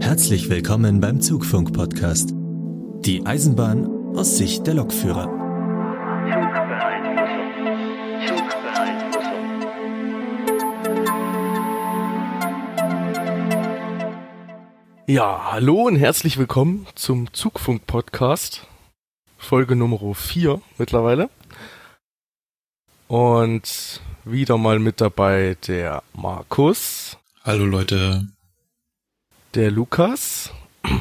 Herzlich willkommen beim Zugfunk-Podcast. Die Eisenbahn aus Sicht der Lokführer. Ja, hallo und herzlich willkommen zum Zugfunk-Podcast. Folge Nummer 4 mittlerweile. Und wieder mal mit dabei der Markus. Hallo Leute. Der Lukas.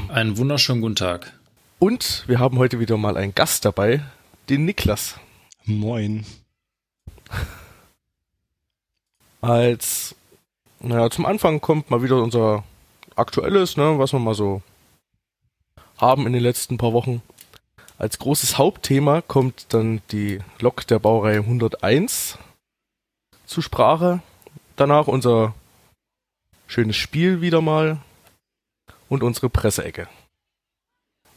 Einen wunderschönen guten Tag. Und wir haben heute wieder mal einen Gast dabei, den Niklas. Moin. Zum Anfang kommt mal wieder unser aktuelles, was wir mal so haben in den letzten paar Wochen. Als großes Hauptthema kommt dann die Lok der Baureihe 101 zur Sprache. Danach unser schönes Spiel wieder mal. Und unsere Presseecke.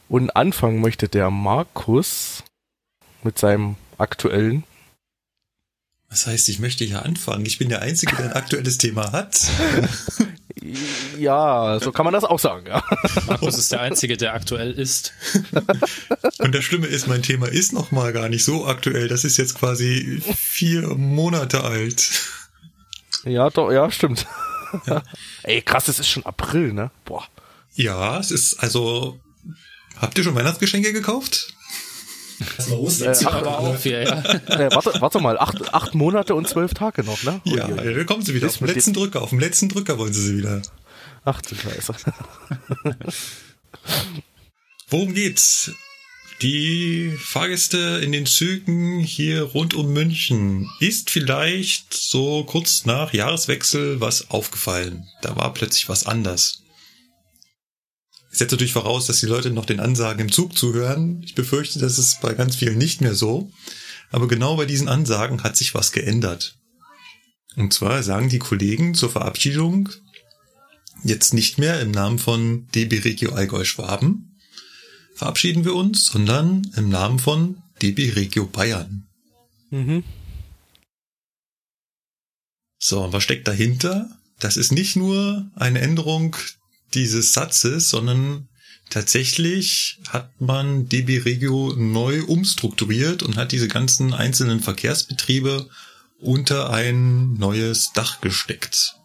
Und anfangen möchte der Markus mit seinem aktuellen. Was heißt, ich möchte ja anfangen? Ich bin der Einzige, der ein aktuelles Thema hat. Ja, so kann man das auch sagen. Ja. Markus ist der Einzige, der aktuell ist. Und das Schlimme ist, mein Thema ist noch mal gar nicht so aktuell. Das ist jetzt quasi 4 Monate alt. Ja, doch, ja, stimmt. Ja. Ey, krass, es ist schon April, ne? Boah. Ja, es ist, also, habt ihr schon Weihnachtsgeschenke gekauft? Das war Ostern, aber auch viel, ja. Warte mal, 8 Monate und 12 Tage noch, ne? Oh, ja, da kommen sie wieder, auf dem letzten Drücker wollen sie wieder. Ach du Scheiße. Worum geht's? Die Fahrgäste in den Zügen hier rund um München ist vielleicht so kurz nach Jahreswechsel was aufgefallen. Da war plötzlich was anders. Ich setze natürlich voraus, dass die Leute noch den Ansagen im Zug zuhören. Ich befürchte, das ist bei ganz vielen nicht mehr so. Aber genau bei diesen Ansagen hat sich was geändert. Und zwar sagen die Kollegen zur Verabschiedung jetzt nicht mehr im Namen von DB Regio Allgäu Schwaben verabschieden wir uns, sondern im Namen von DB Regio Bayern. Mhm. So, und was steckt dahinter? Das ist nicht nur eine Änderung dieses Satzes, sondern tatsächlich hat man DB Regio neu umstrukturiert und hat diese ganzen einzelnen Verkehrsbetriebe unter ein neues Dach gesteckt.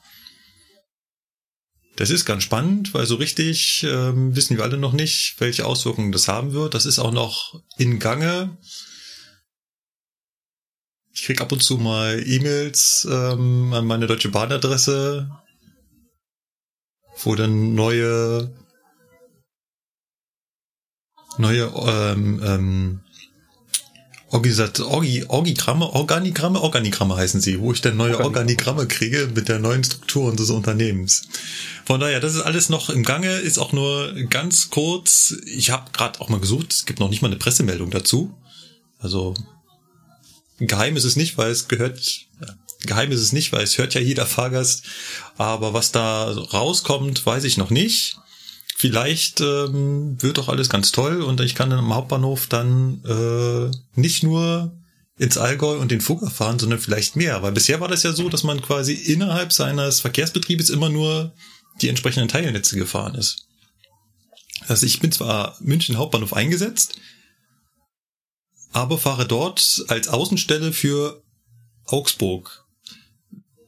Das ist ganz spannend, weil so richtig wissen wir alle noch nicht, welche Auswirkungen das haben wird. Das ist auch noch in Gange. Ich kriege ab und zu mal E-Mails an meine Deutsche Bahn-Adresse, wo dann neue Organigramme heißen sie, wo ich dann neue Organigramme kriege mit der neuen Struktur unseres Unternehmens. Von daher, das ist alles noch im Gange, ist auch nur ganz kurz. Ich habe gerade auch mal gesucht, es gibt noch nicht mal eine Pressemeldung dazu. Also geheim ist es nicht, weil es gehört... Geheim ist es nicht, weil es hört ja jeder Fahrgast. Aber was da rauskommt, weiß ich noch nicht. Vielleicht wird doch alles ganz toll und ich kann dann am Hauptbahnhof dann nicht nur ins Allgäu und den Fugger fahren, sondern vielleicht mehr. Weil bisher war das ja so, dass man quasi innerhalb seines Verkehrsbetriebes immer nur die entsprechenden Teilnetze gefahren ist. Also ich bin zwar München Hauptbahnhof eingesetzt, aber fahre dort als Außenstelle für Augsburg.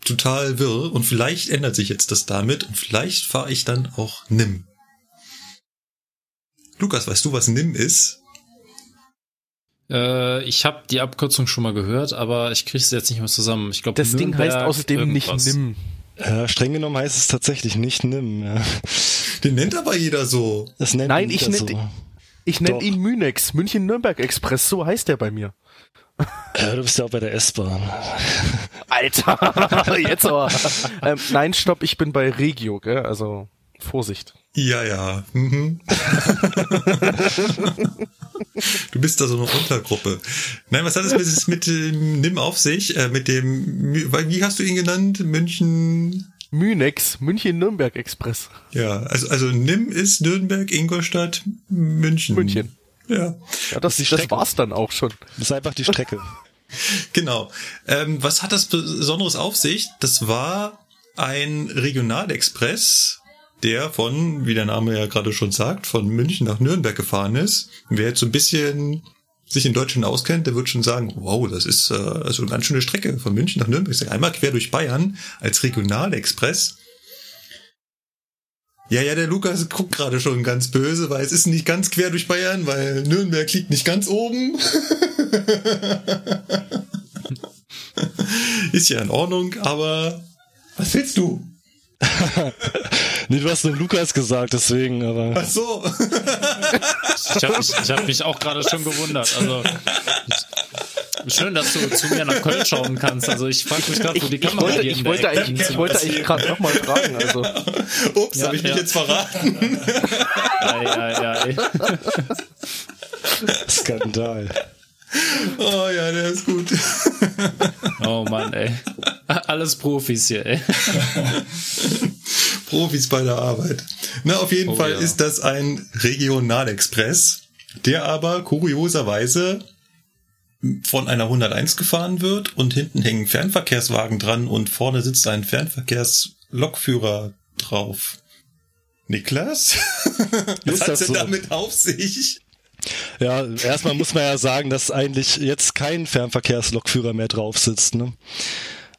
Total wirr und vielleicht ändert sich jetzt das damit und vielleicht fahre ich dann auch NIM. Lukas, weißt du, was NIM ist? Ich habe die Abkürzung schon mal gehört, aber ich kriege sie jetzt nicht mehr zusammen. Ich glaube, das Nürnberg Ding heißt außerdem irgendwas. Nicht NIM. Streng genommen heißt es tatsächlich nicht NIM. Ja. Den nennt aber jeder so. Ich nenne ihn Münex, München-Nürnberg-Express, so heißt der bei mir. Du bist ja auch bei der S-Bahn. Alter, jetzt aber. Nein, stopp, ich bin bei Regio, gell? Also Vorsicht. Ja, ja. Mhm. Du bist da so eine Untergruppe. Nein, was hat es mit dem Nimm auf sich? Mit dem, wie hast du ihn genannt? München-Nürnberg-Express. Ja, also Nimm ist Nürnberg-Ingolstadt, München. Ja. Ja, das war's dann auch schon. Das ist einfach die Strecke. Genau. Was hat das Besonderes auf sich? Das war ein Regionalexpress, der von, wie der Name ja gerade schon sagt, von München nach Nürnberg gefahren ist. Wer jetzt so ein bisschen sich in Deutschland auskennt, der wird schon sagen, wow, das ist also eine ganz schöne Strecke von München nach Nürnberg. Einmal quer durch Bayern als Regionalexpress. Ja, der Lukas guckt gerade schon ganz böse, weil es ist nicht ganz quer durch Bayern, weil Nürnberg liegt nicht ganz oben. Ist ja in Ordnung, aber was willst du? Nee, du hast nur Lukas gesagt, deswegen, aber... Ach so. Ich hab mich auch gerade schon gewundert, also... Schön, dass du zu mir nach Köln schauen kannst. Also ich frage mich gerade, wo die Kamera hier ist. Ich wollte eigentlich gerade nochmal fragen. Also. Ups, ja, habe ich mich jetzt verraten. Ei. Skandal. Oh ja, der ist gut. Oh Mann, ey. Alles Profis hier, ey. Profis bei der Arbeit. Na, auf jeden Fall ist das ein Regionalexpress, der aber kurioserweise von einer 101 gefahren wird und hinten hängen Fernverkehrswagen dran und vorne sitzt ein Fernverkehrslokführer drauf. Niklas? Was hat's denn damit auf sich? Ja, erstmal muss man ja sagen, dass eigentlich jetzt kein Fernverkehrslokführer mehr drauf sitzt, ne?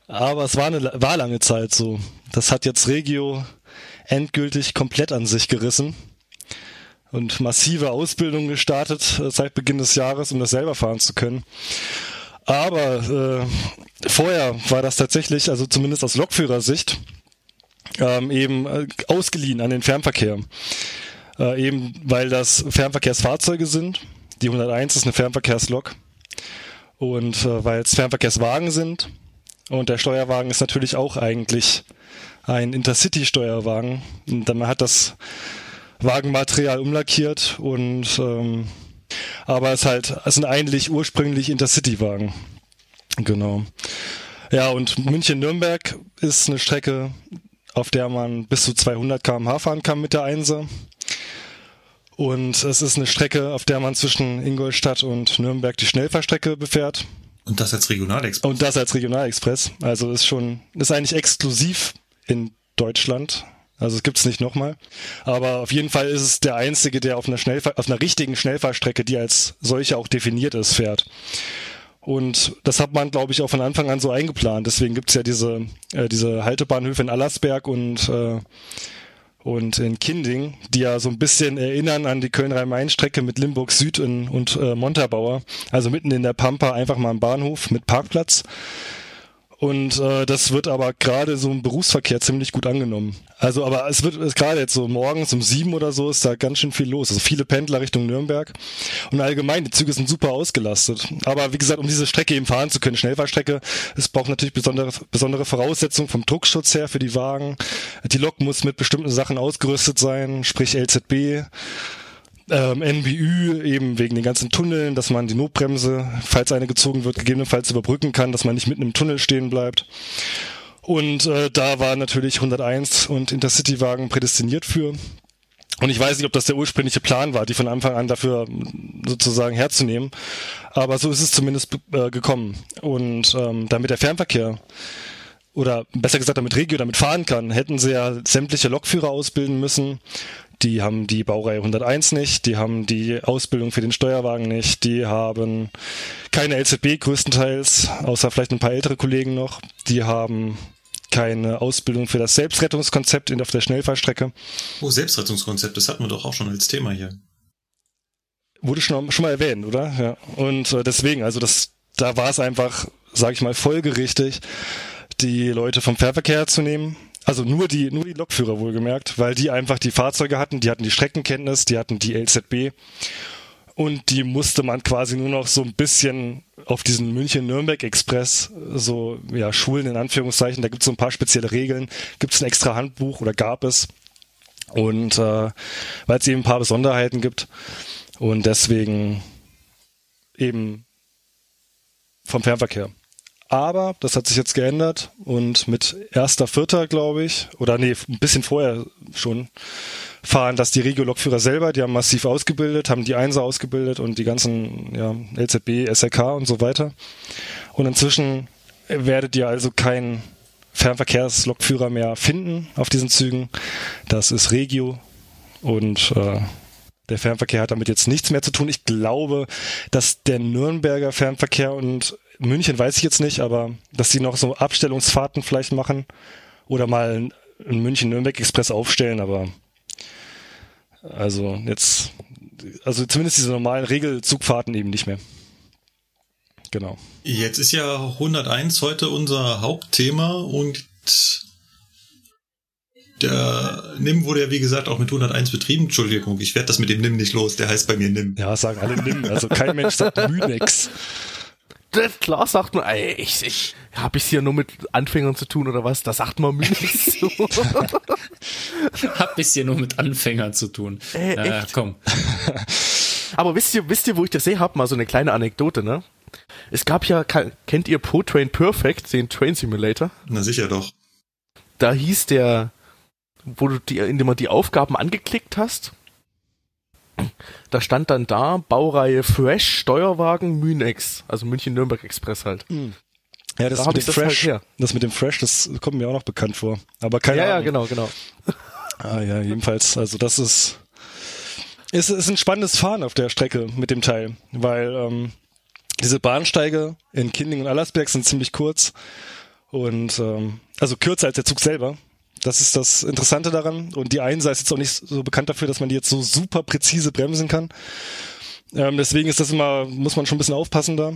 Aber es war lange Zeit so. Das hat jetzt Regio endgültig komplett an sich gerissen. Und massive Ausbildung gestartet seit Beginn des Jahres, um das selber fahren zu können. Aber vorher war das tatsächlich, also zumindest aus Lokführersicht, eben ausgeliehen an den Fernverkehr. Eben weil das Fernverkehrsfahrzeuge sind. Die 101 ist eine Fernverkehrslok. Und weil es Fernverkehrswagen sind. Und der Steuerwagen ist natürlich auch eigentlich ein Intercity-Steuerwagen. Und man hat das Wagenmaterial umlackiert und aber es sind eigentlich ursprünglich Intercity-Wagen. Genau. Ja, und München-Nürnberg ist eine Strecke, auf der man bis zu 200 km/h fahren kann mit der 1er. Und es ist eine Strecke, auf der man zwischen Ingolstadt und Nürnberg die Schnellfahrstrecke befährt. Und das als Regionalexpress. Also ist eigentlich exklusiv in Deutschland. Also es gibt's nicht nochmal. Aber auf jeden Fall ist es der einzige, der auf einer richtigen Schnellfahrstrecke, die als solche auch definiert ist, fährt. Und das hat man, glaube ich, auch von Anfang an so eingeplant. Deswegen gibt's ja diese Haltebahnhöfe in Allersberg und in Kinding, die ja so ein bisschen erinnern an die Köln-Rhein-Main-Strecke mit Limburg Süd und Montabaur. Also mitten in der Pampa einfach mal ein Bahnhof mit Parkplatz. Und das wird aber gerade so im Berufsverkehr ziemlich gut angenommen. Also, aber es wird gerade jetzt so morgens um 7 oder so ist da ganz schön viel los. Also viele Pendler Richtung Nürnberg. Und allgemein, die Züge sind super ausgelastet. Aber wie gesagt, um diese Strecke eben fahren zu können, Schnellfahrstrecke, es braucht natürlich besondere Voraussetzungen vom Druckschutz her für die Wagen. Die Lok muss mit bestimmten Sachen ausgerüstet sein, sprich LZB. NBÜ eben wegen den ganzen Tunneln, dass man die Notbremse, falls eine gezogen wird, gegebenenfalls überbrücken kann, dass man nicht mitten im Tunnel stehen bleibt. Und da war natürlich 101 und Intercity-Wagen prädestiniert für. Und ich weiß nicht, ob das der ursprüngliche Plan war, die von Anfang an dafür sozusagen herzunehmen. Aber so ist es zumindest gekommen. Und damit der Fernverkehr oder besser gesagt damit Regio damit fahren kann, hätten sie ja sämtliche Lokführer ausbilden müssen. Die haben die Baureihe 101 nicht, die haben die Ausbildung für den Steuerwagen nicht, die haben keine LZB größtenteils, außer vielleicht ein paar ältere Kollegen noch, die haben keine Ausbildung für das Selbstrettungskonzept auf der Schnellfahrstrecke. Oh, Selbstrettungskonzept, das hatten wir doch auch schon als Thema hier. Wurde schon mal erwähnt, oder? Ja. Und deswegen, also da war es einfach, sage ich mal, folgerichtig, die Leute vom Fernverkehr zu nehmen. Also nur die Lokführer wohlgemerkt, weil die einfach die Fahrzeuge hatten, die hatten die Streckenkenntnis, die hatten die LZB und die musste man quasi nur noch so ein bisschen auf diesen München-Nürnberg-Express so ja schulen in Anführungszeichen. Da gibt's so ein paar spezielle Regeln, gibt's ein extra Handbuch oder gab es. und weil es eben ein paar Besonderheiten gibt und deswegen eben vom Fernverkehr. Aber das hat sich jetzt geändert und mit 1.4., glaube ich, oder nee, ein bisschen vorher schon, fahren das die Regio-Lokführer selber. Die haben massiv ausgebildet, haben die Einser ausgebildet und die ganzen LZB, SRK und so weiter. Und inzwischen werdet ihr also keinen Fernverkehrslokführer mehr finden auf diesen Zügen. Das ist Regio und der Fernverkehr hat damit jetzt nichts mehr zu tun. Ich glaube, dass der Nürnberger Fernverkehr und München weiß ich jetzt nicht, aber dass die noch so Abstellungsfahrten vielleicht machen oder mal einen München-Nürnberg-Express aufstellen, aber also jetzt, also zumindest diese normalen Regelzugfahrten eben nicht mehr. Genau. Jetzt ist ja 101 heute unser Hauptthema und der NIM wurde ja, wie gesagt, auch mit 101 betrieben. Entschuldigung, ich werde das mit dem NIM nicht los, der heißt bei mir NIM. Ja, sagen alle NIM, also kein Mensch sagt Münex. Klar sagt man, ey, ich habe ich hier nur mit Anfängern zu tun oder was? Da sagt man Münex zu. Hab ich hier nur mit Anfängern zu tun. Echt? Komm. Aber wisst ihr, wo ich das sehe, hab mal so eine kleine Anekdote, ne? Es gab ja, kennt ihr Po-Train Perfect, den Train Simulator? Na sicher doch. Da hieß der, indem man die Aufgaben angeklickt hast, da stand dann da Baureihe Fresh, Steuerwagen, Münex, also München-Nürnberg-Express halt. Ja, das da mit dem Fresh, halt das mit dem Fresh, das kommt mir auch noch bekannt vor. Aber keine Ahnung. Ja, genau. Ah ja, jedenfalls, also das ist ein spannendes Fahren auf der Strecke mit dem Teil, weil diese Bahnsteige in Kinding und Allersberg sind ziemlich kurz und also kürzer als der Zug selber. Das ist das Interessante daran. Und die Einser ist jetzt auch nicht so bekannt dafür, dass man die jetzt so super präzise bremsen kann. Deswegen ist das immer, muss man schon ein bisschen aufpassen da.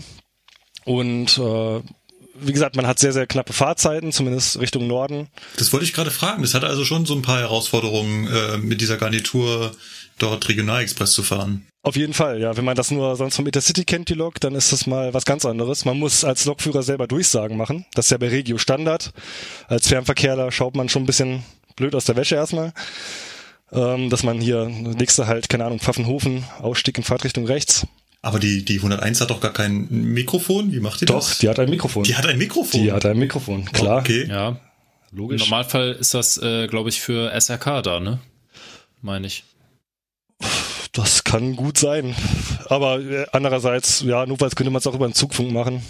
Und wie gesagt, man hat sehr, sehr knappe Fahrzeiten, zumindest Richtung Norden. Das wollte ich gerade fragen. Das hat also schon so ein paar Herausforderungen, mit dieser Garnitur dort Regionalexpress zu fahren. Auf jeden Fall, ja. Wenn man das nur sonst vom Intercity kennt, die Lok, dann ist das mal was ganz anderes. Man muss als Lokführer selber Durchsagen machen. Das ist ja bei Regio Standard. Als Fernverkehrer schaut man schon ein bisschen blöd aus der Wäsche erstmal. Dass man hier, nächste halt, keine Ahnung, Pfaffenhofen, Ausstieg in Fahrtrichtung rechts. Aber die 101 hat doch gar kein Mikrofon? Wie macht die das? Doch, die hat ein Mikrofon. Klar. Okay. Ja, logisch. Im Normalfall ist das, glaube ich, für SRK da, ne? Meine ich. Das kann gut sein. Aber andererseits, ja, notfalls könnte man es auch über den Zugfunk machen.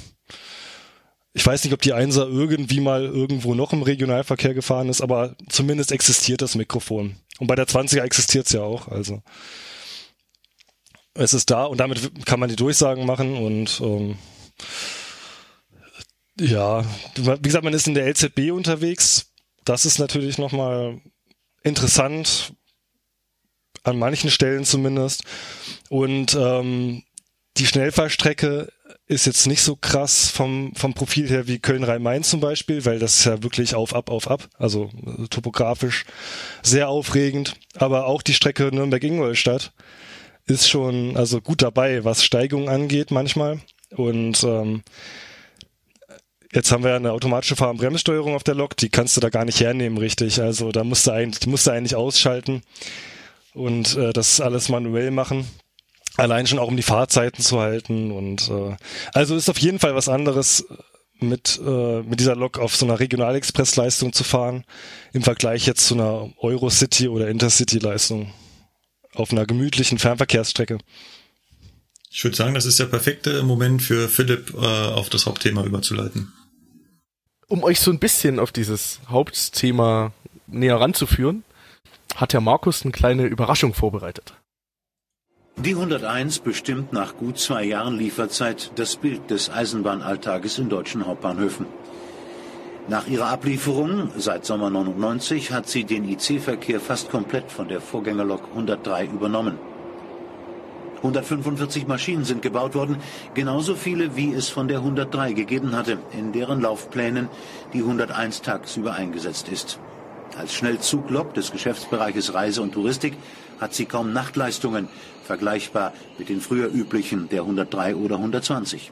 Ich weiß nicht, ob die Einser irgendwie mal irgendwo noch im Regionalverkehr gefahren ist, aber zumindest existiert das Mikrofon. Und bei der 20er existiert es ja auch. Also es ist da und damit kann man die Durchsagen machen und ja, wie gesagt, man ist in der LZB unterwegs. Das ist natürlich nochmal interessant, an manchen Stellen zumindest. Und die Schnellfahrstrecke ist jetzt nicht so krass vom Profil her wie Köln-Rhein-Main zum Beispiel, weil das ist ja wirklich auf, ab. Also topografisch sehr aufregend. Aber auch die Strecke Nürnberg-Ingolstadt ist schon also gut dabei, was Steigung angeht manchmal. Und jetzt haben wir ja eine automatische Fahr- und Bremssteuerung auf der Lok. Die kannst du da gar nicht hernehmen, richtig. Also da musst du eigentlich ausschalten. Und das alles manuell machen, allein schon auch um die Fahrzeiten zu halten und also ist auf jeden Fall was anderes mit dieser Lok auf so einer Regionalexpress-Leistung zu fahren im Vergleich jetzt zu einer Eurocity oder Intercity-Leistung auf einer gemütlichen Fernverkehrsstrecke. Ich würde sagen, das ist der perfekte Moment für Philipp, auf das Hauptthema überzuleiten. Um euch so ein bisschen auf dieses Hauptthema näher ranzuführen, hat Herr Markus eine kleine Überraschung vorbereitet. Die 101 bestimmt nach gut 2 Jahren Lieferzeit das Bild des Eisenbahnalltages in deutschen Hauptbahnhöfen. Nach ihrer Ablieferung, seit Sommer 99, hat sie den IC-Verkehr fast komplett von der Vorgängerlok 103 übernommen. 145 Maschinen sind gebaut worden, genauso viele, wie es von der 103 gegeben hatte, in deren Laufplänen die 101 tagsüber eingesetzt ist. Als Schnellzuglok des Geschäftsbereiches Reise und Touristik hat sie kaum Nachtleistungen, vergleichbar mit den früher üblichen der 103 oder 120.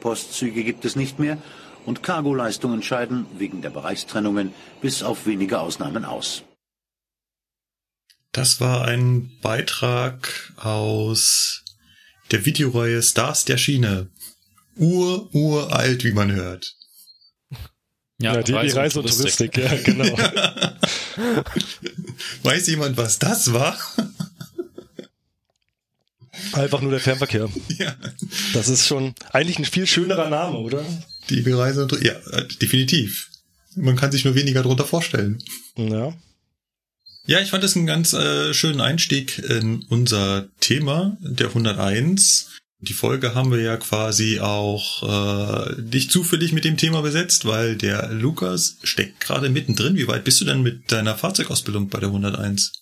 Postzüge gibt es nicht mehr und Cargoleistungen scheiden wegen der Bereichstrennungen bis auf wenige Ausnahmen aus. Das war ein Beitrag aus der Videoreihe Stars der Schiene. Uralt, wie man hört. Ja, die Reise und Touristik, ja, genau. Ja. Weiß jemand, was das war? Einfach nur der Fernverkehr. Ja. Das ist schon eigentlich ein viel schönerer Name, oder? Die Reise und Touristik, ja, definitiv. Man kann sich nur weniger drunter vorstellen. Ja. Ja, ich fand es einen ganz schönen Einstieg in unser Thema, der 101. Die Folge haben wir ja quasi auch nicht zufällig mit dem Thema besetzt, weil der Lukas steckt gerade mittendrin. Wie weit bist du denn mit deiner Fahrzeugausbildung bei der 101?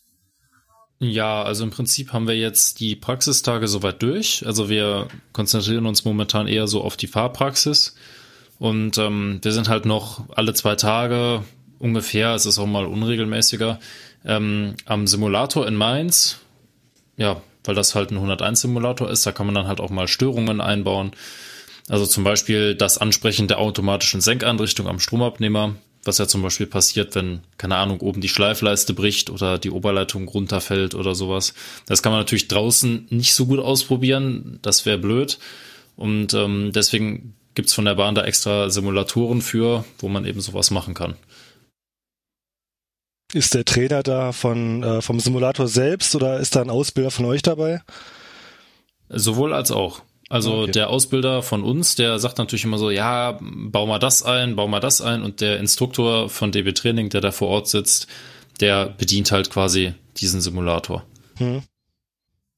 Ja, also im Prinzip haben wir jetzt die Praxistage soweit durch. Also wir konzentrieren uns momentan eher so auf die Fahrpraxis. Und wir sind halt noch alle 2 Tage ungefähr, es ist auch mal unregelmäßiger, am Simulator in Mainz, ja, weil das halt ein 101-Simulator ist, da kann man dann halt auch mal Störungen einbauen. Also zum Beispiel das Ansprechen der automatischen Senkeinrichtung am Stromabnehmer, was ja zum Beispiel passiert, wenn, keine Ahnung, oben die Schleifleiste bricht oder die Oberleitung runterfällt oder sowas. Das kann man natürlich draußen nicht so gut ausprobieren, das wäre blöd. Und deswegen gibt's von der Bahn da extra Simulatoren für, wo man eben sowas machen kann. Ist der Trainer da vom Simulator selbst oder ist da ein Ausbilder von euch dabei? Sowohl als auch. Also okay. Der Ausbilder von uns, der sagt natürlich immer so, ja, bau mal das ein. Und der Instruktor von DB Training, der da vor Ort sitzt, der bedient halt quasi diesen Simulator. Hm.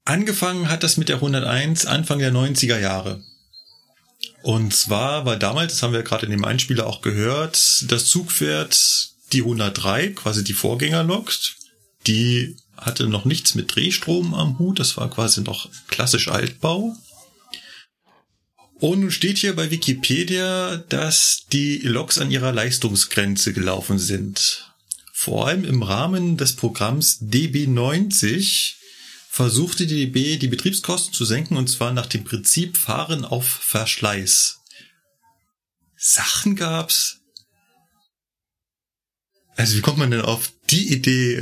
Angefangen hat das mit der 101 Anfang der 90er Jahre. Und zwar war damals, das haben wir gerade in dem Einspieler auch gehört, das Zugpferd die 103, quasi die Vorgängerlok, die hatte noch nichts mit Drehstrom am Hut, das war quasi noch klassisch Altbau. Und nun steht hier bei Wikipedia, dass die Loks an ihrer Leistungsgrenze gelaufen sind. Vor allem im Rahmen des Programms DB90 versuchte die DB, die Betriebskosten zu senken, und zwar nach dem Prinzip Fahren auf Verschleiß. Sachen gab's. Also wie kommt man denn auf die Idee,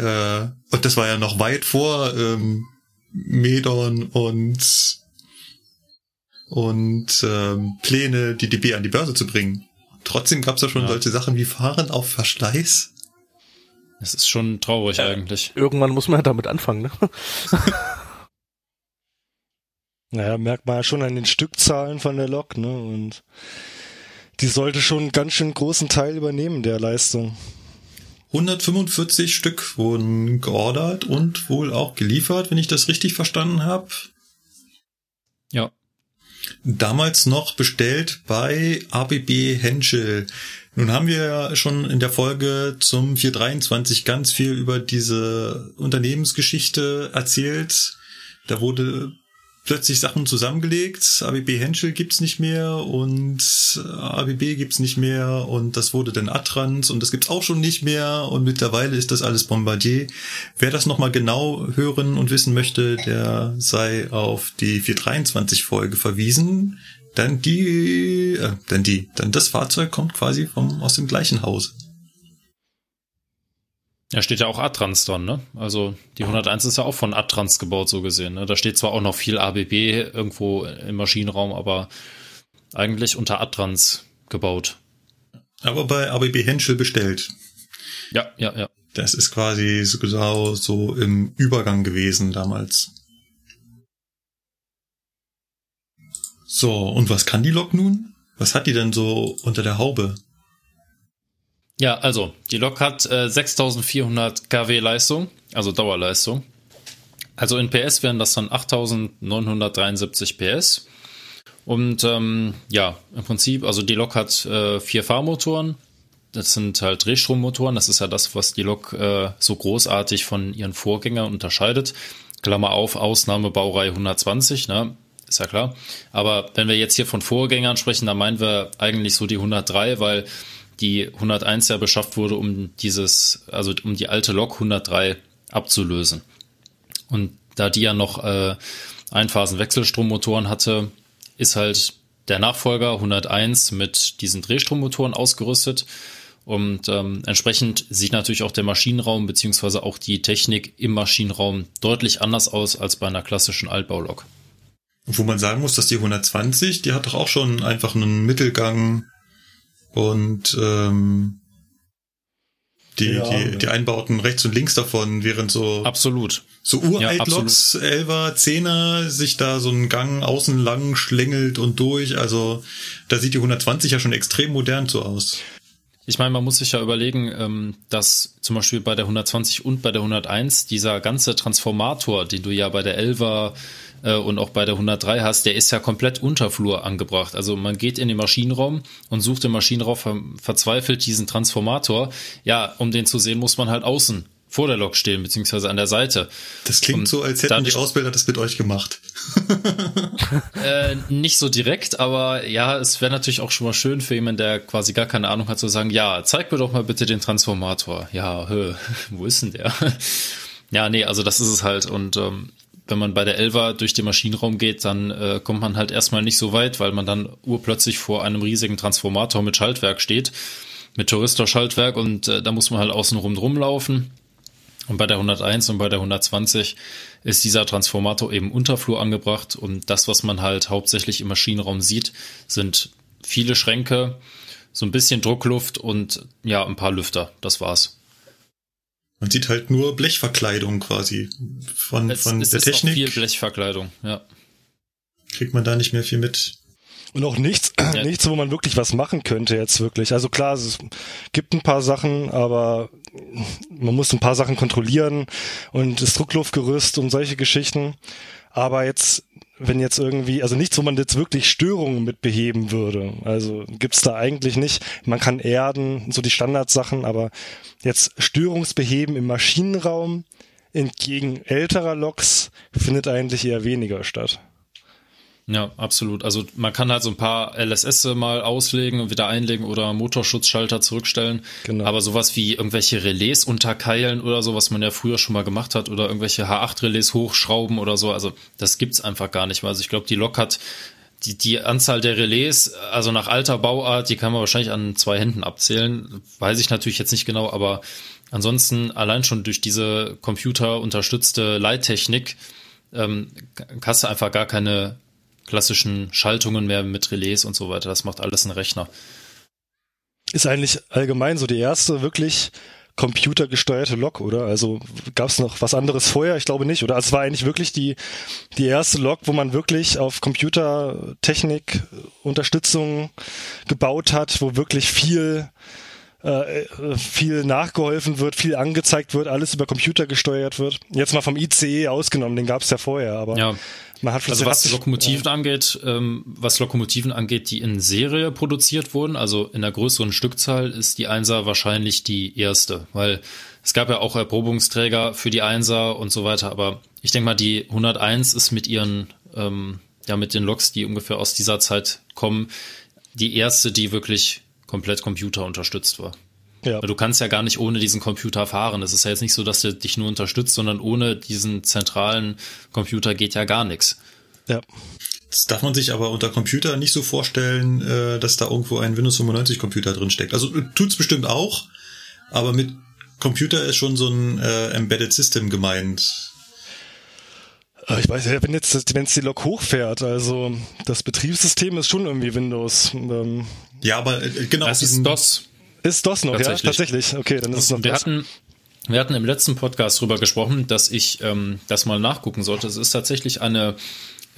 und das war ja noch weit vor Medon und Pläne, die DB an die Börse zu bringen. Trotzdem gab es da schon solche Sachen wie Fahren auf Verschleiß. Das ist schon traurig eigentlich. Irgendwann muss man ja damit anfangen, ne? Naja, merkt man ja schon an den Stückzahlen von der Lok, ne? Und die sollte schon einen ganz schön großen Teil übernehmen der Leistung. 145 Stück wurden geordert und wohl auch geliefert, wenn ich das richtig verstanden habe. Ja. Damals noch bestellt bei ABB Henschel. Nun haben wir ja schon in der Folge zum 423 ganz viel über diese Unternehmensgeschichte erzählt. Da wurde plötzlich Sachen zusammengelegt, ABB Henschel gibt's nicht mehr und ABB gibt's nicht mehr und das wurde dann Adtranz und das gibt's auch schon nicht mehr und mittlerweile ist das alles Bombardier. Wer das nochmal genau hören und wissen möchte, der sei auf die 423 Folge verwiesen. Dann das Fahrzeug kommt quasi aus dem gleichen Haus. Da steht ja auch Adtranz dran, ne? Also die 101 ist ja auch von Adtranz gebaut, so gesehen. Ne? Da steht zwar auch noch viel ABB irgendwo im Maschinenraum, aber eigentlich unter Adtranz gebaut. Aber bei ABB Henschel bestellt. Ja. Das ist quasi so im Übergang gewesen damals. So, und was kann die Lok nun? Was hat die denn so unter der Haube? Ja, also die Lok hat 6.400 kW Leistung, also Dauerleistung. Also in PS wären das dann 8.973 PS. Und im Prinzip, also die Lok hat 4 Fahrmotoren. Das sind halt Drehstrommotoren. Das ist ja das, was die Lok so großartig von ihren Vorgängern unterscheidet. Klammer auf, Ausnahme Baureihe 120, ne? Ist ja klar. Aber wenn wir jetzt hier von Vorgängern sprechen, dann meinen wir eigentlich so die 103, weil die 101 ja beschafft wurde, um die alte Lok 103 abzulösen. Und da die ja noch Einphasen-Wechselstrommotoren hatte, ist halt der Nachfolger 101 mit diesen Drehstrommotoren ausgerüstet. Und entsprechend sieht natürlich auch der Maschinenraum bzw. auch die Technik im Maschinenraum deutlich anders aus als bei einer klassischen Altbaulok. Wo man sagen muss, dass die 120, die hat doch auch schon einfach einen Mittelgang und die Einbauten rechts und links davon, während so absolut so Uralt-Loks, 11er, 10er sich da so einen Gang außen lang schlängelt und durch. Also da sieht die 120 ja schon extrem modern so aus. Ich meine, man muss sich ja überlegen, dass zum Beispiel bei der 120 und bei der 101 dieser ganze Transformator, den du ja bei der 11er und auch bei der 103 hast, der ist ja komplett unter Flur angebracht. Also man geht in den Maschinenraum und sucht im Maschinenraum verzweifelt diesen Transformator. Ja, um den zu sehen, muss man halt außen vor der Lok stehen, beziehungsweise an der Seite. Das klingt und so, als hätten die Ausbilder das mit euch gemacht. Nicht so direkt, aber ja, es wäre natürlich auch schon mal schön für jemanden, der quasi gar keine Ahnung hat, zu sagen, ja, zeig mir doch mal bitte den Transformator. Ja, wo ist denn der? Ja, nee, also das ist es halt. Und wenn man bei der Elva durch den Maschinenraum geht, dann kommt man halt erstmal nicht so weit, weil man dann urplötzlich vor einem riesigen Transformator mit Schaltwerk steht, mit Thyristor-Schaltwerk und da muss man halt außenrum rumlaufen. Und bei der 101 und bei der 120 ist dieser Transformator eben unter Flur angebracht. Und das, was man halt hauptsächlich im Maschinenraum sieht, sind viele Schränke, so ein bisschen Druckluft und ja, ein paar Lüfter. Das war's. Man sieht halt nur Blechverkleidung quasi von der Technik. Auch viel Blechverkleidung, ja. Kriegt man da nicht mehr viel mit. Und auch nichts, wo man wirklich was machen könnte jetzt wirklich. Also klar, es gibt ein paar Sachen, aber man muss ein paar Sachen kontrollieren und das Druckluftgerüst und solche Geschichten. Aber jetzt, wenn jetzt irgendwie, also nichts, wo man jetzt wirklich Störungen mit beheben würde. Also gibt's da eigentlich nicht. Man kann erden, so die Standardsachen, aber jetzt Störungsbeheben im Maschinenraum entgegen älterer Loks findet eigentlich eher weniger statt. Ja, absolut. Also man kann halt so ein paar LSS mal auslegen und wieder einlegen oder Motorschutzschalter zurückstellen. Genau. Aber sowas wie irgendwelche Relais unterkeilen oder so, was man ja früher schon mal gemacht hat, oder irgendwelche H8-Relais hochschrauben oder so, also das gibt's einfach gar nicht mehr. Also ich glaube, die Lok hat die Anzahl der Relais, also nach alter Bauart, die kann man wahrscheinlich an 2 Händen abzählen. Weiß ich natürlich jetzt nicht genau, aber ansonsten allein schon durch diese computerunterstützte Leittechnik hast du einfach gar keine klassischen Schaltungen mehr mit Relais und so weiter. Das macht alles ein Rechner. Ist eigentlich allgemein so die erste wirklich computergesteuerte Lok, oder? Also gab es noch was anderes vorher? Ich glaube nicht, oder? Also es war eigentlich wirklich die erste Lok, wo man wirklich auf Computertechnik Unterstützung gebaut hat, wo wirklich viel nachgeholfen wird, viel angezeigt wird, alles über Computer gesteuert wird. Jetzt mal vom ICE ausgenommen, den gab es ja vorher, aber ja. Man hat also was Lokomotiven angeht, die in Serie produziert wurden, also in der größeren Stückzahl, ist die 1er wahrscheinlich die erste, weil es gab ja auch Erprobungsträger für die 1er und so weiter, aber ich denke mal, die 101 ist mit ihren, mit den Loks, die ungefähr aus dieser Zeit kommen, die erste, die wirklich komplett Computer unterstützt war. Ja. Du kannst ja gar nicht ohne diesen Computer fahren. Es ist ja jetzt nicht so, dass der dich nur unterstützt, sondern ohne diesen zentralen Computer geht ja gar nichts. Ja. Das darf man sich aber unter Computer nicht so vorstellen, dass da irgendwo ein Windows 95 Computer drin steckt. Also tut's bestimmt auch, aber mit Computer ist schon so ein Embedded System gemeint. Ich weiß ja, wenn jetzt die Lok hochfährt, also das Betriebssystem ist schon irgendwie Windows. Ja, aber genau. Das ist DOS. Ist DOS noch, tatsächlich. Ja? Tatsächlich. Okay, dann ist es noch DOS. Wir hatten im letzten Podcast drüber gesprochen, dass ich das mal nachgucken sollte. Es ist tatsächlich eine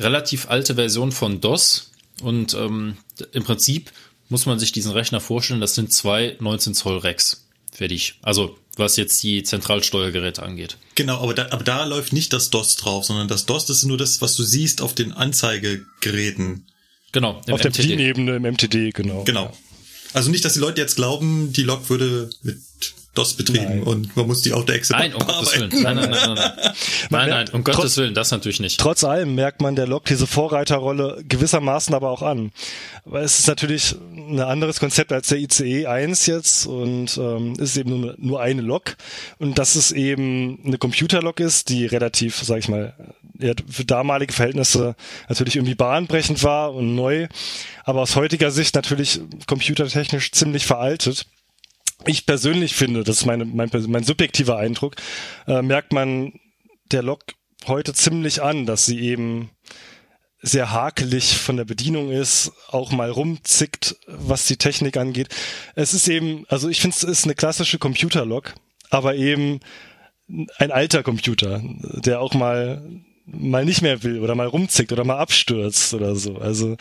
relativ alte Version von DOS und im Prinzip muss man sich diesen Rechner vorstellen, das sind 2 19 Zoll Racks für dich. Also was jetzt die Zentralsteuergeräte angeht. Genau, aber da läuft nicht das DOS drauf, sondern das DOS, das ist nur das, was du siehst auf den Anzeigegeräten. Genau, auf der PIN-Ebene im MTD, genau. Genau. Ja. Also nicht, dass die Leute jetzt glauben, die Lok würde mit DOS betrieben und man muss die auf der Excel bearbeiten. Nein, um Gottes Willen, das natürlich nicht. Trotz allem merkt man der Lok diese Vorreiterrolle gewissermaßen aber auch an. Weil es ist natürlich ein anderes Konzept als der ICE 1 jetzt und ist eben nur eine Lok und dass es eben eine Computerlok ist, die relativ, sag ich mal, für damalige Verhältnisse natürlich irgendwie bahnbrechend war und neu, aber aus heutiger Sicht natürlich computertechnisch ziemlich veraltet. ich persönlich finde, das ist mein subjektiver Eindruck, merkt man der Lok heute ziemlich an, dass sie eben sehr hakelig von der Bedienung ist, auch mal rumzickt, was die Technik angeht. Es ist eben, also ich finde, es ist eine klassische Computerlok, aber eben ein alter Computer, der auch mal nicht mehr will oder mal rumzickt oder mal abstürzt oder so. Also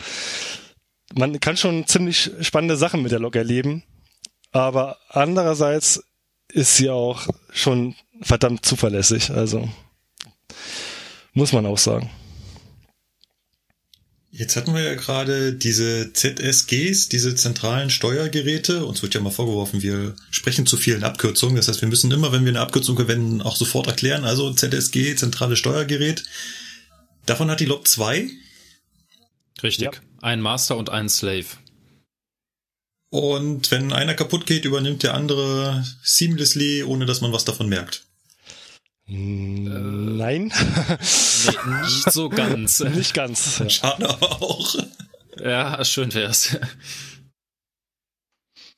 man kann schon ziemlich spannende Sachen mit der Lok erleben, aber andererseits ist sie auch schon verdammt zuverlässig, also muss man auch sagen. Jetzt hatten wir ja gerade diese ZSGs, diese zentralen Steuergeräte. Uns wird ja mal vorgeworfen, wir sprechen zu vielen Abkürzungen. Das heißt, wir müssen immer, wenn wir eine Abkürzung verwenden, auch sofort erklären. Also ZSG, zentrales Steuergerät. Davon hat die Lok 2. Richtig. Ja. Ein Master und ein Slave. Und wenn einer kaputt geht, übernimmt der andere seamlessly, ohne dass man was davon merkt. Nein. Nee, nicht so ganz. Nicht ganz. Ja. Schade aber auch. Ja, schön wär's.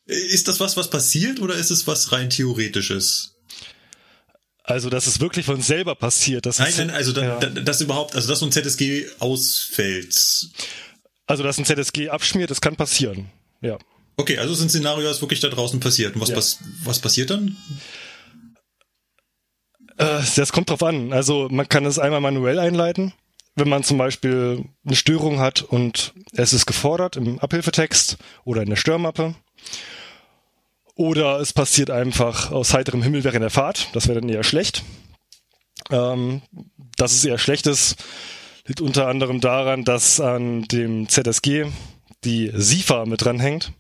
Ist das was passiert oder ist es was rein Theoretisches? Also, dass es wirklich von selber passiert. Dass so ein ZSG ausfällt. Also, dass ein ZSG abschmiert, das kann passieren. Ja. Okay, also sind Szenarios wirklich da draußen passiert. Und was passiert dann? Das kommt drauf an. Also man kann es einmal manuell einleiten, wenn man zum Beispiel eine Störung hat und es ist gefordert im Abhilfetext oder in der Störmappe. Oder es passiert einfach aus heiterem Himmel während der Fahrt. Das wäre dann eher schlecht. Dass es eher schlecht ist, liegt unter anderem daran, dass an dem ZSG die SIFA mit dranhängt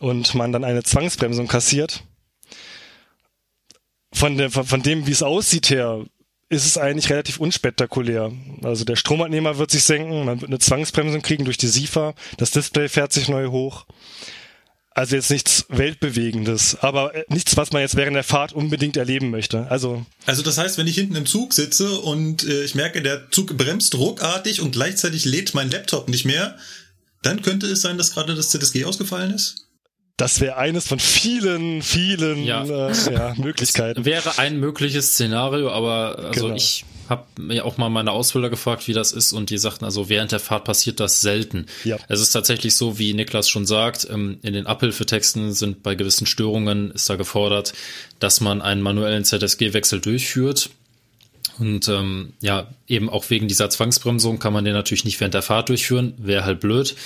und man dann eine Zwangsbremsung kassiert. Von dem, wie es aussieht her, ist es eigentlich relativ unspektakulär. Also der Stromabnehmer wird sich senken, man wird eine Zwangsbremsung kriegen durch die SIFA, das Display fährt sich neu hoch. Also jetzt nichts Weltbewegendes, aber nichts, was man jetzt während der Fahrt unbedingt erleben möchte. Also das heißt, wenn ich hinten im Zug sitze und ich merke, der Zug bremst ruckartig und gleichzeitig lädt mein Laptop nicht mehr, dann könnte es sein, dass gerade das ZSG ausgefallen ist? Das wäre eines von vielen Möglichkeiten. Das wäre ein mögliches Szenario, aber Ich habe mir auch mal meine Ausbilder gefragt, wie das ist, und die sagten, also während der Fahrt passiert das selten. Ja. Es ist tatsächlich so, wie Niklas schon sagt, in den Abhilfetexten sind bei gewissen Störungen, ist da gefordert, dass man einen manuellen ZSG-Wechsel durchführt. Und eben auch wegen dieser Zwangsbremsung kann man den natürlich nicht während der Fahrt durchführen, wäre halt blöd.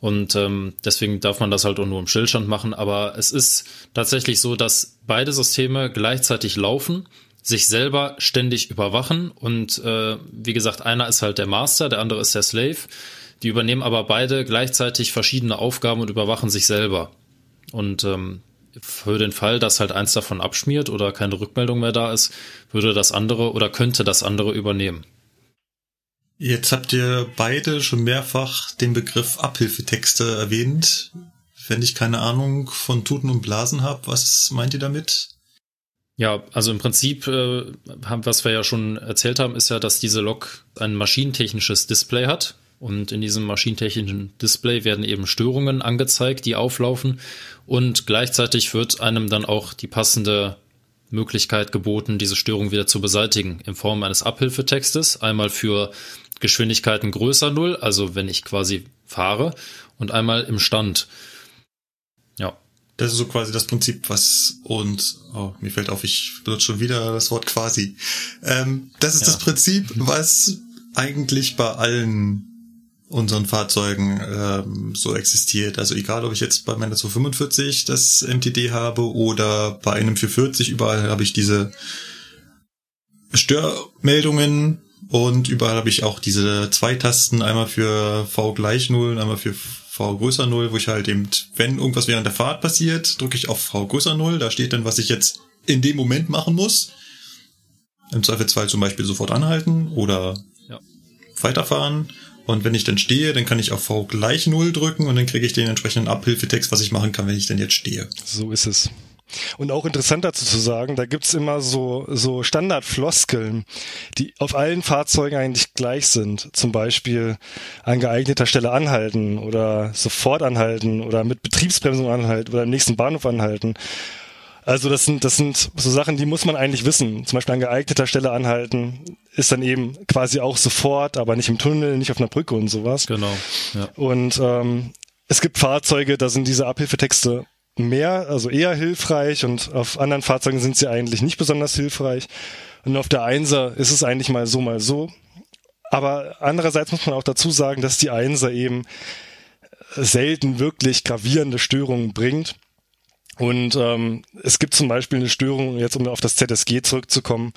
Und deswegen darf man das halt auch nur im Stillstand machen. Aber es ist tatsächlich so, dass beide Systeme gleichzeitig laufen, sich selber ständig überwachen. Und wie gesagt, einer ist halt der Master, der andere ist der Slave. Die übernehmen aber beide gleichzeitig verschiedene Aufgaben und überwachen sich selber. Und für den Fall, dass halt eins davon abschmiert oder keine Rückmeldung mehr da ist, würde das andere oder könnte das andere übernehmen. Jetzt habt ihr beide schon mehrfach den Begriff Abhilfetexte erwähnt. Wenn ich keine Ahnung von Tuten und Blasen habe, was meint ihr damit? Ja, also im Prinzip, was wir ja schon erzählt haben, ist ja, dass diese Lok ein maschinentechnisches Display hat. Und in diesem maschinentechnischen Display werden eben Störungen angezeigt, die auflaufen. Und gleichzeitig wird einem dann auch die passende Möglichkeit geboten, diese Störung wieder zu beseitigen, in Form eines Abhilfetextes. Einmal für Geschwindigkeiten größer 0, also wenn ich quasi fahre, und einmal im Stand. Ja. Das ist so quasi das Prinzip, mir fällt auf, ich benutze schon wieder das Wort quasi. Das ist das Prinzip, was eigentlich bei allen unseren Fahrzeugen so existiert. Also egal, ob ich jetzt bei meiner 245 das MTD habe oder bei einem 440, überall habe ich diese Störmeldungen und überall habe ich auch diese zwei Tasten, einmal für V gleich 0, einmal für V größer 0, wo ich halt eben, wenn irgendwas während der Fahrt passiert, drücke ich auf V größer 0, da steht dann, was ich jetzt in dem Moment machen muss. Im Zweifelsfall zum Beispiel sofort anhalten oder weiterfahren. Und wenn ich dann stehe, dann kann ich auf V gleich 0 drücken und dann kriege ich den entsprechenden Abhilfetext, was ich machen kann, wenn ich denn jetzt stehe. So ist es. Und auch interessant dazu zu sagen, da gibt's immer so Standardfloskeln, die auf allen Fahrzeugen eigentlich gleich sind. Zum Beispiel an geeigneter Stelle anhalten oder sofort anhalten oder mit Betriebsbremsung anhalten oder im nächsten Bahnhof anhalten. Also das sind so Sachen, die muss man eigentlich wissen. Zum Beispiel an geeigneter Stelle anhalten ist dann eben quasi auch sofort, aber nicht im Tunnel, nicht auf einer Brücke und sowas. Genau. Ja. Und es gibt Fahrzeuge, da sind diese Abhilfetexte mehr, also eher hilfreich, und auf anderen Fahrzeugen sind sie eigentlich nicht besonders hilfreich. Und auf der 1er ist es eigentlich mal so. Aber andererseits muss man auch dazu sagen, dass die 1er eben selten wirklich gravierende Störungen bringt. Und es gibt zum Beispiel eine Störung, jetzt um auf das ZSG zurückzukommen,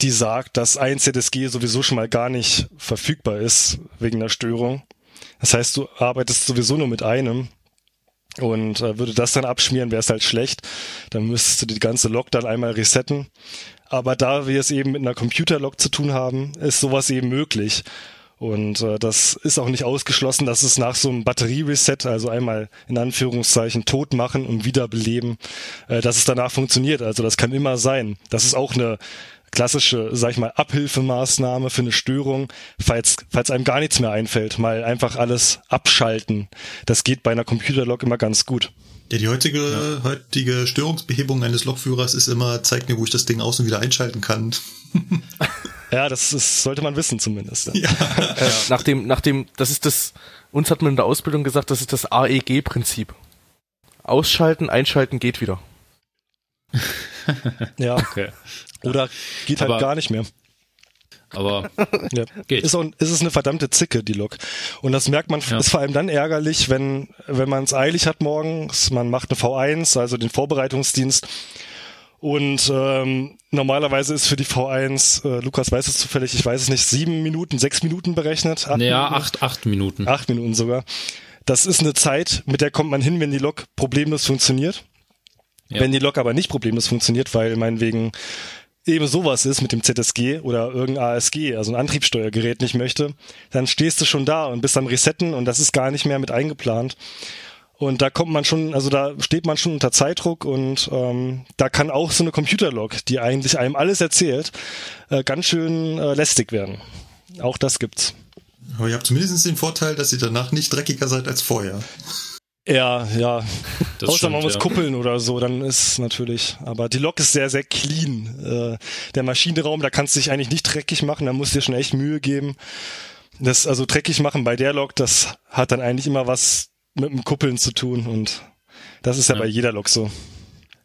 die sagt, dass ein ZSG sowieso schon mal gar nicht verfügbar ist wegen einer Störung. Das heißt, du arbeitest sowieso nur mit einem. Und würde das dann abschmieren, wäre es halt schlecht. Dann müsstest du die ganze Lok dann einmal resetten. Aber da wir es eben mit einer Computerlok zu tun haben, ist sowas eben möglich. Und das ist auch nicht ausgeschlossen, dass es nach so einem Batterie-Reset, also einmal in Anführungszeichen tot machen und wiederbeleben, dass es danach funktioniert. Also das kann immer sein. Das ist auch eine klassische, sag ich mal, Abhilfemaßnahme für eine Störung, falls einem gar nichts mehr einfällt. Mal einfach alles abschalten. Das geht bei einer Computerlok immer ganz gut. Ja, die heutige Störungsbehebung eines Lokführers ist immer, zeig mir, wo ich das Ding aus- und wieder einschalten kann. Ja, das sollte man wissen zumindest. Ja. Ja. Nachdem, das ist das, uns hat man in der Ausbildung gesagt, das ist das AEG-Prinzip. Ausschalten, einschalten, geht wieder. Ja, okay. Oder geht halt gar nicht mehr. Aber ja. Geht. Ist es eine verdammte Zicke, die Lok. Und das merkt man, ja. Ist vor allem dann ärgerlich, wenn man es eilig hat morgens, man macht eine V1, also den Vorbereitungsdienst. Und normalerweise ist für die V1, Lukas weiß es zufällig, ich weiß es nicht, 6 Minuten berechnet? 8 Minuten. 8 Minuten sogar. Das ist eine Zeit, mit der kommt man hin, wenn die Lok problemlos funktioniert. Ja. Wenn die Lok aber nicht problemlos funktioniert, weil meinetwegen eben sowas ist mit dem ZSG oder irgendein ASG, also ein Antriebssteuergerät nicht möchte, dann stehst du schon da und bist am Resetten und das ist gar nicht mehr mit eingeplant. Und da kommt man schon, also da steht man schon unter Zeitdruck und da kann auch so eine Computerlog, die eigentlich einem alles erzählt, ganz schön lästig werden. Auch das gibt's. Aber ihr habt zumindest den Vorteil, dass ihr danach nicht dreckiger seid als vorher. Ja. Das außer stimmt, man muss kuppeln oder so, dann ist natürlich, aber die Lok ist sehr, sehr clean. Der Maschinenraum, da kannst du dich eigentlich nicht dreckig machen, da musst du dir schon echt Mühe geben. Das, also dreckig machen bei der Lok, das hat dann eigentlich immer was mit dem Kuppeln zu tun und das ist ja bei jeder Lok so.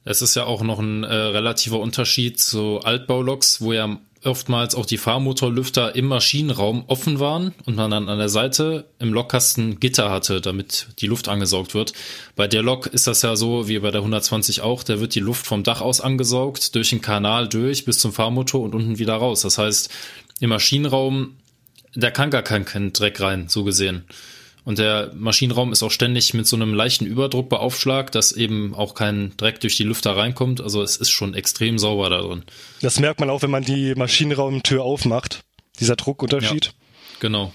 Es ist ja auch noch ein relativer Unterschied zu Altbauloks, wo ja oftmals auch die Fahrmotorlüfter im Maschinenraum offen waren und man dann an der Seite im Lokkasten Gitter hatte, damit die Luft angesaugt wird. Bei der Lok ist das ja so wie bei der 120 auch, da wird die Luft vom Dach aus angesaugt, durch den Kanal durch bis zum Fahrmotor und unten wieder raus. Das heißt, im Maschinenraum, da kann gar kein Dreck rein, so gesehen. Und der Maschinenraum ist auch ständig mit so einem leichten Überdruck beaufschlagt, dass eben auch kein Dreck durch die Lüfter reinkommt. Also es ist schon extrem sauber da drin. Das merkt man auch, wenn man die Maschinenraumtür aufmacht, dieser Druckunterschied. Ja, genau.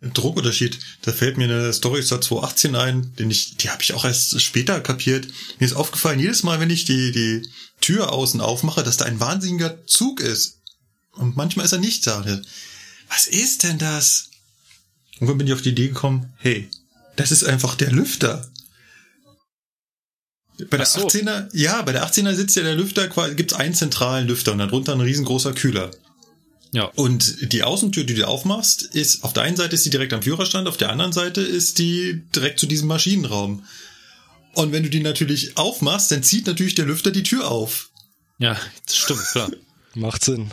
Druckunterschied, da fällt mir eine Story zur 218 ein, die habe ich auch erst später kapiert. Mir ist aufgefallen, jedes Mal, wenn ich die Tür außen aufmache, dass da ein wahnsinniger Zug ist. Und manchmal ist er nicht da. Was ist denn das? Und dann bin ich auf die Idee gekommen, hey, das ist einfach der Lüfter. Bei der 18er, sitzt ja der Lüfter, gibt's einen zentralen Lüfter und darunter ein riesengroßer Kühler. Ja. Und die Außentür, die du aufmachst, ist, auf der einen Seite ist die direkt am Führerstand, auf der anderen Seite ist die direkt zu diesem Maschinenraum. Und wenn du die natürlich aufmachst, dann zieht natürlich der Lüfter die Tür auf. Ja, das stimmt, klar. Macht Sinn.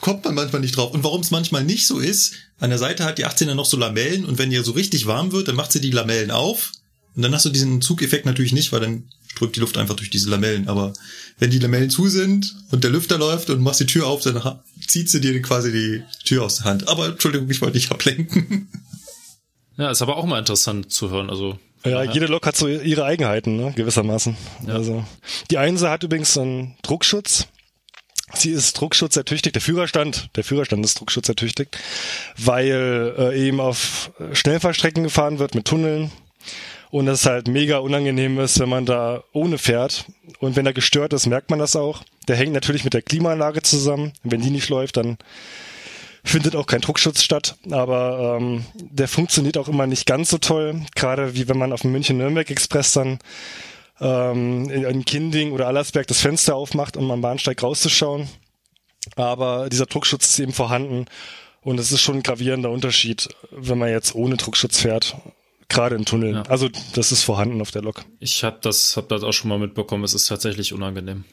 Kommt man manchmal nicht drauf. Und warum es manchmal nicht so ist, an der Seite hat die 18er noch so Lamellen und wenn die so richtig warm wird, dann macht sie die Lamellen auf und dann hast du diesen Zugeffekt natürlich nicht, weil dann strömt die Luft einfach durch diese Lamellen. Aber wenn die Lamellen zu sind und der Lüfter läuft und machst die Tür auf, dann zieht sie dir quasi die Tür aus der Hand. Aber Entschuldigung, ich wollte dich ablenken. Ja, ist aber auch mal interessant zu hören, also... Ja, jede Lok hat so ihre Eigenheiten, ne? Gewissermaßen. Ja. Also die 1er hat übrigens einen Druckschutz. Sie ist druckschutzertüchtigt, der Führerstand ist druckschutzertüchtigt, weil eben auf Schnellfahrstrecken gefahren wird mit Tunneln und es halt mega unangenehm ist, wenn man da ohne fährt. Und wenn er gestört ist, merkt man das auch. Der hängt natürlich mit der Klimaanlage zusammen. Wenn die nicht läuft, dann findet auch kein Druckschutz statt, aber der funktioniert auch immer nicht ganz so toll, gerade wie wenn man auf dem München-Nürnberg-Express dann in Kinding oder Allersberg das Fenster aufmacht, um am Bahnsteig rauszuschauen. Aber dieser Druckschutz ist eben vorhanden und es ist schon ein gravierender Unterschied, wenn man jetzt ohne Druckschutz fährt, gerade im Tunnel. Ja. Also das ist vorhanden auf der Lok. Ich hab das auch schon mal mitbekommen, es ist tatsächlich unangenehm.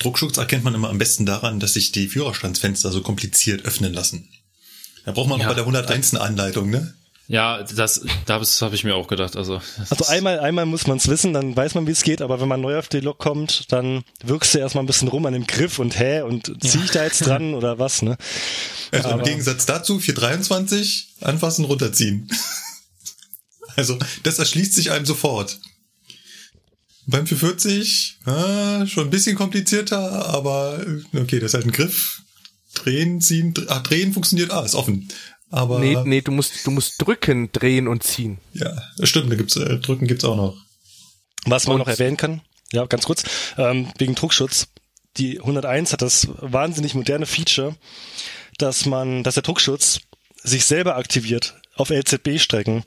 Druckschutz erkennt man immer am besten daran, dass sich die Führerstandsfenster so kompliziert öffnen lassen. Da braucht man noch bei der 101 eine Anleitung, ne? Ja, das habe ich mir auch gedacht. Also einmal muss man es wissen, dann weiß man, wie es geht, aber wenn man neu auf die Lok kommt, dann wirkst du erstmal ein bisschen rum an dem Griff und zieh ich da jetzt dran oder was, ne? Also im Gegensatz dazu, 423, anfassen, runterziehen. Also das erschließt sich einem sofort. Beim 440, schon ein bisschen komplizierter, aber okay, das ist halt ein Griff. Drehen, ziehen, drehen funktioniert, ist offen. Aber nee, du musst drücken, drehen und ziehen. Ja, stimmt, da gibt's, drücken gibt's auch noch. Was man noch erwähnen kann, ja, ganz kurz, wegen Druckschutz. Die 101 hat das wahnsinnig moderne Feature, dass der Druckschutz sich selber aktiviert auf LZB-Strecken.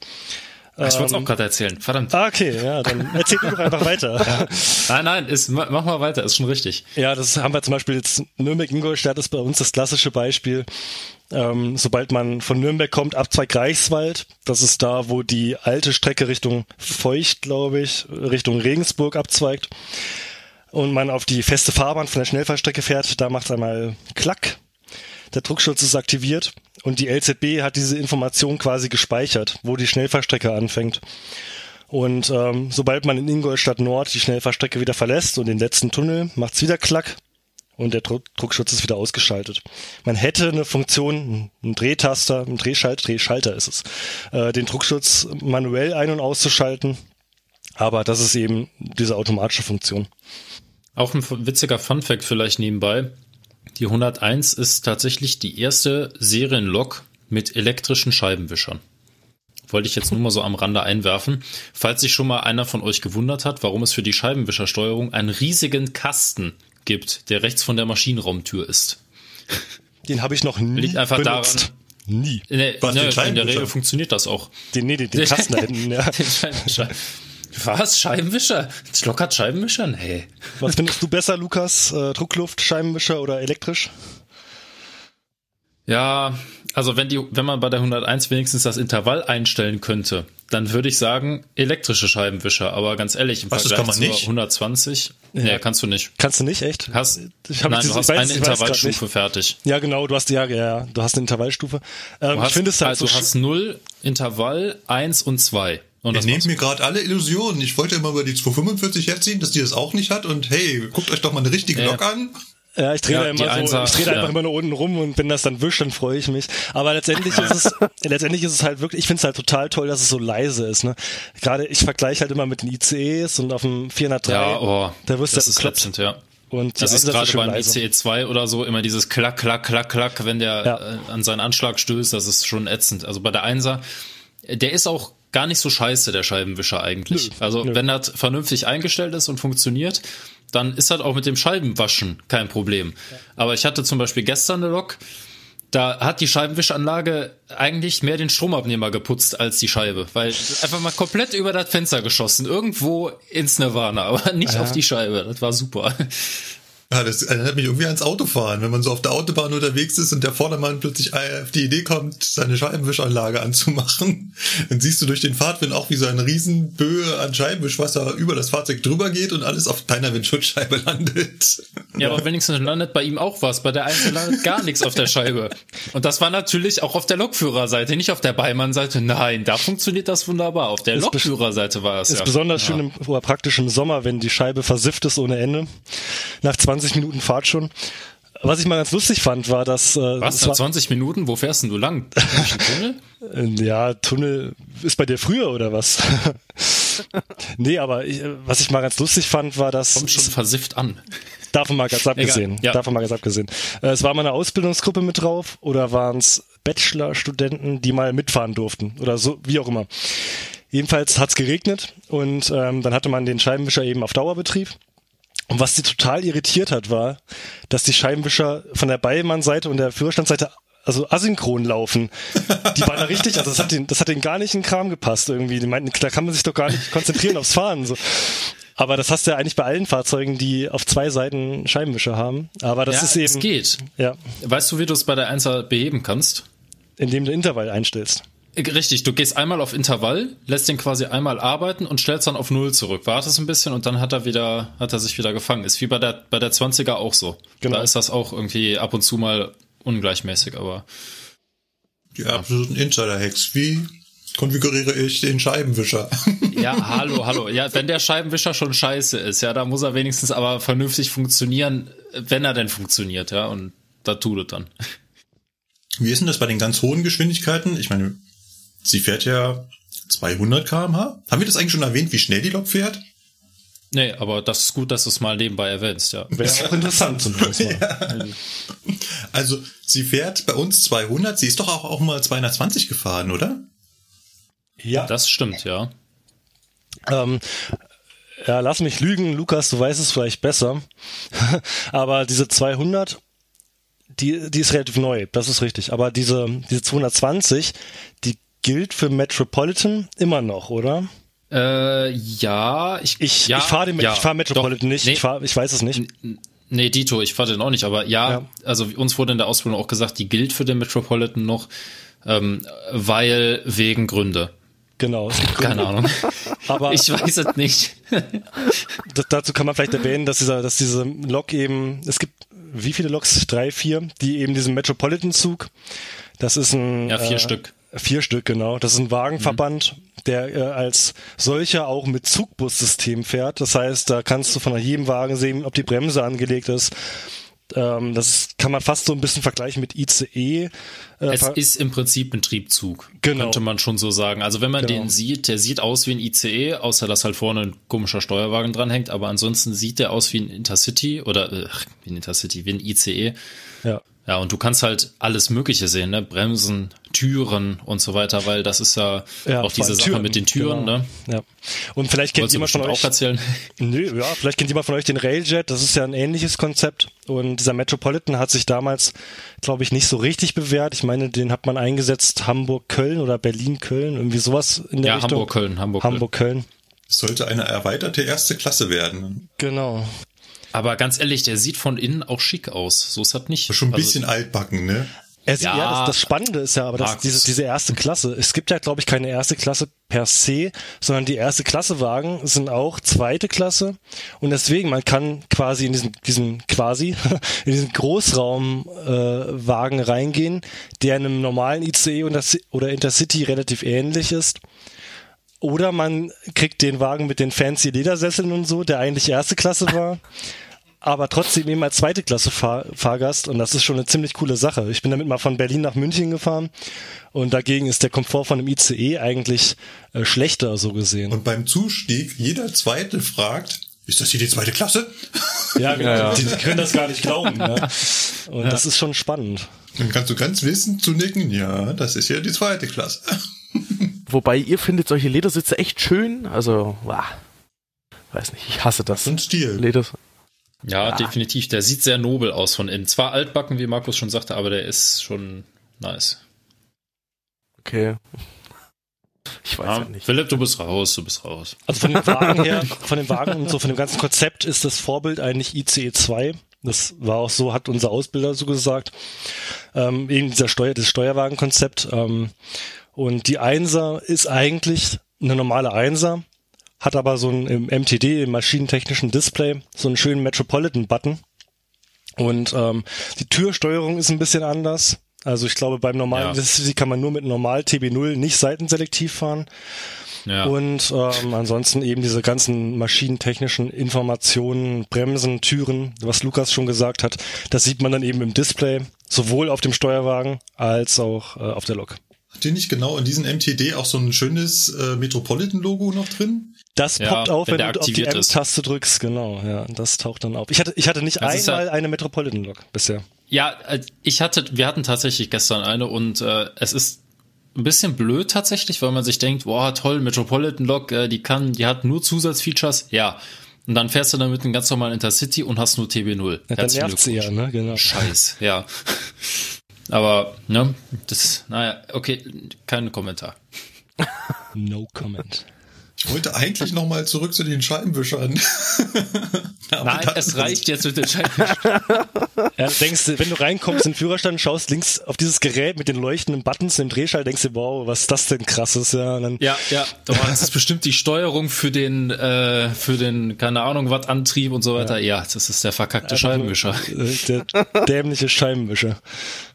Ich wollte es auch gerade erzählen, verdammt. Ah, okay, ja, dann erzähl mir doch einfach weiter. Ja. Nein, mach mal weiter, ist schon richtig. Ja, das haben wir zum Beispiel jetzt, Nürnberg-Ingolstadt ist bei uns das klassische Beispiel. Sobald man von Nürnberg kommt, Abzweig Reichswald, das ist da, wo die alte Strecke Richtung Feucht, glaube ich, Richtung Regensburg abzweigt und man auf die feste Fahrbahn von der Schnellfahrstrecke fährt, da macht es einmal Klack. Der Druckschutz ist aktiviert und die LZB hat diese Information quasi gespeichert, wo die Schnellfahrstrecke anfängt. Und sobald man in Ingolstadt Nord die Schnellfahrstrecke wieder verlässt und den letzten Tunnel, macht's wieder Klack und der Druckschutz ist wieder ausgeschaltet. Man hätte eine Funktion, einen Drehtaster, einen Drehschalter ist es, den Druckschutz manuell ein- und auszuschalten, aber das ist eben diese automatische Funktion. Auch ein witziger Funfact vielleicht nebenbei. Die 101 ist tatsächlich die erste Serienlok mit elektrischen Scheibenwischern. Wollte ich jetzt nur mal so am Rande einwerfen. Falls sich schon mal einer von euch gewundert hat, warum es für die Scheibenwischersteuerung einen riesigen Kasten gibt, der rechts von der Maschinenraumtür ist. Den habe ich noch nie liegt einfach benutzt. Daran, nie. In der Regel funktioniert das auch. Den Kasten da hinten, ja. Den Scheibenwischer. Was? Scheibenwischer? Das Lok hat Scheibenwischer? Nee. Was findest du besser, Lukas? Druckluft, Scheibenwischer oder elektrisch? Ja, also wenn man bei der 101 wenigstens das Intervall einstellen könnte, dann würde ich sagen, elektrische Scheibenwischer. Aber ganz ehrlich, im Vergleich zur 120, nee, kannst du nicht. Kannst du nicht, echt? Du hast eine Intervallstufe fertig. Ja, genau, du hast eine Intervallstufe. Du hast 0, Intervall, 1 und 2. Und ihr nehmt mir gerade alle Illusionen. Ich wollte immer über die 245 herziehen, dass die das auch nicht hat. Und hey, guckt euch doch mal eine richtige Lok an. Ja, ich drehe einfach immer nur unten rum und wenn das dann wischt, dann freue ich mich. Aber letztendlich ist es halt wirklich, ich finde es halt total toll, dass es so leise ist. Ne? Gerade ich vergleiche halt immer mit den ICEs und auf dem 403. Ja, da wirst du das klopfend, ja. Und das ist gerade beim ICE 2 oder so immer dieses Klack, Klack, Klack, Klack, wenn der an seinen Anschlag stößt, das ist schon ätzend. Also bei der 1er, der ist auch gar nicht so scheiße, der Scheibenwischer eigentlich. Nö. Wenn das vernünftig eingestellt ist und funktioniert, dann ist das auch mit dem Scheibenwaschen kein Problem. Ja. Aber ich hatte zum Beispiel gestern eine Lok, da hat die Scheibenwischanlage eigentlich mehr den Stromabnehmer geputzt als die Scheibe, weil einfach mal komplett über das Fenster geschossen, irgendwo ins Nirvana, aber nicht auf die Scheibe. Das war super. Ja, das erinnert mich irgendwie ans Autofahren, wenn man so auf der Autobahn unterwegs ist und der Vordermann plötzlich auf die Idee kommt, seine Scheibenwischanlage anzumachen. Dann siehst du durch den Fahrtwind auch, wie so eine Riesenböe an Scheibenwischwasser über das Fahrzeug drüber geht und alles auf deiner Windschutzscheibe landet. Ja, aber wenigstens landet bei ihm auch was. Bei der einen landet gar nichts auf der Scheibe. Und das war natürlich auch auf der Lokführerseite, nicht auf der Beimannseite. Nein, da funktioniert das wunderbar. Auf der Lokführerseite war es ist besonders schön oder praktisch im Sommer, wenn die Scheibe versifft ist ohne Ende. Nach 20 Minuten Fahrt schon. Was ich mal ganz lustig fand, war, dass... Was, 20 Minuten? Wo fährst denn du lang? Tunnel? Ja, Tunnel ist bei dir früher oder was? Nee, aber was ich mal ganz lustig fand, war, dass... Kommt schon versifft an. Davon mal ganz abgesehen. Es war mal eine Ausbildungsgruppe mit drauf oder waren es Bachelorstudenten, die mal mitfahren durften oder so, wie auch immer. Jedenfalls hat es geregnet und dann hatte man den Scheibenwischer eben auf Dauerbetrieb. Und was sie total irritiert hat, war, dass die Scheibenwischer von der Beilmannseite und der Führerstandseite also asynchron laufen. Die waren da richtig, also das hat denen gar nicht in den Kram gepasst irgendwie. Die meinten, da kann man sich doch gar nicht konzentrieren aufs Fahren. So. Aber das hast du ja eigentlich bei allen Fahrzeugen, die auf zwei Seiten Scheibenwischer haben. Aber das ist eben... es geht. Ja. Weißt du, wie du es bei der 1er beheben kannst? Indem du Intervall einstellst. Richtig, du gehst einmal auf Intervall, lässt den quasi einmal arbeiten und stellst dann auf 0 zurück, wartest ein bisschen und dann hat er sich wieder gefangen. Ist wie bei der 20er auch so. Genau. Da ist das auch irgendwie ab und zu mal ungleichmäßig, aber... Die absoluten Insider-Hacks, wie... konfiguriere ich den Scheibenwischer. Ja, hallo. Ja, wenn der Scheibenwischer schon scheiße ist, ja, da muss er wenigstens aber vernünftig funktionieren, wenn er denn funktioniert, ja, und da tut es dann. Wie ist denn das bei den ganz hohen Geschwindigkeiten? Ich meine, sie fährt ja 200 km/h. Haben wir das eigentlich schon erwähnt, wie schnell die Lok fährt? Nee, aber das ist gut, dass du es mal nebenbei erwähnst, ja. Wäre auch interessant zum Schluss mal. Ja. Also, sie fährt bei uns 200, sie ist doch auch mal 220 gefahren, oder? Ja, das stimmt, ja. Ja, lass mich lügen, Lukas, du weißt es vielleicht besser. Aber diese 200, die ist relativ neu, das ist richtig. Aber diese 220, die gilt für Metropolitan immer noch, oder? Ich fahre Metropolitan doch, nicht, nee, ich weiß es nicht. Nee, Dito, ich fahre den auch nicht, aber ja, also uns wurde in der Ausbildung auch gesagt, die gilt für den Metropolitan noch, weil wegen Gründe. Genau. Keine Ahnung. Aber ich weiß es nicht. Dazu kann man vielleicht erwähnen, dass diese Lok eben, es gibt wie viele Loks? 3, 4, die eben diesen Metropolitan-Zug, das ist ein... Ja, 4 Stück. 4 Stück, genau. Das ist ein Wagenverband, der als solcher auch mit Zugbussystem fährt. Das heißt, da kannst du von jedem Wagen sehen, ob die Bremse angelegt ist. Das kann man fast so ein bisschen vergleichen mit ICE. Es ist im Prinzip ein Triebzug, Könnte man schon so sagen. Also wenn man den sieht, der sieht aus wie ein ICE, außer dass halt vorne ein komischer Steuerwagen dranhängt, aber ansonsten sieht der aus wie ein Intercity wie ein ICE. Ja. Ja, und du kannst halt alles Mögliche sehen, ne? Bremsen, Türen und so weiter, weil das ist ja auch diese Sache mit den Türen, genau. Ne? Ja. Und vielleicht kennt jemand von euch... Auch erzählen? Nö, ja, vielleicht kennt jemand von euch den Railjet, das ist ja ein ähnliches Konzept. Und dieser Metropolitan hat sich damals, glaube ich, nicht so richtig bewährt. Ich meine, den hat man eingesetzt, Hamburg-Köln oder Berlin-Köln, irgendwie sowas in der Richtung. Hamburg-Köln. Es sollte eine erweiterte erste Klasse werden. Genau. Aber ganz ehrlich, der sieht von innen auch schick aus. So ist das nicht. Schon ein bisschen altbacken, ne? Das Spannende ist ja aber, dass diese erste Klasse, es gibt ja, glaube ich, keine erste Klasse per se, sondern die erste Klasse Wagen sind auch zweite Klasse. Und deswegen, man kann quasi in diesen Großraumwagen reingehen, der einem normalen ICE oder Intercity relativ ähnlich ist. Oder man kriegt den Wagen mit den fancy Ledersesseln und so, der eigentlich erste Klasse war, aber trotzdem eben als zweite Klasse Fahrgast. Und das ist schon eine ziemlich coole Sache. Ich bin damit mal von Berlin nach München gefahren und dagegen ist der Komfort von einem ICE eigentlich schlechter, so gesehen. Und beim Zustieg, jeder Zweite fragt, ist das hier die zweite Klasse? Ja, genau. Ja. Die können das gar nicht glauben. Ne? Und das ist schon spannend. Dann kannst du ganz wissend zu nicken, ja, das ist hier die zweite Klasse. Wobei, ihr findet solche Ledersitze echt schön. Also, weiß nicht, ich hasse das. Und Stil. Ledersitze. Ja, definitiv. Der sieht sehr nobel aus von innen. Zwar altbacken, wie Markus schon sagte, aber der ist schon nice. Okay. Ich weiß ja nicht. Philipp, du bist raus. Also von dem Wagen her, von dem Wagen und so, von dem ganzen Konzept ist das Vorbild eigentlich ICE 2. Das war auch so, hat unser Ausbilder so gesagt. Eben das Steuerwagenkonzept. Und die 1er ist eigentlich eine normale 1er, hat aber so ein im MTD, im maschinentechnischen Display, so einen schönen Metropolitan-Button. Und die Türsteuerung ist ein bisschen anders. Also ich glaube, beim normalen Intercity kann man nur mit normal TB0 nicht seitenselektiv fahren. Ja. Und ansonsten eben diese ganzen maschinentechnischen Informationen, Bremsen, Türen, was Lukas schon gesagt hat, das sieht man dann eben im Display, sowohl auf dem Steuerwagen als auch auf der Lok. Hat ihr nicht genau in diesem MTD auch so ein schönes Metropolitan-Logo noch drin? Das poppt auf, wenn du auf die M-Taste drückst, genau. Ja, das taucht dann auf. Ich hatte nicht das einmal eine Metropolitan-Lok bisher. Ja, wir hatten tatsächlich gestern eine und es ist ein bisschen blöd tatsächlich, weil man sich denkt, boah, toll, Metropolitan-Lok, die hat nur Zusatzfeatures, ja. Und dann fährst du damit einen ganz normalen Intercity und hast nur TB0. Ja, dann nervt's ja, ne? Genau. Scheiß, ja. Aber, ne, das, naja, okay, kein Kommentar. No comment. Ich wollte eigentlich nochmal zurück zu den Scheibenwischern. Nein, es reicht jetzt mit den Scheibenwischern. Ja, denkst du, wenn du reinkommst in den Führerstand, schaust links auf dieses Gerät mit den leuchtenden Buttons und dem Drehschalter, denkst du, wow, was ist das denn krasses? Ja, dann ja, das ist bestimmt die Steuerung für den, keine Ahnung, Wattantrieb und so weiter. Ja, das ist der verkackte Scheibenwischer. Der dämliche Scheibenwischer.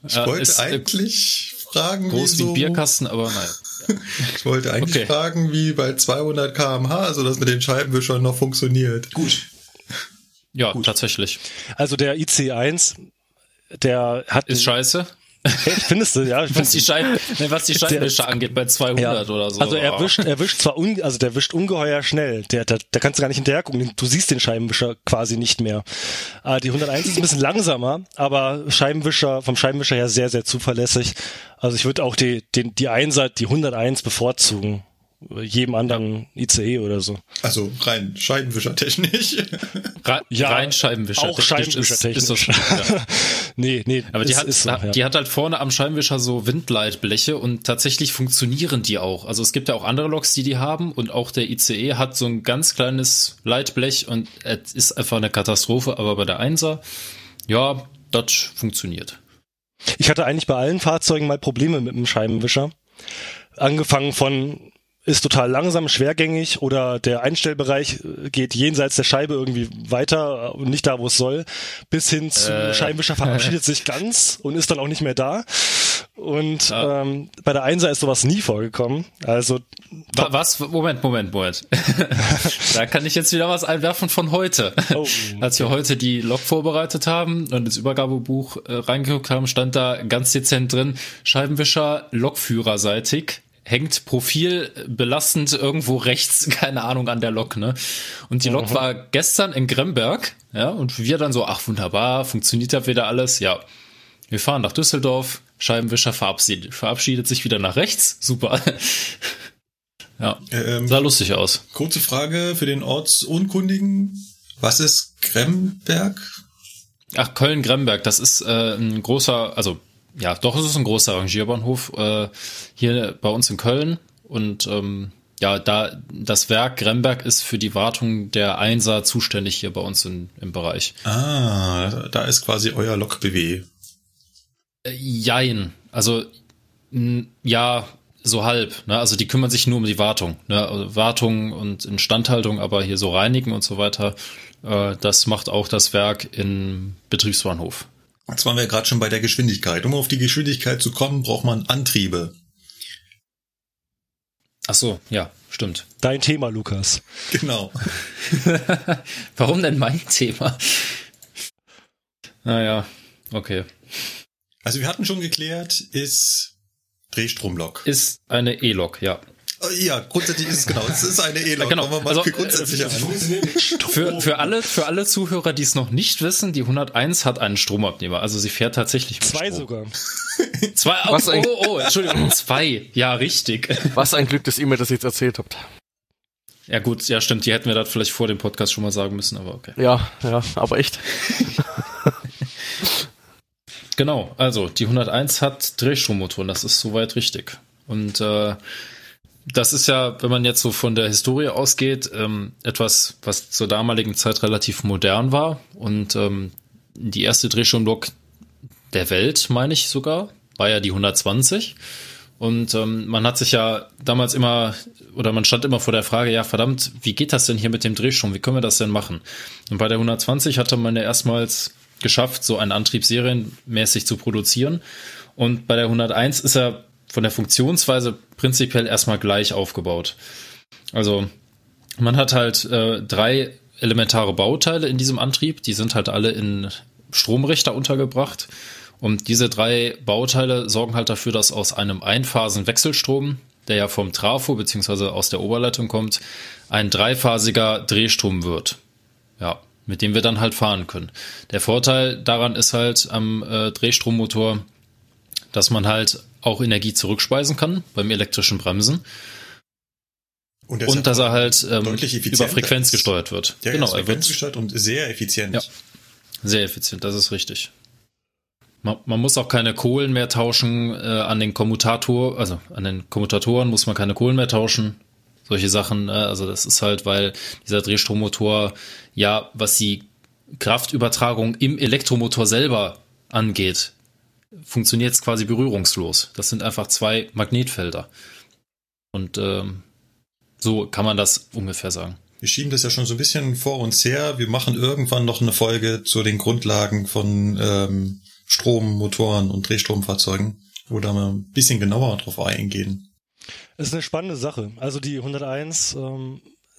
Ich wollte eigentlich fragen, groß wie ein Bierkasten, aber nein. Ich wollte eigentlich fragen, wie bei 200 km/h, also das mit den Scheibenwischern noch funktioniert. Gut. Ja, gut. Tatsächlich. Also der ICE 1, der hat... Ist scheiße. Findest du, ja. Was die Scheibenwischer angeht, bei 200 oder so. Also der wischt ungeheuer schnell. Da kannst du gar nicht hinterher gucken. Du siehst den Scheibenwischer quasi nicht mehr. Die 101 ist ein bisschen langsamer, aber vom Scheibenwischer her sehr, sehr zuverlässig. Also ich würde auch die 101 bevorzugen. Jedem anderen ICE oder so. Also rein Scheibenwischertechnisch. Rein Scheibenwischertechnisch. Auch Scheibenwischertechnisch. Ist das, ja. Nee. Aber die hat halt vorne am Scheibenwischer so Windleitbleche und tatsächlich funktionieren die auch. Also es gibt ja auch andere Loks, die haben und auch der ICE hat so ein ganz kleines Leitblech und es ist einfach eine Katastrophe. Aber bei der 1er, ja, das funktioniert. Ich hatte eigentlich bei allen Fahrzeugen mal Probleme mit dem Scheibenwischer. Angefangen von... ist total langsam, schwergängig oder der Einstellbereich geht jenseits der Scheibe irgendwie weiter und nicht da, wo es soll, bis hin zum Scheibenwischer verabschiedet sich ganz und ist dann auch nicht mehr da. Und bei der 1er ist sowas nie vorgekommen. Also was? Moment. Da kann ich jetzt wieder was einwerfen von heute. Oh, okay. Als wir heute die Lok vorbereitet haben und ins Übergabebuch reingeguckt haben, stand da ganz dezent drin, Scheibenwischer lokführerseitig. Hängt profilbelastend irgendwo rechts, keine Ahnung, an der Lok, ne? Und die Lok war gestern in Gremberg, ja, und wir dann so, ach wunderbar, funktioniert ja wieder alles, ja. Wir fahren nach Düsseldorf, Scheibenwischer verabschiedet sich wieder nach rechts, super. Ja, sah lustig aus. Kurze Frage für den Ortsunkundigen, was ist Gremberg? Ach, Köln-Gremberg, das ist ein großer, also... Ja, doch, es ist ein großer Rangierbahnhof hier bei uns in Köln und da das Werk Gremberg ist für die Wartung der Einser zuständig hier bei uns im Bereich. Ah, da ist quasi euer Lok-BW. Jein, also ja, so halb. Ne? Also die kümmern sich nur um die Wartung, ne? Also Wartung und Instandhaltung, aber hier so reinigen und so weiter, das macht auch das Werk im Betriebsbahnhof. Jetzt waren wir ja gerade schon bei der Geschwindigkeit. Um auf die Geschwindigkeit zu kommen, braucht man Antriebe. Ach so, ja, stimmt. Dein Thema, Lukas. Genau. Warum denn mein Thema? Naja, okay. Also wir hatten schon geklärt, ist Drehstromlok. Ist eine E-Lok, ja. Ja, grundsätzlich ist es genau. Es ist eine E-Lok. Genau. Aber also, grundsätzlich für alle Zuhörer, die es noch nicht wissen, die 101 hat einen Stromabnehmer. Also sie fährt tatsächlich mit Strom. Sogar. Zwei. Entschuldigung. 2. Ja, richtig. Was ein Glück, dass ihr mir das jetzt erzählt habt. Ja gut, ja stimmt. Die hätten wir das vielleicht vor dem Podcast schon mal sagen müssen, aber okay. Ja, aber echt. Genau. Also die 101 hat Drehstrommotoren. Das ist soweit richtig. Und das ist ja, wenn man jetzt so von der Historie ausgeht, etwas, was zur damaligen Zeit relativ modern war. Und die erste Drehstromlok der Welt, meine ich sogar, war ja die 120. Und man hat sich ja damals man stand immer vor der Frage, ja verdammt, wie geht das denn hier mit dem Drehstrom? Wie können wir das denn machen? Und bei der 120 hatte man ja erstmals geschafft, so einen Antrieb serienmäßig zu produzieren. Und bei der 101 ist er von der Funktionsweise prinzipiell erstmal gleich aufgebaut. Also man hat halt 3 elementare Bauteile in diesem Antrieb, die sind halt alle in Stromrichter untergebracht und diese 3 Bauteile sorgen halt dafür, dass aus einem Einphasen-Wechselstrom, der ja vom Trafo beziehungsweise aus der Oberleitung kommt, ein 3-phasiger Drehstrom wird. Ja, mit dem wir dann halt fahren können. Der Vorteil daran ist halt am Drehstrommotor, dass man halt auch Energie zurückspeisen kann beim elektrischen Bremsen. Und dass er halt über Frequenz gesteuert wird. Ja, genau, er wird gesteuert und sehr effizient. Ja, sehr effizient, das ist richtig. Man muss auch keine Kohlen mehr tauschen an den Kommutator, also an den Kommutatoren muss man keine Kohlen mehr tauschen. Solche Sachen, also das ist halt, weil dieser Drehstrommotor, ja, was die Kraftübertragung im Elektromotor selber angeht, funktioniert es quasi berührungslos. Das sind einfach zwei Magnetfelder. Und so kann man das ungefähr sagen. Wir schieben das ja schon so ein bisschen vor uns her. Wir machen irgendwann noch eine Folge zu den Grundlagen von Strom, Motoren und Drehstromfahrzeugen, wo da mal ein bisschen genauer drauf eingehen. Es ist eine spannende Sache. Also die 101,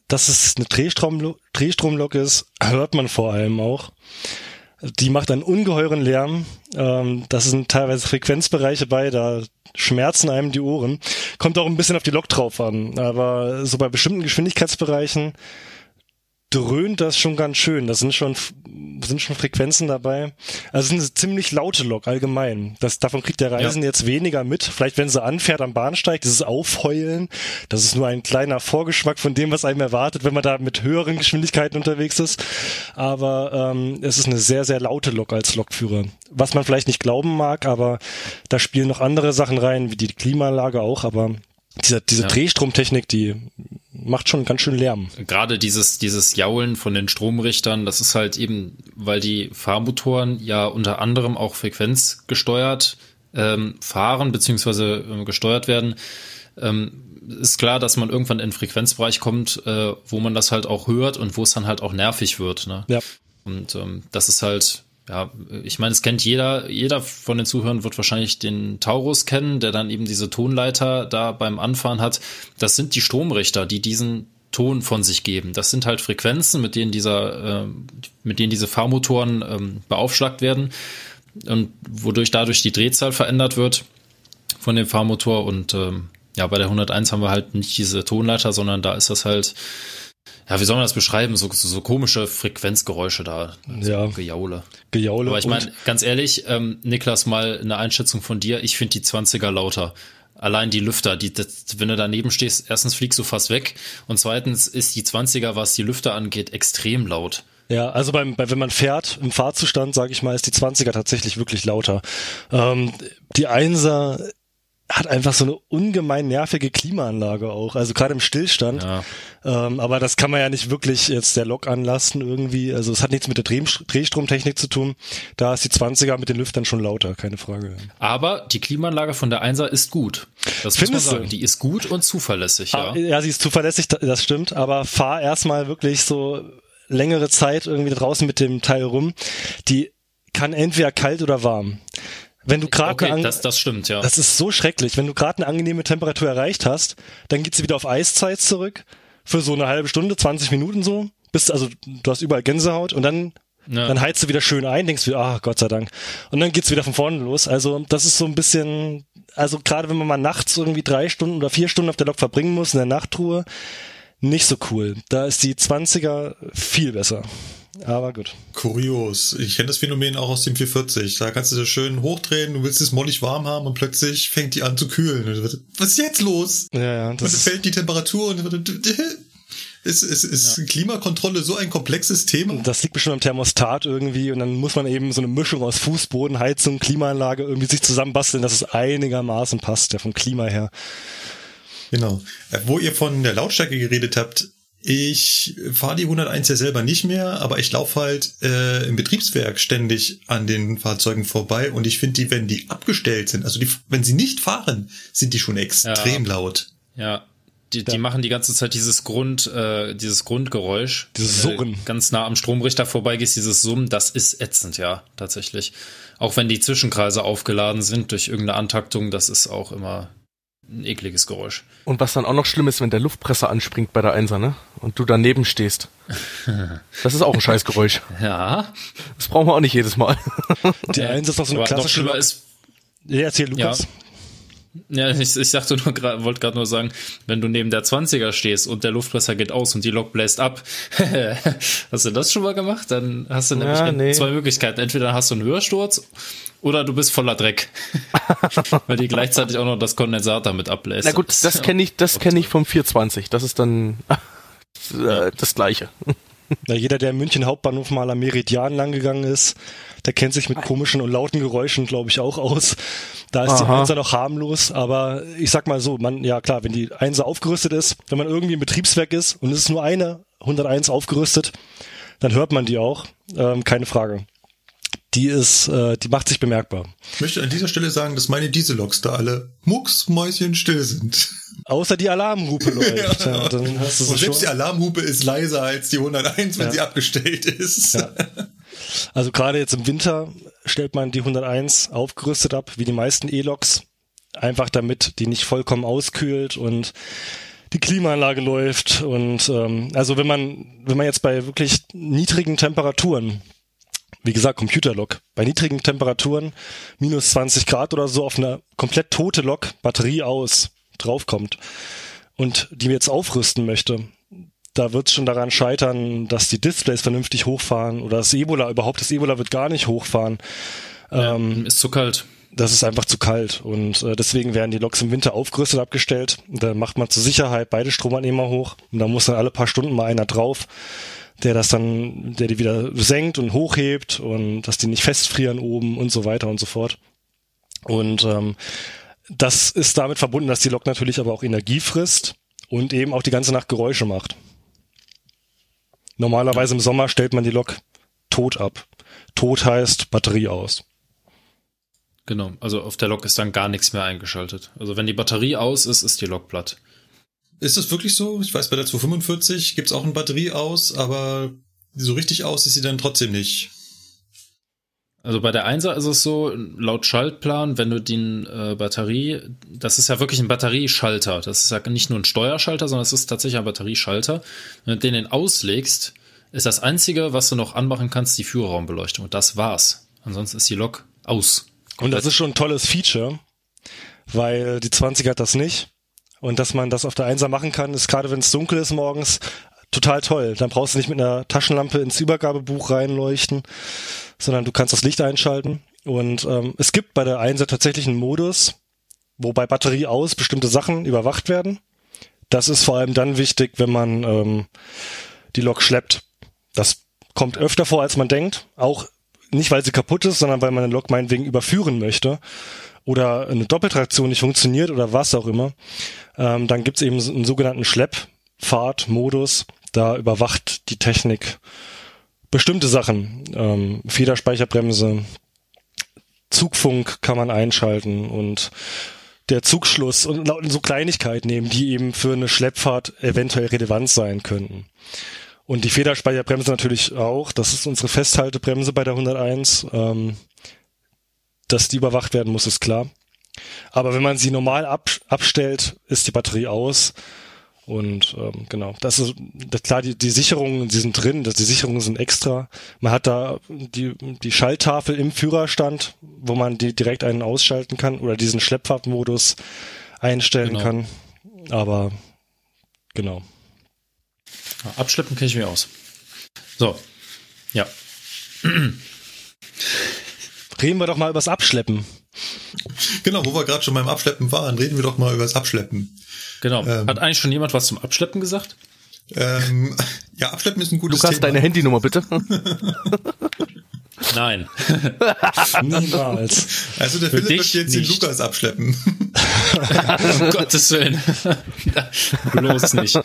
dass es eine Drehstromlok ist, hört man vor allem auch. Die macht einen ungeheuren Lärm. Das sind teilweise Frequenzbereiche bei, da schmerzen einem die Ohren. Kommt auch ein bisschen auf die Lok drauf an. Aber so bei bestimmten Geschwindigkeitsbereichen dröhnt das schon ganz schön. Das sind schon Frequenzen dabei. Also es ist eine ziemlich laute Lok allgemein. Davon kriegt der Reisende jetzt weniger mit. Vielleicht, wenn sie anfährt am Bahnsteig, dieses Aufheulen. Das ist nur ein kleiner Vorgeschmack von dem, was einem erwartet, wenn man da mit höheren Geschwindigkeiten unterwegs ist. Aber es ist eine sehr, sehr laute Lok als Lokführer. Was man vielleicht nicht glauben mag, aber da spielen noch andere Sachen rein, wie die Klimaanlage auch, aber diese Drehstromtechnik, die macht schon ganz schön Lärm. Gerade dieses Jaulen von den Stromrichtern, das ist halt eben, weil die Fahrmotoren ja unter anderem auch frequenzgesteuert fahren bzw. gesteuert werden, ist klar, dass man irgendwann in den Frequenzbereich kommt, wo man das halt auch hört und wo es dann halt auch nervig wird. Ne? Ja. Und das ist halt... Ja, ich meine, es kennt jeder von den Zuhörern wird wahrscheinlich den Taurus kennen, der dann eben diese Tonleiter da beim Anfahren hat. Das sind die Stromrichter, die diesen Ton von sich geben. Das sind halt Frequenzen, mit denen diese Fahrmotoren beaufschlagt werden und wodurch dadurch die Drehzahl verändert wird von dem Fahrmotor. Und bei der 101 haben wir halt nicht diese Tonleiter, sondern da ist das halt, ja, wie soll man das beschreiben? So komische Frequenzgeräusche da. Also ja. Gejaule. Aber ich meine, ganz ehrlich, Niklas, mal eine Einschätzung von dir. Ich finde die 20er lauter. Allein die Lüfter, wenn du daneben stehst, erstens fliegst du fast weg und zweitens ist die 20er, was die Lüfter angeht, extrem laut. Ja, also wenn man fährt, im Fahrzustand, sage ich mal, ist die 20er tatsächlich wirklich lauter. Die 1er hat einfach so eine ungemein nervige Klimaanlage auch, also gerade im Stillstand. Ja. Aber das kann man ja nicht wirklich jetzt der Lok anlasten irgendwie. Also es hat nichts mit der Drehstromtechnik zu tun. Da ist die 20er mit den Lüftern schon lauter, keine Frage. Aber die Klimaanlage von der 1er ist gut. Das findest muss man sagen. Die ist gut und zuverlässig, ja. Ja, sie ist zuverlässig, das stimmt. Aber fahr erstmal wirklich so längere Zeit irgendwie draußen mit dem Teil rum. Die kann entweder kalt oder warm. Wenn du gerade das stimmt, ja. Das ist so schrecklich. Wenn du gerade eine angenehme Temperatur erreicht hast, dann geht sie wieder auf Eiszeit zurück für so eine halbe Stunde, 20 Minuten so. Du hast überall Gänsehaut und dann heizt du wieder schön ein, denkst wieder, ach Gott sei Dank. Und dann geht's wieder von vorne los. Also das ist so ein bisschen, also gerade wenn man mal nachts irgendwie 3 Stunden oder 4 Stunden auf der Lok verbringen muss in der Nachtruhe, nicht so cool. Da ist die 20er viel besser. Aber gut. Kurios. Ich kenne das Phänomen auch aus dem 440. Da kannst du das schön hochdrehen, du willst es mollig warm haben und plötzlich fängt die an zu kühlen. Was ist jetzt los? Ja, das und fällt die Temperatur und ist Klimakontrolle so ein komplexes Thema. Das liegt bestimmt am Thermostat irgendwie und dann muss man eben so eine Mischung aus Fußboden, Heizung, Klimaanlage irgendwie sich zusammenbasteln, dass es einigermaßen passt, ja, vom Klima her. Genau. Wo ihr von der Lautstärke geredet habt, ich fahre die 101 ja selber nicht mehr, aber ich laufe halt im Betriebswerk ständig an den Fahrzeugen vorbei und ich finde die, wenn die abgestellt sind, also wenn sie nicht fahren, sind die schon extrem laut. Ja, die machen die ganze Zeit dieses Grundgeräusch. Dieses Summen. Ganz nah am Stromrichter vorbeigehst, dieses Summen, das ist ätzend, ja, tatsächlich. Auch wenn die Zwischenkreise aufgeladen sind durch irgendeine Antaktung, das ist auch immer... ein ekliges Geräusch. Und was dann auch noch schlimm ist, wenn der Luftpresser anspringt bei der 1er, ne? Und du daneben stehst. Das ist auch ein scheiß Geräusch. Ja. Das brauchen wir auch nicht jedes Mal. Die 1 ist doch so eine klassische... Ja, erzähl, Lukas. Ja. Ja, ich sagte nur, wollte gerade nur sagen, wenn du neben der 20er stehst und der Luftpresser geht aus und die Lok bläst ab, hast du das schon mal gemacht? Dann hast du nämlich zwei Möglichkeiten. Entweder hast du einen Höhersturz oder du bist voller Dreck. Weil die gleichzeitig auch noch das Kondensator mit abbläst. Na gut, das kenne ich vom 420. Das ist dann das Gleiche. Na, jeder, der im München Hauptbahnhof mal am Meridian langgegangen ist, der kennt sich mit komischen und lauten Geräuschen, glaube ich, auch aus. Da ist die Einser noch harmlos, aber ich sag mal so, wenn die Einser aufgerüstet ist, wenn man irgendwie im Betriebswerk ist und es ist nur eine 101 aufgerüstet, dann hört man die auch, keine Frage. Die macht sich bemerkbar. Ich möchte an dieser Stelle sagen, dass meine Dieselloks da alle mucksmäuschenstill sind. Außer die Alarmhupe läuft. Ja. Dann hast du und selbst schon. Die Alarmhupe ist leiser als die 101, wenn sie abgestellt ist. Ja. Also gerade jetzt im Winter stellt man die 101 aufgerüstet ab, wie die meisten E-Loks. Einfach damit die nicht vollkommen auskühlt und die Klimaanlage läuft. Und also wenn man jetzt bei wirklich niedrigen Temperaturen, wie gesagt, Computerlok, bei niedrigen Temperaturen, minus 20 Grad oder so, auf eine komplett tote Lok, Batterie aus, draufkommt und die jetzt aufrüsten möchte, da wird es schon daran scheitern, dass die Displays vernünftig hochfahren oder das Ebola wird gar nicht hochfahren. Ja, ist zu kalt. Das ist einfach zu kalt und deswegen werden die Loks im Winter aufgerüstet abgestellt. Da macht man zur Sicherheit beide Stromannehmer hoch und da muss dann alle paar Stunden mal einer drauf, der die wieder senkt und hochhebt und dass die nicht festfrieren oben und so weiter und so fort. Und das ist damit verbunden, dass die Lok natürlich aber auch Energie frisst und eben auch die ganze Nacht Geräusche macht. Normalerweise im Sommer stellt man die Lok tot ab. Tot heißt Batterie aus. Genau, also auf der Lok ist dann gar nichts mehr eingeschaltet. Also wenn die Batterie aus ist, ist die Lok platt. Ist das wirklich so? Ich weiß, bei der 245 gibt's auch eine Batterie aus, aber so richtig aus ist sie dann trotzdem nicht. Also bei der 1er ist es so, laut Schaltplan, wenn du die Batterie, das ist ja wirklich ein Batterieschalter, das ist ja nicht nur ein Steuerschalter, sondern es ist tatsächlich ein Batterieschalter. Wenn du den auslegst, ist das Einzige, was du noch anmachen kannst, die Führerraumbeleuchtung. Und das war's. Ansonsten ist die Lok aus. Und das ist schon ein tolles Feature, weil die 20er hat das nicht. Und dass man das auf der 1er machen kann, ist gerade, wenn es dunkel ist morgens, total toll. Dann brauchst du nicht mit einer Taschenlampe ins Übergabebuch reinleuchten, sondern du kannst das Licht einschalten. Und es gibt bei der 1er tatsächlich einen Modus, wo bei Batterie aus bestimmte Sachen überwacht werden. Das ist vor allem dann wichtig, wenn man die Lok schleppt. Das kommt öfter vor, als man denkt. Auch nicht, weil sie kaputt ist, sondern weil man eine Lok meinetwegen überführen möchte oder eine Doppeltraktion nicht funktioniert oder was auch immer. Dann gibt's eben einen sogenannten Schleppfahrtmodus. Da überwacht die Technik bestimmte Sachen. Federspeicherbremse, Zugfunk kann man einschalten und der Zugschluss und so Kleinigkeiten nehmen, die eben für eine Schleppfahrt eventuell relevant sein könnten. Und die Federspeicherbremse natürlich auch. Das ist unsere Festhaltebremse bei der 101. Dass die überwacht werden muss, ist klar. Aber wenn man sie normal abstellt, ist die Batterie aus. Und genau, klar, die Sicherungen, die sind drin, die Sicherungen sind extra. Man hat da die Schalttafel im Führerstand, wo man die direkt einen ausschalten kann oder diesen Schleppfahrtmodus einstellen kann. Aber genau. Abschleppen kenne ich mir aus. So, ja. Reden wir doch mal über das Abschleppen. Genau, wo wir gerade schon beim Abschleppen waren, reden wir doch mal über das Abschleppen. Genau. Hat eigentlich schon jemand was zum Abschleppen gesagt? Ja, Abschleppen ist ein gutes Thema. Lukas, deine Handynummer bitte. Nein. Niemals. Also der Philipp möchte jetzt den Lukas abschleppen. Um Gottes Willen. Bloß nicht.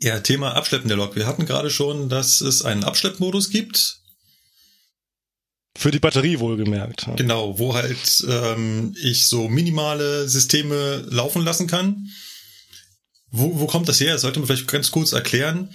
Ja, Thema Abschleppen der Lok. Wir hatten gerade schon, dass es einen Abschleppmodus gibt. Für die Batterie wohlgemerkt. Ja. Genau, wo halt ich so minimale Systeme laufen lassen kann. Wo kommt das her? Das sollte man vielleicht ganz kurz erklären.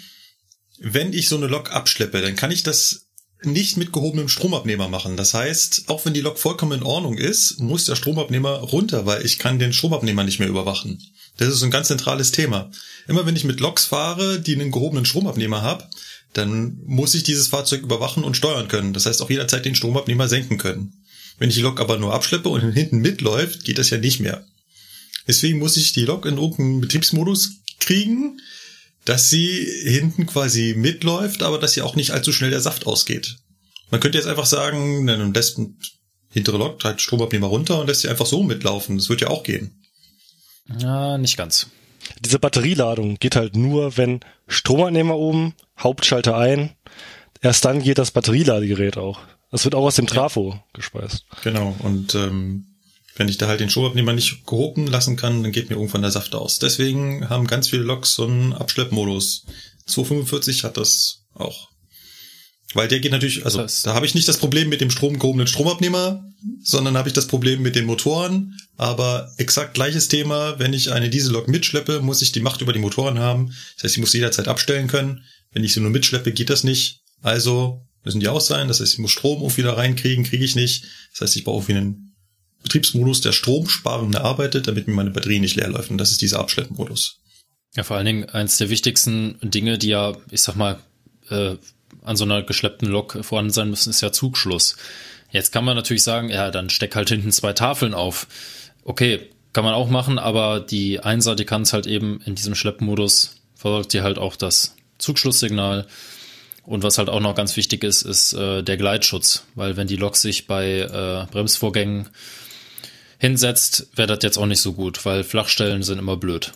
Wenn ich so eine Lok abschleppe, dann kann ich das nicht mit gehobenem Stromabnehmer machen. Das heißt, auch wenn die Lok vollkommen in Ordnung ist, muss der Stromabnehmer runter, weil ich kann den Stromabnehmer nicht mehr überwachen. Das ist ein ganz zentrales Thema. Immer wenn ich mit Loks fahre, die einen gehobenen Stromabnehmer habe, dann muss ich dieses Fahrzeug überwachen und steuern können. Das heißt, auch jederzeit den Stromabnehmer senken können. Wenn ich die Lok aber nur abschleppe und hinten mitläuft, geht das ja nicht mehr. Deswegen muss ich die Lok in irgendeinen Betriebsmodus kriegen, dass sie hinten quasi mitläuft, aber dass sie auch nicht allzu schnell der Saft ausgeht. Man könnte jetzt einfach sagen, dann lässt eine hintere Lok halt Stromabnehmer runter und lässt sie einfach so mitlaufen. Das wird ja auch gehen. Na, nicht ganz. Diese Batterieladung geht halt nur, wenn Stromabnehmer oben, Hauptschalter ein, erst dann geht das Batterieladegerät auch. Das wird auch aus dem Trafo gespeist. Genau, und wenn ich da halt den Stromabnehmer nicht gehoben lassen kann, dann geht mir irgendwann der Saft aus. Deswegen haben ganz viele Loks so einen Abschleppmodus. 245 hat das auch. Weil der geht natürlich, also das heißt, da habe ich nicht das Problem mit dem stromgehobenen Stromabnehmer, sondern habe ich das Problem mit den Motoren. Aber exakt gleiches Thema, wenn ich eine Diesellok mitschleppe, muss ich die Macht über die Motoren haben. Das heißt, ich muss sie jederzeit abstellen können. Wenn ich sie nur mitschleppe, geht das nicht. Also müssen die aus sein. Das heißt, ich muss Strom auch wieder reinkriegen, kriege ich nicht. Das heißt, ich brauche irgendwie einen Betriebsmodus, der stromsparend arbeitet, damit mir meine Batterie nicht leer läuft. Und das ist dieser Abschleppmodus. Ja, vor allen Dingen eins der wichtigsten Dinge, die ja, ich sag mal, an so einer geschleppten Lok vorhanden sein müssen, ist ja Zugschluss. Jetzt kann man natürlich sagen, ja, dann steck halt hinten zwei Tafeln auf. Okay, kann man auch machen, aber die Einser, die kann es halt eben in diesem Schleppmodus, versorgt die halt auch das Zugschlusssignal. Und was halt auch noch ganz wichtig ist, ist der Gleitschutz. Weil wenn die Lok sich bei Bremsvorgängen hinsetzt, wäre das jetzt auch nicht so gut, weil Flachstellen sind immer blöd.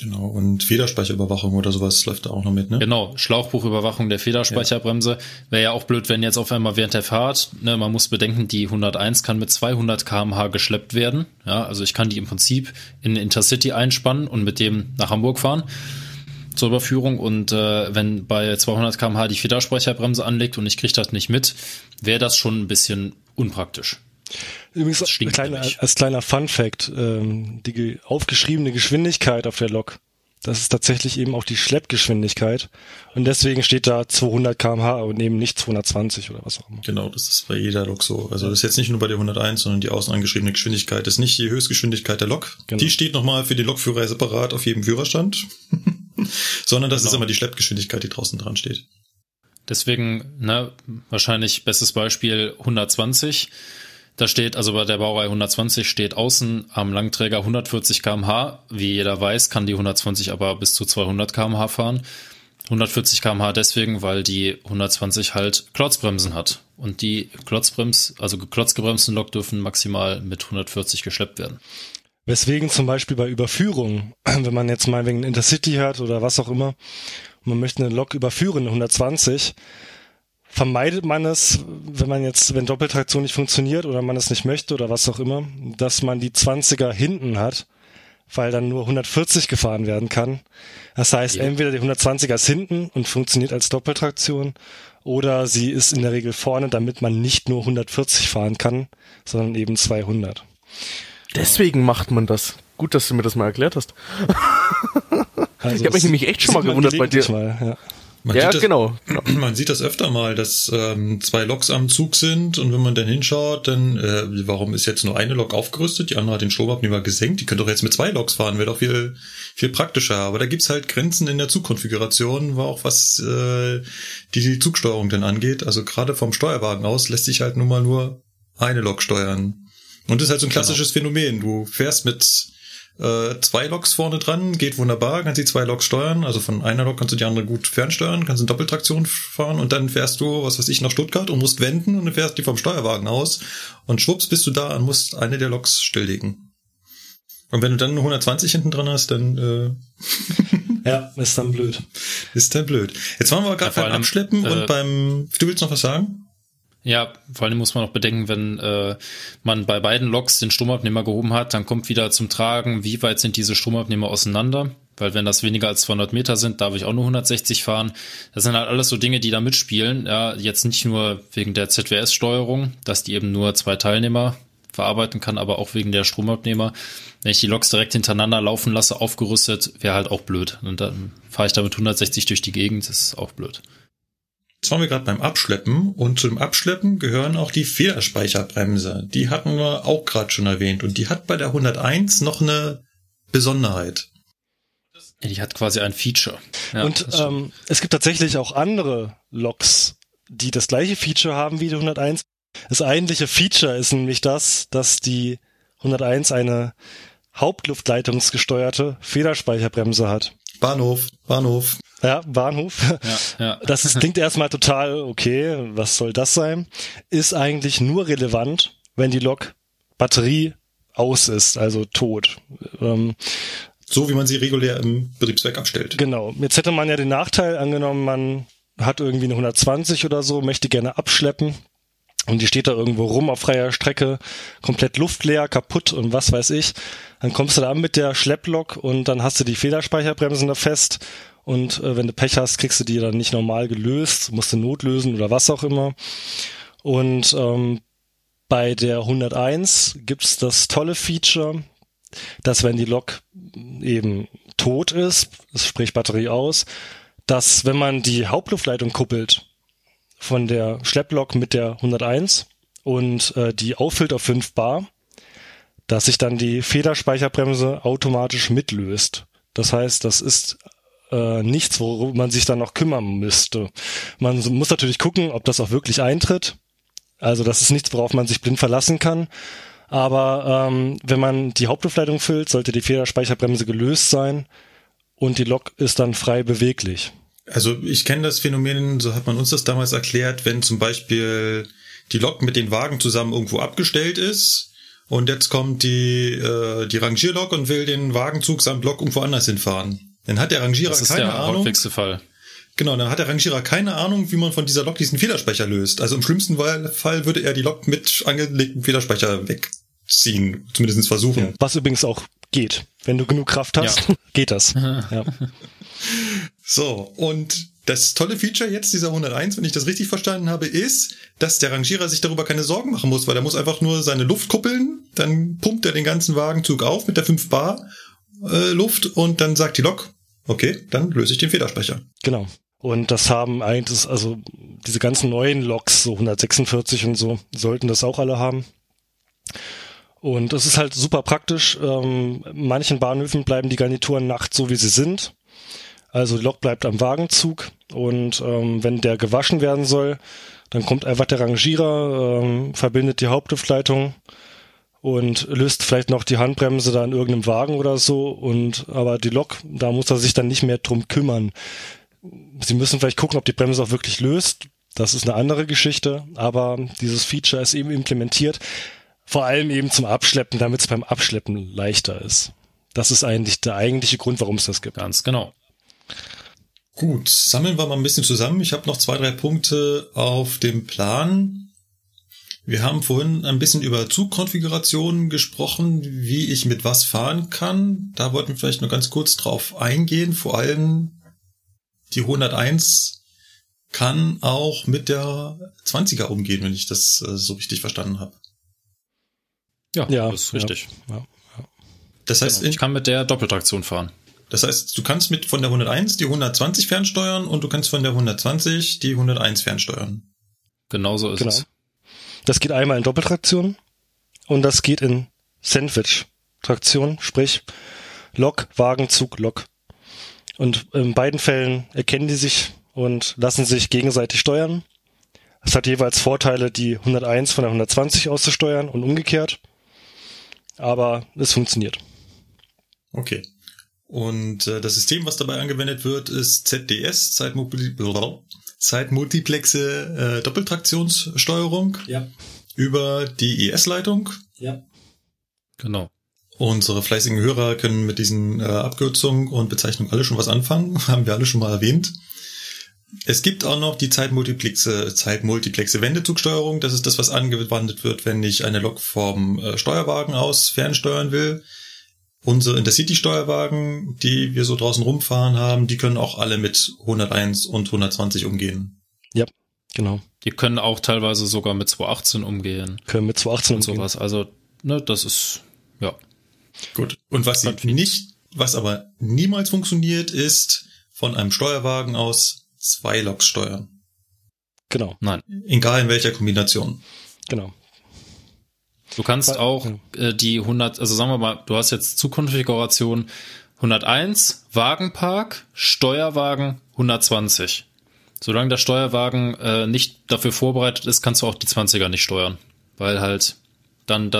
Genau, und Federspeicherüberwachung oder sowas läuft da auch noch mit, ne? Genau, Schlauchbuchüberwachung der Federspeicherbremse. Wäre ja auch blöd, wenn jetzt auf einmal während der Fahrt, ne, man muss bedenken, die 101 kann mit 200 km/h geschleppt werden. Ja, also ich kann die im Prinzip in Intercity einspannen und mit dem nach Hamburg fahren zur Überführung. Und wenn bei 200 km/h die Federspeicherbremse anlegt und ich kriege das nicht mit, wäre das schon ein bisschen unpraktisch. Übrigens als kleiner Fun-Fact, die aufgeschriebene Geschwindigkeit auf der Lok, das ist tatsächlich eben auch die Schleppgeschwindigkeit und deswegen steht da 200 km/h und eben nicht 220 oder was auch immer. Genau, das ist bei jeder Lok so. Also das ist jetzt nicht nur bei der 101, sondern die außen angeschriebene Geschwindigkeit ist nicht die Höchstgeschwindigkeit der Lok. Genau. Die steht nochmal für den Lokführer separat auf jedem Führerstand, sondern das ist immer die Schleppgeschwindigkeit, die draußen dran steht. Deswegen, ne, wahrscheinlich bestes Beispiel 120. Da steht, also bei der Baureihe 120 steht außen am Langträger 140 km/h. Wie jeder weiß, kann die 120 aber bis zu 200 km/h fahren. 140 km/h deswegen, weil die 120 halt Klotzbremsen hat. Und die klotzgebremsten Lok dürfen maximal mit 140 geschleppt werden. Weswegen zum Beispiel bei Überführung, wenn man jetzt mal wegen Intercity hat oder was auch immer, man möchte eine Lok überführen, 120, vermeidet man es, wenn Doppeltraktion nicht funktioniert oder man es nicht möchte oder was auch immer, dass man die 20er hinten hat, weil dann nur 140 gefahren werden kann. Das heißt, entweder die 120er ist hinten und funktioniert als Doppeltraktion oder sie ist in der Regel vorne, damit man nicht nur 140 fahren kann, sondern eben 200. Deswegen macht man das. Gut, dass du mir das mal erklärt hast. Also ich habe mich nämlich echt schon mal gewundert bei dir. Mal, ja. Man sieht das, genau. Man sieht das öfter mal, dass zwei Loks am Zug sind und wenn man dann hinschaut, dann warum ist jetzt nur eine Lok aufgerüstet, die andere hat den Stromabnehmer gesenkt, die könnte doch jetzt mit zwei Loks fahren, wäre doch viel viel praktischer. Aber da gibt's halt Grenzen in der Zugkonfiguration, war auch was die Zugsteuerung dann angeht. Also gerade vom Steuerwagen aus lässt sich halt nun mal nur eine Lok steuern. Und das ist halt so ein klassisches Phänomen. Du fährst mit zwei Loks vorne dran, geht wunderbar, kannst die zwei Loks steuern, also von einer Lok kannst du die andere gut fernsteuern, kannst in Doppeltraktion fahren und dann fährst du, was weiß ich, nach Stuttgart und musst wenden und dann fährst die vom Steuerwagen aus und schwupps bist du da und musst eine der Loks stilllegen. Und wenn du dann 120 hinten dran hast, dann ja, ist dann blöd. Ist dann blöd. Jetzt waren wir gerade beim Abschleppen und beim... Du willst noch was sagen? Ja, vor allem muss man auch bedenken, wenn man bei beiden Loks den Stromabnehmer gehoben hat, dann kommt wieder zum Tragen, wie weit sind diese Stromabnehmer auseinander, weil wenn das weniger als 200 Meter sind, darf ich auch nur 160 fahren. Das sind halt alles so Dinge, die da mitspielen, ja, jetzt nicht nur wegen der ZWS-Steuerung, dass die eben nur zwei Teilnehmer verarbeiten kann, aber auch wegen der Stromabnehmer. Wenn ich die Loks direkt hintereinander laufen lasse, aufgerüstet, wäre halt auch blöd. Und dann fahre ich damit 160 durch die Gegend, das ist auch blöd. Jetzt waren wir gerade beim Abschleppen und zum Abschleppen gehören auch die Federspeicherbremse. Die hatten wir auch gerade schon erwähnt und die hat bei der 101 noch eine Besonderheit. Die hat quasi ein Feature. Ja, und es gibt tatsächlich auch andere Loks, die das gleiche Feature haben wie die 101. Das eigentliche Feature ist nämlich das, dass die 101 eine hauptluftleitungsgesteuerte Federspeicherbremse hat. Bahnhof. Ja, Bahnhof. Ja. Das klingt erstmal total okay, was soll das sein? Ist eigentlich nur relevant, wenn die Lok Batterie aus ist, also tot. So wie man sie regulär im Betriebswerk abstellt. Genau. Jetzt hätte man ja den Nachteil angenommen, man hat irgendwie eine 120 oder so, möchte gerne abschleppen und die steht da irgendwo rum auf freier Strecke, komplett luftleer, kaputt und was weiß ich. Dann kommst du da an mit der Schlepplok und dann hast du die Federspeicherbremsen da fest und wenn du Pech hast, kriegst du die dann nicht normal gelöst, musst du notlösen oder was auch immer. Und bei der 101 gibt's das tolle Feature, dass wenn die Lok eben tot ist, sprich Batterie aus, dass wenn man die Hauptluftleitung kuppelt von der Schlepplok mit der 101 und die auffüllt auf 5 Bar, dass sich dann die Federspeicherbremse automatisch mitlöst. Das heißt, das ist nichts, worüber man sich dann noch kümmern müsste. Man muss natürlich gucken, ob das auch wirklich eintritt. Also das ist nichts, worauf man sich blind verlassen kann. Aber wenn man die Hauptluftleitung füllt, sollte die Federspeicherbremse gelöst sein und die Lok ist dann frei beweglich. Also ich kenne das Phänomen, so hat man uns das damals erklärt, wenn zum Beispiel die Lok mit den Wagen zusammen irgendwo abgestellt ist und jetzt kommt die Rangierlok und will den Wagenzug samt Lok irgendwo anders hinfahren. Dann hat der Rangierer keine Ahnung. Das ist der häufigste Fall. Genau, dann hat der Rangierer keine Ahnung, wie man von dieser Lok diesen Federspeicher löst. Also im schlimmsten Fall würde er die Lok mit angelegtem Federspeicher wegziehen, zumindest versuchen. Ja, was übrigens auch geht. Wenn du genug Kraft hast, geht das. Ja. So, und das tolle Feature jetzt dieser 101, wenn ich das richtig verstanden habe, ist, dass der Rangierer sich darüber keine Sorgen machen muss, weil er muss einfach nur seine Luft kuppeln, dann pumpt er den ganzen Wagenzug auf mit der 5 Bar Luft und dann sagt die Lok, okay, dann löse ich den Federspeicher. Genau. Und das haben eigentlich, also diese ganzen neuen Loks, so 146 und so, sollten das auch alle haben. Und es ist halt super praktisch. Manchen Bahnhöfen bleiben die Garnituren nachts so, wie sie sind. Also die Lok bleibt am Wagenzug und wenn der gewaschen werden soll, dann kommt einfach der Rangierer, verbindet die Hauptluftleitung und löst vielleicht noch die Handbremse da in irgendeinem Wagen oder so. Aber die Lok, da muss er sich dann nicht mehr drum kümmern. Sie müssen vielleicht gucken, ob die Bremse auch wirklich löst. Das ist eine andere Geschichte, aber dieses Feature ist eben implementiert. Vor allem eben zum Abschleppen, damit es beim Abschleppen leichter ist. Das ist eigentlich der eigentliche Grund, warum es das gibt. Ganz genau. Gut, sammeln wir mal ein bisschen zusammen. Ich habe noch 2, 3 Punkte auf dem Plan. Wir haben vorhin ein bisschen über Zugkonfigurationen gesprochen, wie ich mit was fahren kann. Da wollten wir vielleicht noch ganz kurz drauf eingehen. Vor allem die 101 kann auch mit der 20er umgehen, wenn ich das so richtig verstanden habe. Ja, das ist richtig. Ja. Das heißt, ich kann mit der Doppeltraktion fahren. Das heißt, du kannst mit von der 101 die 120 fernsteuern und du kannst von der 120 die 101 fernsteuern. Genauso ist es. Das geht einmal in Doppeltraktion und das geht in Sandwich-Traktion, sprich Lok, Wagen, Zug, Lok. Und in beiden Fällen erkennen die sich und lassen sich gegenseitig steuern. Es hat jeweils Vorteile, die 101 von der 120 auszusteuern und umgekehrt. Aber es funktioniert. Okay. Und das System, was dabei angewendet wird, ist ZDS, zeitmultiplexe Doppeltraktionssteuerung über die ES-Leitung. Ja, genau. Unsere fleißigen Hörer können mit diesen Abkürzungen und Bezeichnungen alle schon was anfangen, haben wir alle schon mal erwähnt. Es gibt auch noch die zeitmultiplexe Wendezugsteuerung. Das ist das, was angewandt wird, wenn ich eine Lok vom Steuerwagen aus fernsteuern will. Unsere Intercity-Steuerwagen, die wir so draußen rumfahren haben, die können auch alle mit 101 und 120 umgehen. Ja, genau. Die können auch teilweise sogar mit 218 umgehen. Sowas. Also, ne, das ist, ja. Gut. Und was aber niemals funktioniert, ist von einem Steuerwagen aus 2 Loks steuern. Genau. Nein. Egal in welcher Kombination. Genau. Du kannst auch die 100, also sagen wir mal, du hast jetzt Zugkonfiguration 101 Wagenpark, Steuerwagen 120. Solange der Steuerwagen nicht dafür vorbereitet ist, kannst du auch die 20er nicht steuern, weil halt dann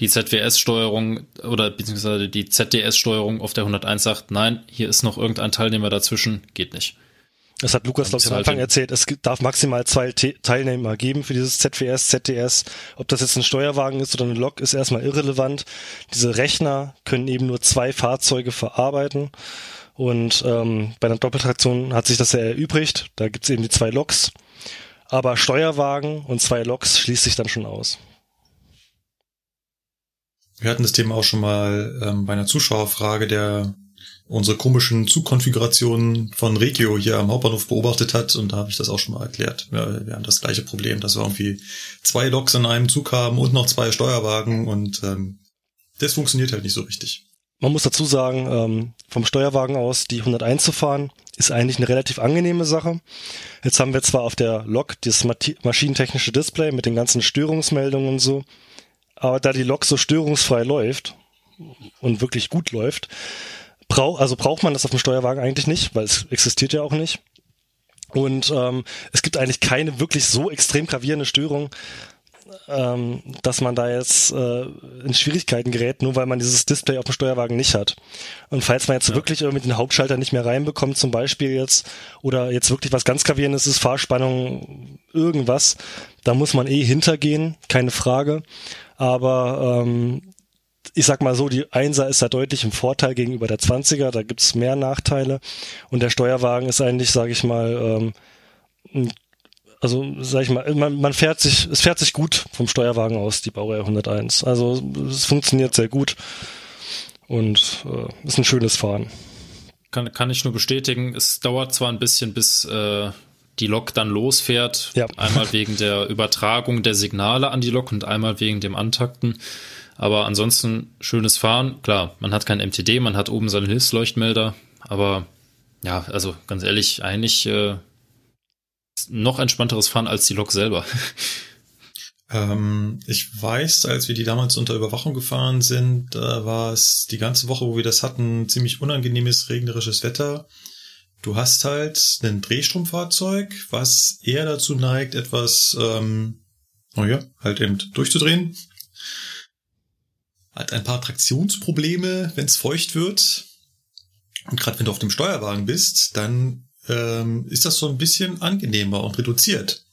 die ZWS-Steuerung oder beziehungsweise die ZDS-Steuerung auf der 101 sagt, nein, hier ist noch irgendein Teilnehmer dazwischen, geht nicht. Das hat Lukas, glaube ich, am Anfang erzählt. Es darf maximal 2 Teilnehmer geben für dieses ZWS, ZDS. Ob das jetzt ein Steuerwagen ist oder eine Lok, ist erstmal irrelevant. Diese Rechner können eben nur 2 Fahrzeuge verarbeiten. Und bei einer Doppeltraktion hat sich das ja erübrigt. Da gibt's eben die 2 Loks. Aber Steuerwagen und 2 Loks schließt sich dann schon aus. Wir hatten das Thema auch schon mal bei einer Zuschauerfrage, der unsere komischen Zugkonfigurationen von Regio hier am Hauptbahnhof beobachtet hat, und da habe ich das auch schon mal erklärt. Wir haben das gleiche Problem, dass wir irgendwie 2 Loks in einem Zug haben und noch 2 Steuerwagen, und das funktioniert halt nicht so richtig. Man muss dazu sagen, vom Steuerwagen aus die 101 zu fahren, ist eigentlich eine relativ angenehme Sache. Jetzt haben wir zwar auf der Lok das maschinentechnische Display mit den ganzen Störungsmeldungen und so, aber da die Lok so störungsfrei läuft und wirklich gut läuft, braucht man das auf dem Steuerwagen eigentlich nicht, weil es existiert ja auch nicht. Und es gibt eigentlich keine wirklich so extrem gravierende Störung, dass man da jetzt in Schwierigkeiten gerät, nur weil man dieses Display auf dem Steuerwagen nicht hat. Und falls man jetzt wirklich irgendwie den Hauptschalter nicht mehr reinbekommt, zum Beispiel jetzt, oder jetzt wirklich was ganz gravierendes ist, Fahrspannung, irgendwas, da muss man hintergehen, keine Frage. Aber ich sag mal so, die 1er ist da deutlich im Vorteil gegenüber der 20er, da gibt's mehr Nachteile, und der Steuerwagen ist eigentlich, es fährt sich gut vom Steuerwagen aus, die Baureihe 101. Also es funktioniert sehr gut und ist ein schönes Fahren. Kann ich nur bestätigen, es dauert zwar ein bisschen, bis die Lok dann losfährt, einmal wegen der Übertragung der Signale an die Lok und einmal wegen dem Antakten. Aber ansonsten schönes Fahren. Klar, man hat kein MTD, man hat oben seinen Hilfsleuchtmelder. Aber ja, also ganz ehrlich, eigentlich noch entspannteres Fahren als die Lok selber. Ich weiß, als wir die damals unter Überwachung gefahren sind, da war es die ganze Woche, wo wir das hatten, ziemlich unangenehmes regnerisches Wetter. Du hast halt ein Drehstromfahrzeug, was eher dazu neigt, etwas, halt eben durchzudrehen. Hat ein paar Traktionsprobleme, wenn es feucht wird. Und gerade wenn du auf dem Steuerwagen bist, dann ist das so ein bisschen angenehmer und reduziert.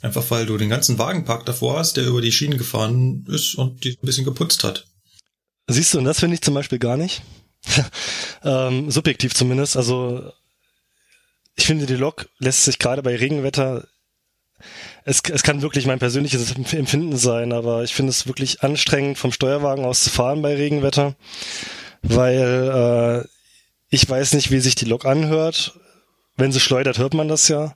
Einfach weil du den ganzen Wagenpark davor hast, der über die Schienen gefahren ist und die ein bisschen geputzt hat. Siehst du, und das finde ich zum Beispiel gar nicht. Subjektiv zumindest. Also ich finde, die Lok lässt sich gerade bei Regenwetter... Es kann wirklich mein persönliches Empfinden sein, aber ich finde es wirklich anstrengend, vom Steuerwagen aus zu fahren bei Regenwetter, weil ich weiß nicht, wie sich die Lok anhört. Wenn sie schleudert, hört man das ja.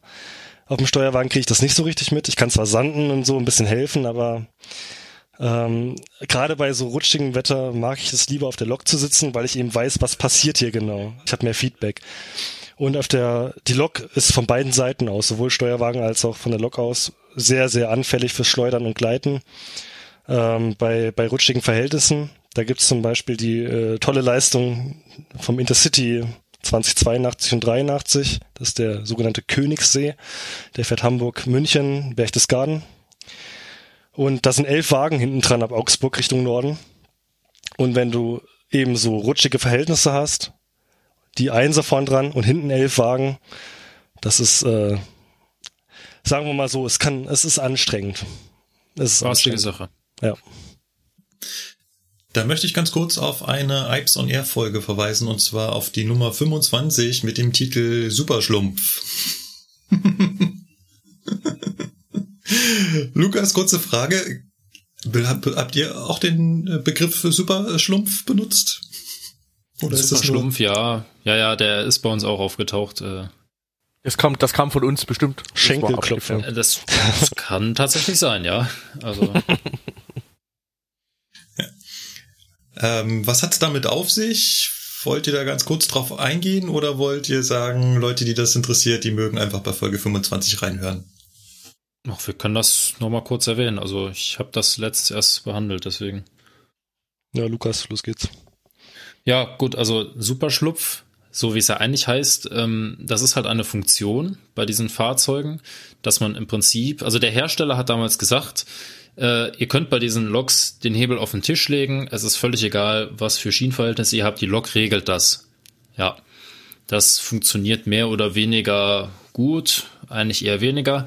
Auf dem Steuerwagen kriege ich das nicht so richtig mit. Ich kann zwar sanden und so ein bisschen helfen, aber gerade bei so rutschigem Wetter mag ich es lieber, auf der Lok zu sitzen, weil ich eben weiß, was passiert hier genau. Ich habe mehr Feedback. Und die Lok ist von beiden Seiten aus, sowohl Steuerwagen als auch von der Lok aus, sehr, sehr anfällig fürs Schleudern und Gleiten bei rutschigen Verhältnissen. Da gibt's zum Beispiel die tolle Leistung vom Intercity 2082 und 83. Das ist der sogenannte Königssee. Der fährt Hamburg, München, Berchtesgaden. Und da sind 11 Wagen hinten dran ab Augsburg Richtung Norden. Und wenn du eben so rutschige Verhältnisse hast, die 1er vorn dran und hinten 11 Wagen. Das ist, sagen wir mal so, es ist anstrengend. Es ist anstrengend. Sache. Ja. Da möchte ich ganz kurz auf eine IBS on Air Folge verweisen, und zwar auf die Nummer 25 mit dem Titel Superschlumpf. Lukas, kurze Frage. Habt ihr auch den Begriff für Superschlumpf benutzt? Oder ist das Schlumpf, ja, der ist bei uns auch aufgetaucht. Das kam von uns bestimmt. Schenkelklopfen. Das kann tatsächlich sein, ja. Also. Ja. Was hat's damit auf sich? Wollt ihr da ganz kurz drauf eingehen, oder wollt ihr sagen, Leute, die das interessiert, die mögen einfach bei Folge 25 reinhören? Ach, wir können das nochmal kurz erwähnen. Also ich habe das letztes erst behandelt, deswegen. Ja, Lukas, los geht's. Ja, gut, also Superschlupf, so wie es ja eigentlich heißt, das ist halt eine Funktion bei diesen Fahrzeugen, dass man im Prinzip, also der Hersteller hat damals gesagt, ihr könnt bei diesen Loks den Hebel auf den Tisch legen, es ist völlig egal, was für Schienenverhältnisse ihr habt, die Lok regelt das. Ja, das funktioniert mehr oder weniger gut, eigentlich eher weniger,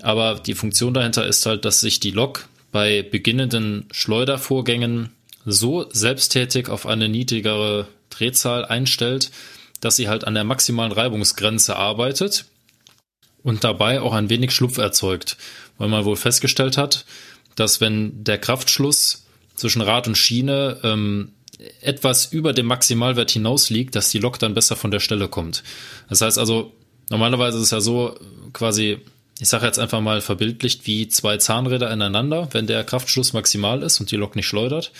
aber die Funktion dahinter ist halt, dass sich die Lok bei beginnenden Schleudervorgängen so selbsttätig auf eine niedrigere Drehzahl einstellt, dass sie halt an der maximalen Reibungsgrenze arbeitet und dabei auch ein wenig Schlupf erzeugt, weil man wohl festgestellt hat, dass wenn der Kraftschluss zwischen Rad und Schiene etwas über dem Maximalwert hinaus liegt, dass die Lok dann besser von der Stelle kommt. Das heißt also, normalerweise ist es ja so quasi, ich sage jetzt einfach mal verbildlicht, wie zwei Zahnräder ineinander, wenn der Kraftschluss maximal ist und die Lok nicht schleudert.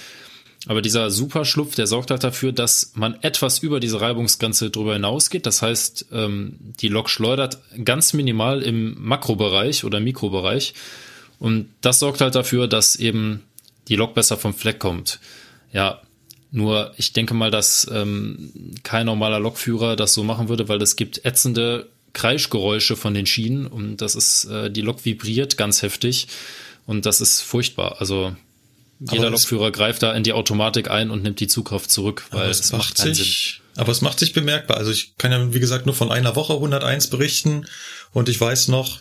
Aber dieser Superschlupf, der sorgt halt dafür, dass man etwas über diese Reibungsgrenze drüber hinausgeht. Das heißt, die Lok schleudert ganz minimal im Makrobereich oder Mikrobereich. Und das sorgt halt dafür, dass eben die Lok besser vom Fleck kommt. Ja, nur ich denke mal, dass kein normaler Lokführer das so machen würde, weil es gibt ätzende Kreischgeräusche von den Schienen. Und das ist, die Lok vibriert ganz heftig. Und das ist furchtbar. Also jeder Lokführer greift da in die Automatik ein und nimmt die Zugkraft zurück, weil es macht keinen Sinn. Aber es macht sich bemerkbar. Also ich kann ja, wie gesagt, nur von einer Woche 101 berichten. Und ich weiß noch,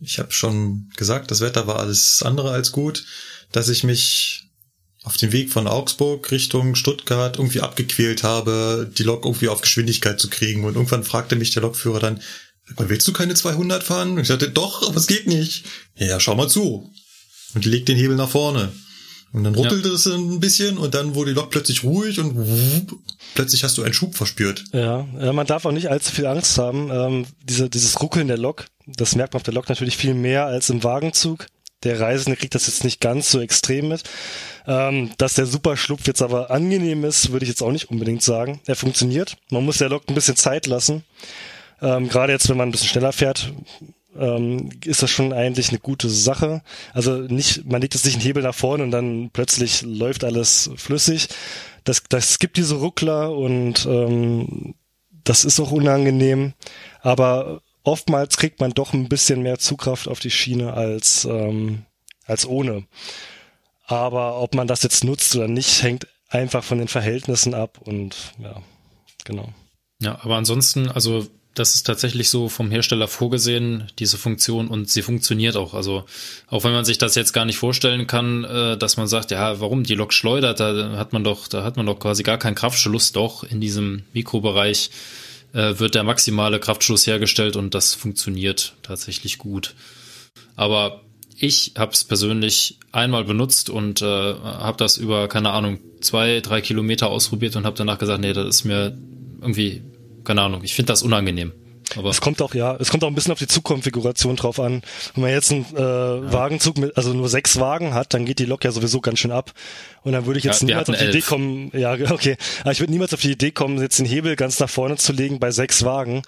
ich habe schon gesagt, das Wetter war alles andere als gut, dass ich mich auf dem Weg von Augsburg Richtung Stuttgart irgendwie abgequält habe, die Lok irgendwie auf Geschwindigkeit zu kriegen. Und irgendwann fragte mich der Lokführer dann, willst du keine 200 fahren? Und ich sagte, doch, aber es geht nicht. Ja, schau mal zu. Und leg den Hebel nach vorne. Und dann ruppelte es ein bisschen und dann wurde die Lok plötzlich ruhig und plötzlich hast du einen Schub verspürt. Ja, man darf auch nicht allzu viel Angst haben. Dieses Ruckeln der Lok, das merkt man auf der Lok natürlich viel mehr als im Wagenzug. Der Reisende kriegt das jetzt nicht ganz so extrem mit. Dass der Superschlupf jetzt aber angenehm ist, würde ich jetzt auch nicht unbedingt sagen. Er funktioniert. Man muss der Lok ein bisschen Zeit lassen. Gerade jetzt, wenn man ein bisschen schneller fährt, ist das schon eigentlich eine gute Sache. Also nicht, man legt jetzt nicht einen Hebel nach vorne und dann plötzlich läuft alles flüssig. Das gibt diese Ruckler und das ist auch unangenehm. Aber oftmals kriegt man doch ein bisschen mehr Zugkraft auf die Schiene als ohne. Aber ob man das jetzt nutzt oder nicht, hängt einfach von den Verhältnissen ab und ja, genau. Ja, aber ansonsten, also das ist tatsächlich so vom Hersteller vorgesehen, diese Funktion, und sie funktioniert auch. Also auch wenn man sich das jetzt gar nicht vorstellen kann, dass man sagt, ja, warum die Lok schleudert, da hat man doch quasi gar keinen Kraftschluss. Doch in diesem Mikrobereich wird der maximale Kraftschluss hergestellt und das funktioniert tatsächlich gut. Aber ich habe es persönlich einmal benutzt und habe das über, keine Ahnung, 2-3 Kilometer ausprobiert und habe danach gesagt, nee, das ist mir irgendwie, keine Ahnung, ich finde das unangenehm. Aber es kommt auch ein bisschen auf die Zugkonfiguration drauf an. Wenn man jetzt einen Wagenzug mit, also nur 6 Wagen hat, dann geht die Lok ja sowieso ganz schön ab. Und dann würde ich jetzt niemals auf die Idee kommen, aber ich würde niemals auf die Idee kommen, jetzt den Hebel ganz nach vorne zu legen bei 6 Wagen,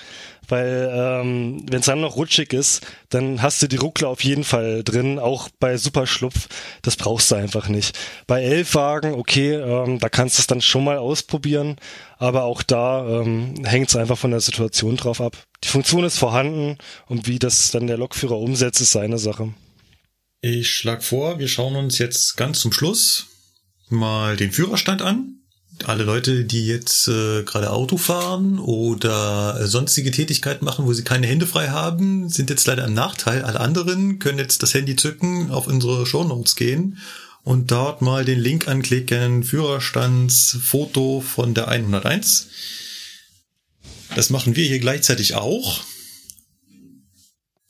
weil wenn es dann noch rutschig ist, dann hast du die Ruckler auf jeden Fall drin, auch bei Superschlupf, das brauchst du einfach nicht. Bei 11 Wagen, okay, da kannst du es dann schon mal ausprobieren, aber auch da hängt es einfach von der Situation drauf ab. Die Funktion ist vorhanden und wie das dann der Lokführer umsetzt, ist seine Sache. Ich schlage vor, wir schauen uns jetzt ganz zum Schluss mal den Führerstand an. Alle Leute, die jetzt gerade Auto fahren oder sonstige Tätigkeiten machen, wo sie keine Hände frei haben, sind jetzt leider im Nachteil. Alle anderen können jetzt das Handy zücken, auf unsere Shownotes gehen und dort mal den Link anklicken, Führerstandsfoto von der 101. Das machen wir hier gleichzeitig auch.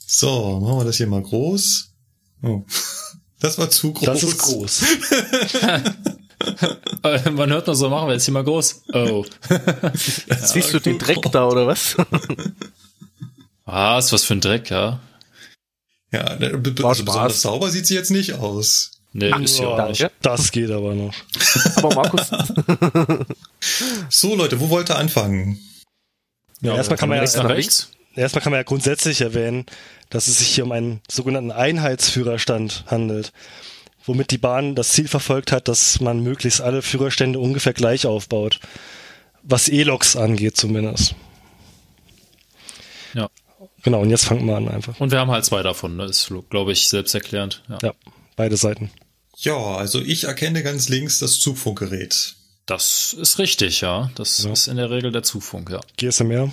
So, machen wir das hier mal groß. Oh, das war zu groß. Das ist groß. Man hört noch so, machen wir jetzt hier mal groß. Oh. Siehst du den Dreck da, oder was? Was, was für ein Dreck, ja. Ja, besonders sauber sieht sie jetzt nicht aus. Nee, ist ja auch nicht. Das geht aber noch. Aber Markus. So, Leute, wo wollt ihr anfangen? Ja, erstmal kann man ja grundsätzlich erwähnen, dass es sich hier um einen sogenannten Einheitsführerstand handelt. womit die Bahn das Ziel verfolgt hat, dass man möglichst alle Führerstände ungefähr gleich aufbaut, was E-Loks angeht zumindest. Ja. Genau, und jetzt fangen wir an einfach. Und wir haben halt zwei davon, das ist, glaube ich, selbsterklärend. Ja, beide Seiten. Ja, also ich erkenne ganz links das Zugfunkgerät. Das ist richtig, ja. Das ist in der Regel der Zugfunk, ja. GSMR.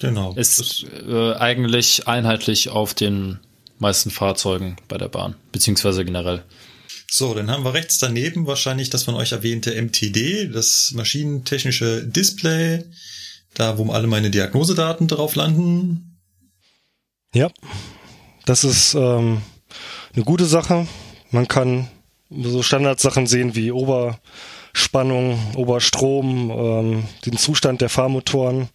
Genau. Ist eigentlich einheitlich auf den meisten Fahrzeugen bei der Bahn, beziehungsweise generell. So, dann haben wir rechts daneben wahrscheinlich das von euch erwähnte MTD, das maschinentechnische Display, da wo alle meine Diagnosedaten drauf landen. Ja, das ist eine gute Sache. Man kann so Standardsachen sehen wie Oberspannung, Oberstrom, den Zustand der Fahrmotoren,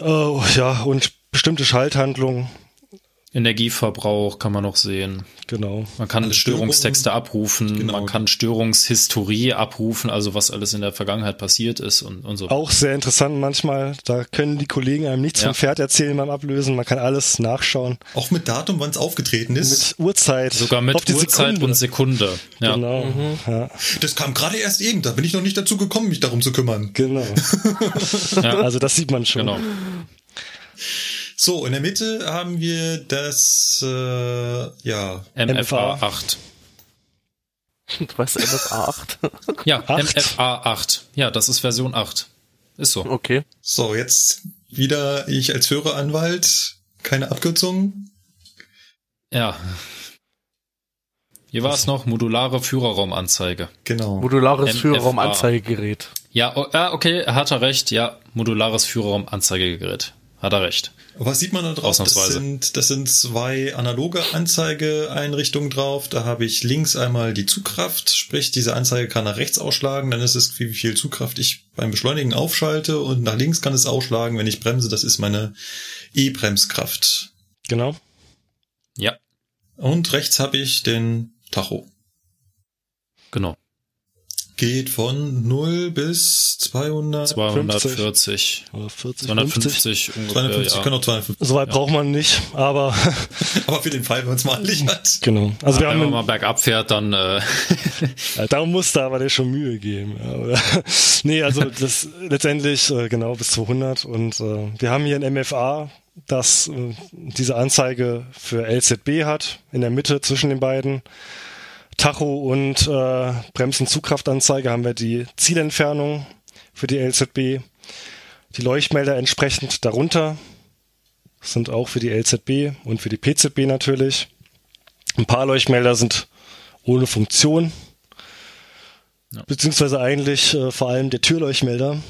und bestimmte Schalthandlungen. Energieverbrauch kann man noch sehen. Genau. Man kann Störungstexte abrufen, genau. Man kann Störungshistorie abrufen, also was alles in der Vergangenheit passiert ist und so. Auch sehr interessant manchmal, da können die Kollegen einem nichts vom Pferd erzählen beim Ablösen, man kann alles nachschauen. Auch mit Datum, wann es aufgetreten ist. Mit Uhrzeit. Sogar mit Uhrzeit und Sekunde. Ja. Genau. Mhm. Ja. Das kam gerade erst eben, da bin ich noch nicht dazu gekommen, mich darum zu kümmern. Genau. Ja. Also das sieht man schon. Genau. So, in der Mitte haben wir das MFA 8. Was, MFA 8? Ja, 8? MFA 8. Ja, das ist Version 8. Ist so. Okay. So, jetzt wieder ich als Höreranwalt. Keine Abkürzungen. Ja. Hier war es noch modulare Führerraumanzeige. Genau. Modulares MFA. Führerraumanzeigegerät. Ja, okay, hat er recht. Ja, modulares Führerraumanzeigegerät. Hat er recht. Was sieht man da drauf? Das sind zwei analoge Anzeigeeinrichtungen drauf. Da habe ich links einmal die Zugkraft, sprich diese Anzeige kann nach rechts ausschlagen, dann ist es wie viel Zugkraft ich beim Beschleunigen aufschalte und nach links kann es ausschlagen, wenn ich bremse, das ist meine E-Bremskraft. Genau. Ja. Und rechts habe ich den Tacho. Genau. Geht von 0 bis 240. 250 kann auch 250. Soweit braucht man nicht, aber... aber für den Fall, wenn man es mal anliegt hat. Genau. Also wir haben wenn man mal bergab fährt, dann... Da muss da aber der schon Mühe geben. Nee, also das letztendlich genau bis 200. Und wir haben hier ein MFA, das diese Anzeige für LZB hat, in der Mitte zwischen den beiden. Tacho und Bremsen-Zugkraftanzeige haben wir die Zielentfernung für die LZB. Die Leuchtmelder entsprechend darunter sind auch für die LZB und für die PZB natürlich. Ein paar Leuchtmelder sind ohne Funktion, beziehungsweise eigentlich vor allem der Türleuchtmelder.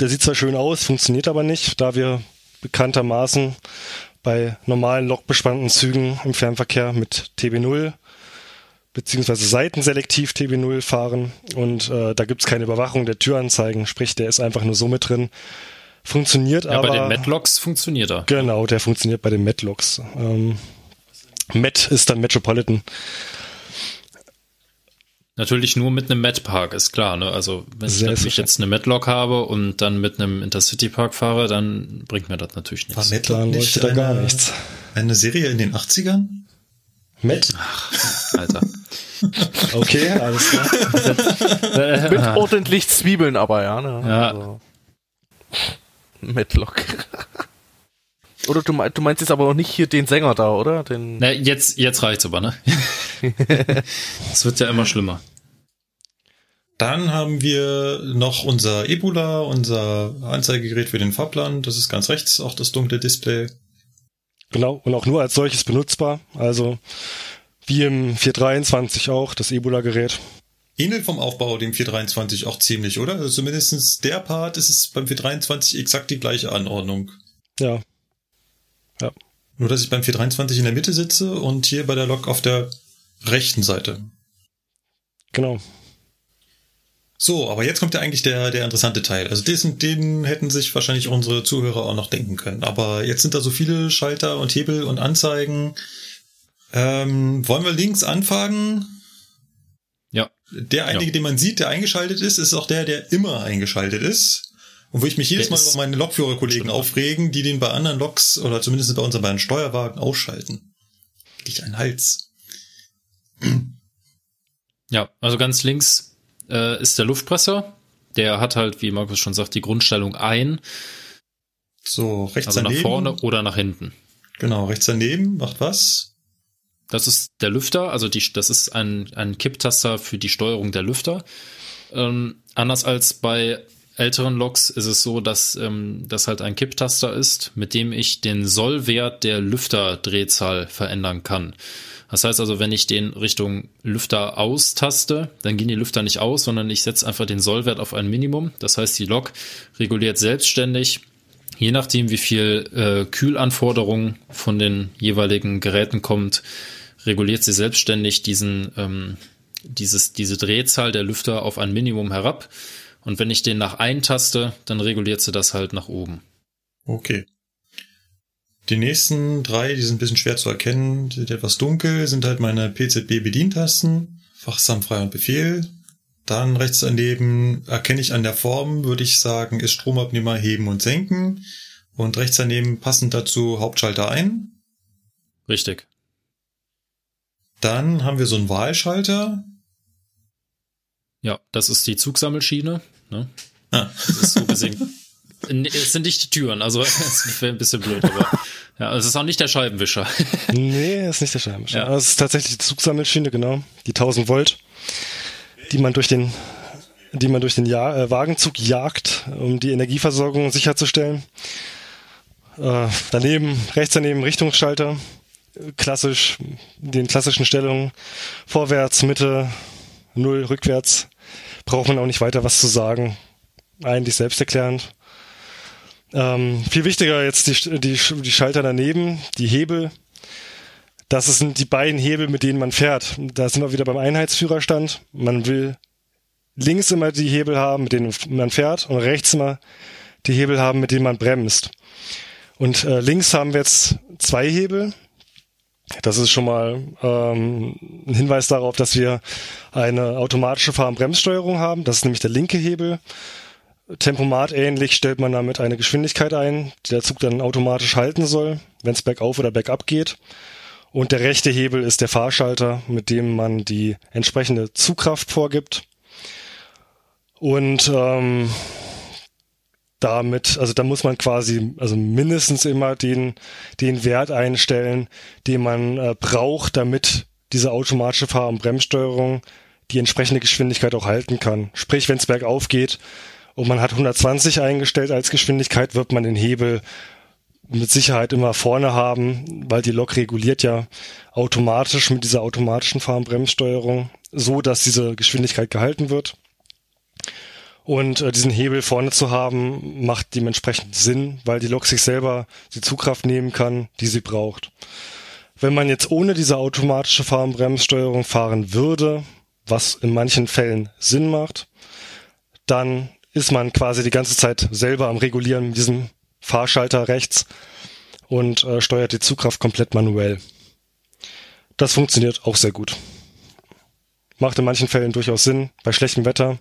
Der sieht zwar schön aus, funktioniert aber nicht, da wir bekanntermaßen bei normalen lokbespannten Zügen im Fernverkehr mit TB0 beziehungsweise seitenselektiv TB0 fahren und da gibt's keine Überwachung der Türanzeigen, sprich, der ist einfach nur so mit drin. Funktioniert aber... bei den Metloks funktioniert er. Genau, der funktioniert bei den Metloks. Met ist dann Metropolitan. Natürlich nur mit einem Met-Park, ist klar. Ne? Also wenn ich natürlich jetzt eine Metlok habe und dann mit einem Intercity-Park fahre, dann bringt mir das natürlich nichts. War Metlok nicht eine Serie in den 80ern? Met? Ach, Alter. Okay, alles klar. Mit ordentlich Zwiebeln aber, ja. Ne? Ja. Also. Metlock. Oder du meinst jetzt aber auch nicht hier den Sänger da, oder? Na, jetzt reicht's aber, ne? Es wird ja immer schlimmer. Dann haben wir noch unser Ebola, unser Anzeigegerät für den Fahrplan. Das ist ganz rechts, auch das dunkle Display. Genau, und auch nur als solches benutzbar. Also wie im 423 auch, das Ebola-Gerät. Ähnelt vom Aufbau dem 423 auch ziemlich, oder? Also zumindest der Part ist es beim 423 exakt die gleiche Anordnung. Ja. Ja. Nur, dass ich beim 423 in der Mitte sitze und hier bei der Lok auf der rechten Seite. Genau. So, aber jetzt kommt ja eigentlich der interessante Teil. Also den hätten sich wahrscheinlich unsere Zuhörer auch noch denken können. Aber jetzt sind da so viele Schalter und Hebel und Anzeigen. Wollen wir links anfangen? Ja. Der einige, den man sieht, der eingeschaltet ist auch der immer eingeschaltet ist. Und wo ich mich jedes Mal über meine Lokführerkollegen aufregen, die den bei anderen Loks oder zumindest bei unseren beiden Steuerwagen ausschalten. Krieg ich einen Hals. Ja, also ganz links ist der Luftpresser. Der hat halt, wie Markus schon sagt, die Grundstellung ein. So, rechts daneben. Also nach vorne oder nach hinten. Genau, rechts daneben macht was? Das ist der Lüfter, also das ist ein Kipptaster für die Steuerung der Lüfter. Anders als bei älteren Loks ist es so, dass das halt ein Kipptaster ist, mit dem ich den Sollwert der Lüfterdrehzahl verändern kann. Das heißt also, wenn ich den Richtung Lüfter austaste, dann gehen die Lüfter nicht aus, sondern ich setze einfach den Sollwert auf ein Minimum. Das heißt, die Lok reguliert selbstständig, je nachdem, wie viel Kühlanforderungen von den jeweiligen Geräten kommt, reguliert sie selbstständig diese Drehzahl der Lüfter auf ein Minimum herab. Und wenn ich den nach eintaste, dann reguliert sie das halt nach oben. Okay. Die nächsten drei, die sind ein bisschen schwer zu erkennen, sind etwas dunkel, sind halt meine PZB-Bedientasten, Fachsamm, Frei und Befehl. Dann rechts daneben erkenne ich an der Form, würde ich sagen, ist Stromabnehmer heben und senken. Und rechts daneben passend dazu Hauptschalter ein. Richtig. Dann haben wir so einen Wahlschalter. Ja, das ist die Zugsammelschiene. Ne? Ah. Das ist so gesehen. Es sind nicht die Türen, also es wäre ein bisschen blöd, aber ja, es ist auch nicht der Scheibenwischer. Nee, es ist nicht der Scheibenwischer. Ja. Aber es ist tatsächlich die Zugsammelschiene, genau, die 1000 Volt, die man durch den Wagenzug jagt, um die Energieversorgung sicherzustellen. Daneben, rechts daneben Richtungsschalter, klassisch, in den klassischen Stellungen, vorwärts, Mitte, 0, rückwärts, braucht man auch nicht weiter was zu sagen, eigentlich selbsterklärend. Viel wichtiger jetzt die Schalter daneben, die Hebel. Das sind die beiden Hebel, mit denen man fährt. Da sind wir wieder beim Einheitsführerstand. Man will links immer die Hebel haben, mit denen man fährt, und rechts immer die Hebel haben, mit denen man bremst. Und links haben wir jetzt 2 Hebel. Das ist schon mal ein Hinweis darauf, dass wir eine automatische Fahr- und Bremssteuerung haben. Das ist nämlich der linke Hebel. Tempomat ähnlich stellt man damit eine Geschwindigkeit ein, die der Zug dann automatisch halten soll, wenn es bergauf oder bergab geht. Und der rechte Hebel ist der Fahrschalter, mit dem man die entsprechende Zugkraft vorgibt. Und damit, also da muss man quasi, also mindestens immer den Wert einstellen, den man braucht, damit diese automatische Fahr- und Bremssteuerung die entsprechende Geschwindigkeit auch halten kann. Sprich, wenn es bergauf geht, und man hat 120 eingestellt als Geschwindigkeit, wird man den Hebel mit Sicherheit immer vorne haben, weil die Lok reguliert ja automatisch mit dieser automatischen Fahr- und Bremssteuerung, so dass diese Geschwindigkeit gehalten wird. Und diesen Hebel vorne zu haben, macht dementsprechend Sinn, weil die Lok sich selber die Zugkraft nehmen kann, die sie braucht. Wenn man jetzt ohne diese automatische Fahr- und Bremssteuerung fahren würde, was in manchen Fällen Sinn macht, dann ist man quasi die ganze Zeit selber am Regulieren mit diesem Fahrschalter rechts und steuert die Zugkraft komplett manuell. Das funktioniert auch sehr gut. Macht in manchen Fällen durchaus Sinn, bei schlechtem Wetter,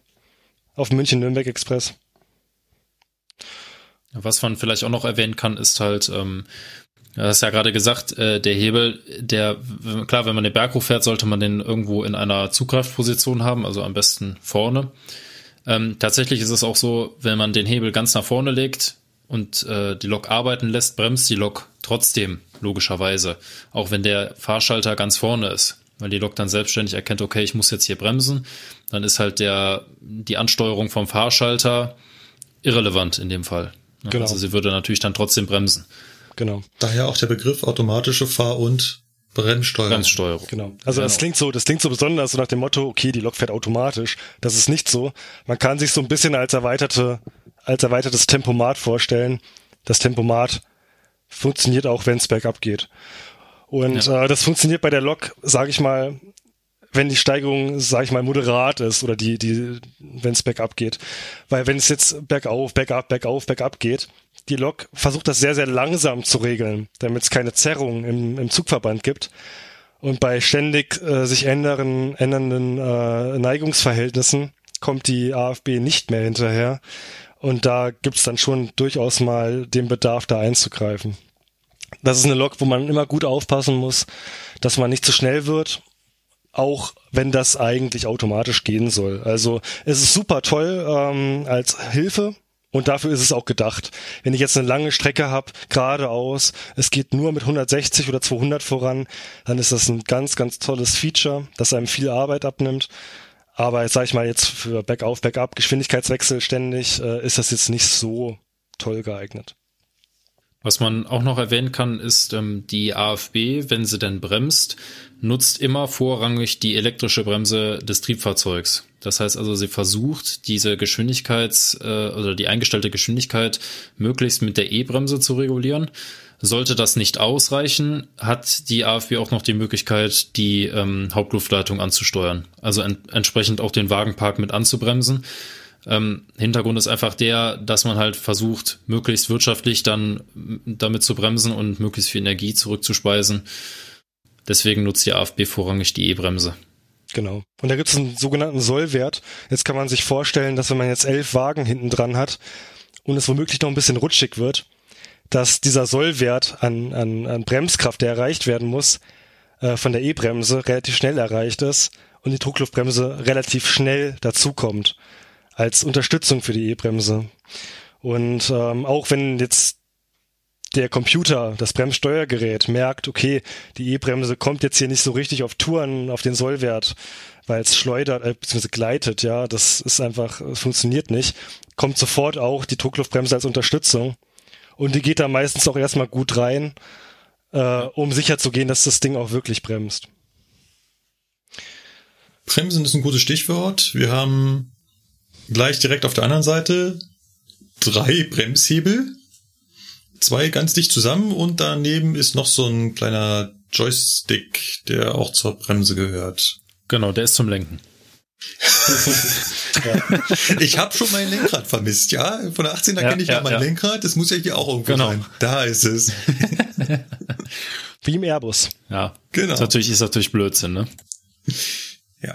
auf München-Nürnberg-Express. Was man vielleicht auch noch erwähnen kann, ist halt, du hast ja gerade gesagt, der Hebel, klar, wenn man den Berg hochfährt, sollte man den irgendwo in einer Zugkraftposition haben, also am besten vorne. Tatsächlich ist es auch so, wenn man den Hebel ganz nach vorne legt und die Lok arbeiten lässt, bremst die Lok trotzdem, logischerweise. Auch wenn der Fahrschalter ganz vorne ist, weil die Lok dann selbstständig erkennt, okay, ich muss jetzt hier bremsen, dann ist halt die Ansteuerung vom Fahrschalter irrelevant in dem Fall. Genau. Also sie würde natürlich dann trotzdem bremsen. Genau. Daher auch der Begriff automatische Fahr- und Bremssteuerung. Genau. Also genau. Das klingt so besonders, so nach dem Motto, okay, die Lok fährt automatisch. Das ist nicht so. Man kann sich so ein bisschen als erweitertes Tempomat vorstellen. Das Tempomat funktioniert auch, wenn es bergab geht. Und ja. Das funktioniert bei der Lok, sage ich mal, wenn die Steigung, sage ich mal, moderat ist oder wenn es bergab geht. Weil wenn es jetzt bergab geht, die Lok versucht das sehr, sehr langsam zu regeln, damit es keine Zerrung im Zugverband gibt. Und bei ständig sich ändernden Neigungsverhältnissen kommt die AfB nicht mehr hinterher. Und da gibt's dann schon durchaus mal den Bedarf, da einzugreifen. Das ist eine Lok, wo man immer gut aufpassen muss, dass man nicht zu schnell wird, auch wenn das eigentlich automatisch gehen soll. Also es ist super toll als Hilfe. Und dafür ist es auch gedacht. Wenn ich jetzt eine lange Strecke habe, geradeaus, es geht nur mit 160 oder 200 voran, dann ist das ein ganz, ganz tolles Feature, das einem viel Arbeit abnimmt. Aber jetzt sage ich mal, jetzt für Bergauf, Bergab, Geschwindigkeitswechsel ständig, ist das jetzt nicht so toll geeignet. Was man auch noch erwähnen kann, ist, die AfB, wenn sie denn bremst, nutzt immer vorrangig die elektrische Bremse des Triebfahrzeugs. Das heißt also, sie versucht, diese Geschwindigkeits- oder die eingestellte Geschwindigkeit möglichst mit der E-Bremse zu regulieren. Sollte das nicht ausreichen, hat die AfB auch noch die Möglichkeit, die Hauptluftleitung anzusteuern. Also entsprechend auch den Wagenpark mit anzubremsen. Hintergrund ist einfach der, dass man halt versucht, möglichst wirtschaftlich dann damit zu bremsen und möglichst viel Energie zurückzuspeisen. Deswegen nutzt die AfB vorrangig die E-Bremse. Genau. Und da gibt es einen sogenannten Sollwert. Jetzt kann man sich vorstellen, dass wenn man jetzt 11 Wagen hinten dran hat und es womöglich noch ein bisschen rutschig wird, dass dieser Sollwert an Bremskraft, der erreicht werden muss, von der E-Bremse relativ schnell erreicht ist und die Druckluftbremse relativ schnell dazukommt als Unterstützung für die E-Bremse. Und auch wenn jetzt der Computer, das Bremssteuergerät, merkt, okay, die E-Bremse kommt jetzt hier nicht so richtig auf Touren, auf den Sollwert, weil es schleudert, beziehungsweise gleitet, ja, das ist einfach, das funktioniert nicht, kommt sofort auch die Druckluftbremse als Unterstützung. Und die geht da meistens auch erstmal gut rein, um sicher zu gehen, dass das Ding auch wirklich bremst. Bremsen ist ein gutes Stichwort. Wir haben gleich direkt auf der anderen Seite 3 Bremshebel, 2 ganz dicht zusammen und daneben ist noch so ein kleiner Joystick, der auch zur Bremse gehört. Genau, der ist zum Lenken. Ja. Ich habe schon mein Lenkrad vermisst, ja. Von der 18er kenne ich ja mein Lenkrad, das muss ja hier auch irgendwo sein. Da ist es. Wie im Airbus. Ja, genau. Ist natürlich Blödsinn, ne? Ja.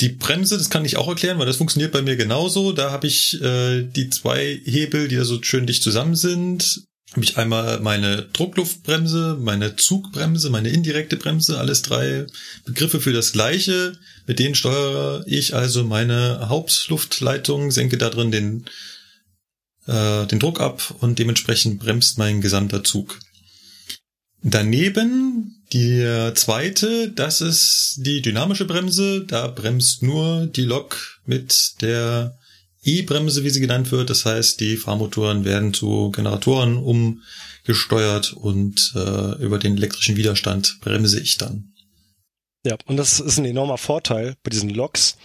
Die Bremse, das kann ich auch erklären, weil das funktioniert bei mir genauso. Da habe ich die 2 Hebel, die da so schön dicht zusammen sind. Habe ich einmal meine Druckluftbremse, meine Zugbremse, meine indirekte Bremse, alles 3 Begriffe für das Gleiche. Mit denen steuere ich also meine Hauptluftleitung, senke da drin den Druck ab und dementsprechend bremst mein gesamter Zug. Daneben die 2, das ist die dynamische Bremse. Da bremst nur die Lok mit der E-Bremse, wie sie genannt wird. Das heißt, die Fahrmotoren werden zu Generatoren umgesteuert und über den elektrischen Widerstand bremse ich dann. Ja, und das ist ein enormer Vorteil bei diesen Loks.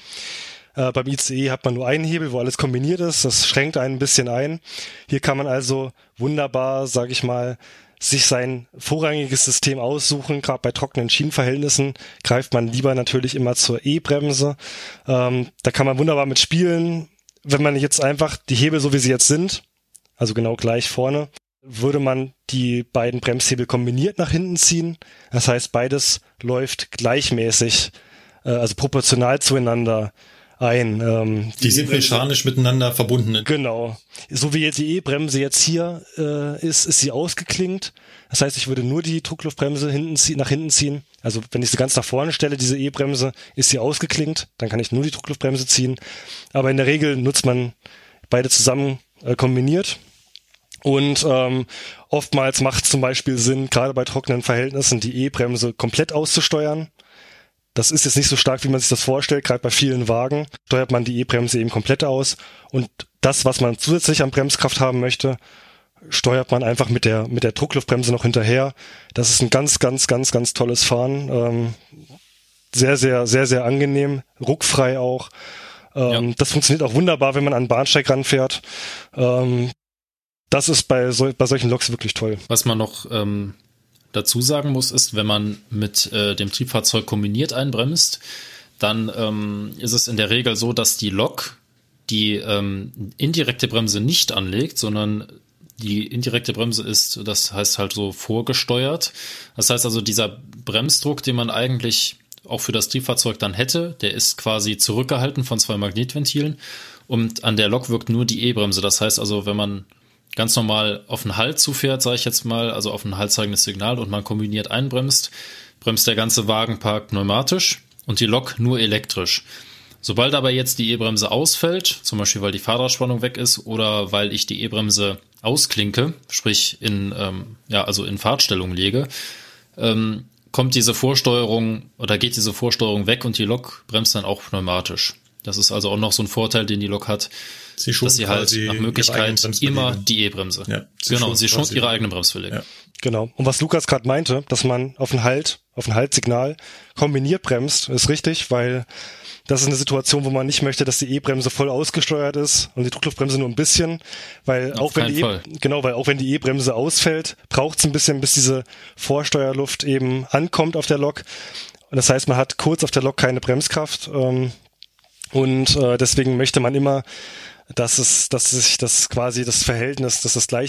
Beim ICE hat man nur einen Hebel, wo alles kombiniert ist. Das schränkt einen ein bisschen ein. Hier kann man also wunderbar, sag ich mal, sich sein vorrangiges System aussuchen. Gerade bei trockenen Schienenverhältnissen greift man lieber natürlich immer zur E-Bremse. Da kann man wunderbar mit spielen. Wenn man jetzt einfach die Hebel, so wie sie jetzt sind, also genau gleich vorne, würde man die beiden Bremshebel kombiniert nach hinten ziehen. Das heißt, beides läuft gleichmäßig, also proportional zueinander ein. Die sind mechanisch miteinander verbunden. Genau. So wie jetzt die E-Bremse jetzt hier ist sie ausgeklinkt. Das heißt, ich würde nur die Druckluftbremse nach hinten ziehen. Also wenn ich sie ganz nach vorne stelle, diese E-Bremse, ist sie ausgeklinkt. Dann kann ich nur die Druckluftbremse ziehen. Aber in der Regel nutzt man beide zusammen kombiniert. Und oftmals macht es zum Beispiel Sinn, gerade bei trockenen Verhältnissen die E-Bremse komplett auszusteuern. Das ist jetzt nicht so stark, wie man sich das vorstellt. Gerade bei vielen Wagen steuert man die E-Bremse eben komplett aus. Und das, was man zusätzlich an Bremskraft haben möchte, steuert man einfach mit der Druckluftbremse noch hinterher. Das ist ein ganz, ganz, ganz, ganz tolles Fahren. Sehr, sehr, sehr, sehr angenehm. Ruckfrei auch. Ja. Das funktioniert auch wunderbar, wenn man an den Bahnsteig ranfährt. Das ist bei solchen Loks wirklich toll. Was man noch dazu sagen muss, ist, wenn man mit dem Triebfahrzeug kombiniert einbremst, dann ist es in der Regel so, dass die Lok die indirekte Bremse nicht anlegt, sondern die indirekte Bremse ist, das heißt halt so vorgesteuert. Das heißt also, dieser Bremsdruck, den man eigentlich auch für das Triebfahrzeug dann hätte, der ist quasi zurückgehalten von 2 Magnetventilen und an der Lok wirkt nur die E-Bremse. Das heißt also, wenn man ganz normal auf den Halt zufährt, sage ich jetzt mal, also auf ein haltzeigendes Signal und man kombiniert einbremst, bremst der ganze Wagenpark pneumatisch und die Lok nur elektrisch. Sobald aber jetzt die E-Bremse ausfällt, zum Beispiel weil die Fahrradspannung weg ist oder weil ich die E-Bremse ausklinke, sprich in Fahrtstellung lege, geht diese Vorsteuerung weg und die Lok bremst dann auch pneumatisch. Das ist also auch noch so ein Vorteil, den die Lok hat, dass sie halt nach Möglichkeit immer die E-Bremse. Ja, sie schont ihre eigene Bremsbeläge. Ja. Genau. Und was Lukas gerade meinte, dass man auf ein Haltsignal kombiniert bremst, ist richtig, weil das ist eine Situation, wo man nicht möchte, dass die E-Bremse voll ausgesteuert ist und die Druckluftbremse nur ein bisschen, weil auch wenn die E-Bremse ausfällt, braucht es ein bisschen, bis diese Vorsteuerluft eben ankommt auf der Lok. Und das heißt, man hat kurz auf der Lok keine Bremskraft. Und deswegen möchte man immer, dass das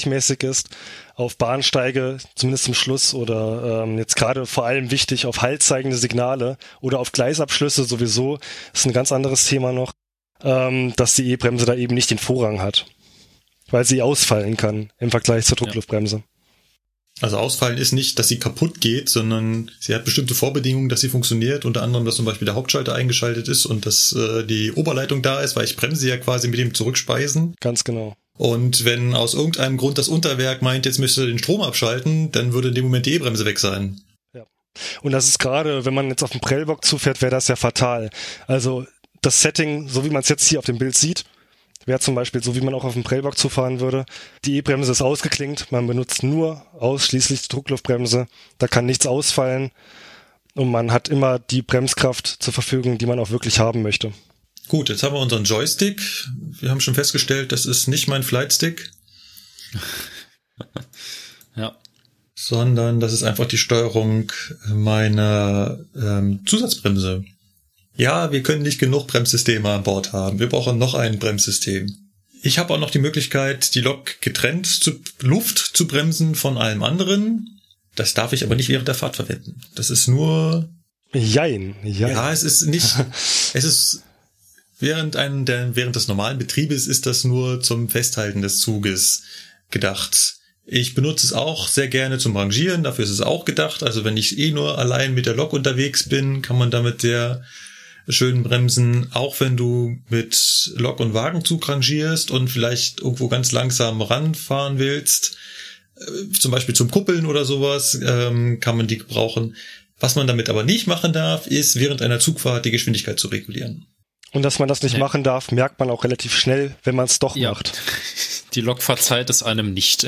gleichmäßig ist, auf Bahnsteige, zumindest zum Schluss oder jetzt gerade vor allem wichtig, auf Halt zeigende Signale oder auf Gleisabschlüsse sowieso, ist ein ganz anderes Thema noch, dass die E-Bremse da eben nicht den Vorrang hat, weil sie ausfallen kann im Vergleich zur Druckluftbremse. Ja. Also ausfallen ist nicht, dass sie kaputt geht, sondern sie hat bestimmte Vorbedingungen, dass sie funktioniert. Unter anderem, dass zum Beispiel der Hauptschalter eingeschaltet ist und dass die Oberleitung da ist, weil ich bremse ja quasi mit dem Zurückspeisen. Ganz genau. Und wenn aus irgendeinem Grund das Unterwerk meint, jetzt müsste den Strom abschalten, dann würde in dem Moment die E-Bremse weg sein. Ja. Und das ist gerade, wenn man jetzt auf den Prellbock zufährt, wäre das ja fatal. Also das Setting, so wie man es jetzt hier auf dem Bild sieht, wäre zum Beispiel, so wie man auch auf dem Prellbock zufahren würde, die E-Bremse ist ausgeklinkt, man benutzt ausschließlich die Druckluftbremse, da kann nichts ausfallen und man hat immer die Bremskraft zur Verfügung, die man auch wirklich haben möchte. Gut, jetzt haben wir unseren Joystick. Wir haben schon festgestellt, das ist nicht mein Flightstick. Ja. Sondern das ist einfach die Steuerung meiner Zusatzbremse. Ja, wir können nicht genug Bremssysteme an Bord haben. Wir brauchen noch ein Bremssystem. Ich habe auch noch die Möglichkeit, die Lok getrennt zu Luft zu bremsen von allem anderen. Das darf ich aber nicht während der Fahrt verwenden. Das ist nur... Jein. Ja, es ist nicht... Es ist... Während des normalen Betriebes ist das nur zum Festhalten des Zuges gedacht. Ich benutze es auch sehr gerne zum Rangieren. Dafür ist es auch gedacht. Also wenn ich nur allein mit der Lok unterwegs bin, kann man damit sehr... schön bremsen, auch wenn du mit Lok- und Wagenzug rangierst und vielleicht irgendwo ganz langsam ranfahren willst, zum Beispiel zum Kuppeln oder sowas, kann man die gebrauchen. Was man damit aber nicht machen darf, ist während einer Zugfahrt die Geschwindigkeit zu regulieren. Und dass man das nicht machen darf, merkt man auch relativ schnell, wenn man es doch macht. Die Lok verzeiht es einem nicht.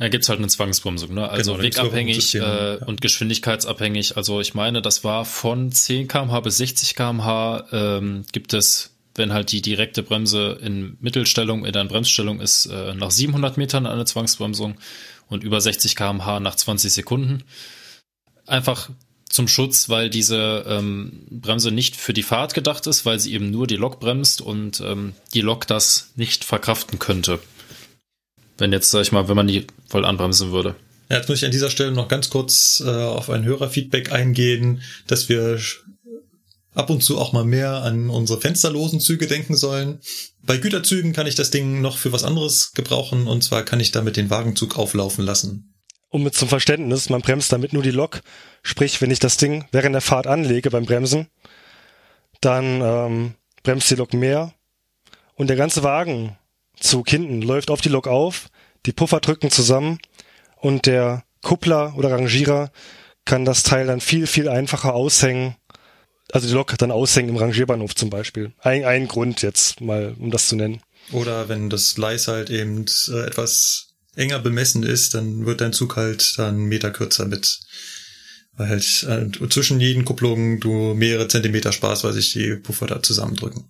Da gibt's halt eine Zwangsbremsung, ne? Also genau, wegabhängig und geschwindigkeitsabhängig. Also ich meine, das war von 10 km/h bis 60 km/h gibt es, wenn halt die direkte Bremse in Mittelstellung, in der Bremsstellung ist, nach 700 Metern eine Zwangsbremsung und über 60 km/h nach 20 Sekunden. Einfach zum Schutz, weil diese Bremse nicht für die Fahrt gedacht ist, weil sie eben nur die Lok bremst und die Lok das nicht verkraften könnte. Wenn man die voll anbremsen würde. Ja, jetzt muss ich an dieser Stelle noch ganz kurz auf ein Hörerfeedback eingehen, dass wir ab und zu auch mal mehr an unsere fensterlosen Züge denken sollen. Bei Güterzügen kann ich das Ding noch für was anderes gebrauchen, und zwar kann ich damit den Wagenzug auflaufen lassen. Und mit zum Verständnis, man bremst damit nur die Lok, sprich, wenn ich das Ding während der Fahrt anlege beim Bremsen, dann bremst die Lok mehr und der ganze Wagenzug hinten läuft auf die Lok auf, die Puffer drücken zusammen und der Kuppler oder Rangierer kann das Teil dann viel, viel einfacher aushängen, also die Lok dann aushängen im Rangierbahnhof zum Beispiel. Ein Grund jetzt mal, um das zu nennen. Oder wenn das Gleis halt eben etwas enger bemessen ist, dann wird dein Zug halt dann einen Meter kürzer mit, weil halt zwischen jeden Kupplungen du mehrere Zentimeter sparst, weil sich die Puffer da zusammendrücken.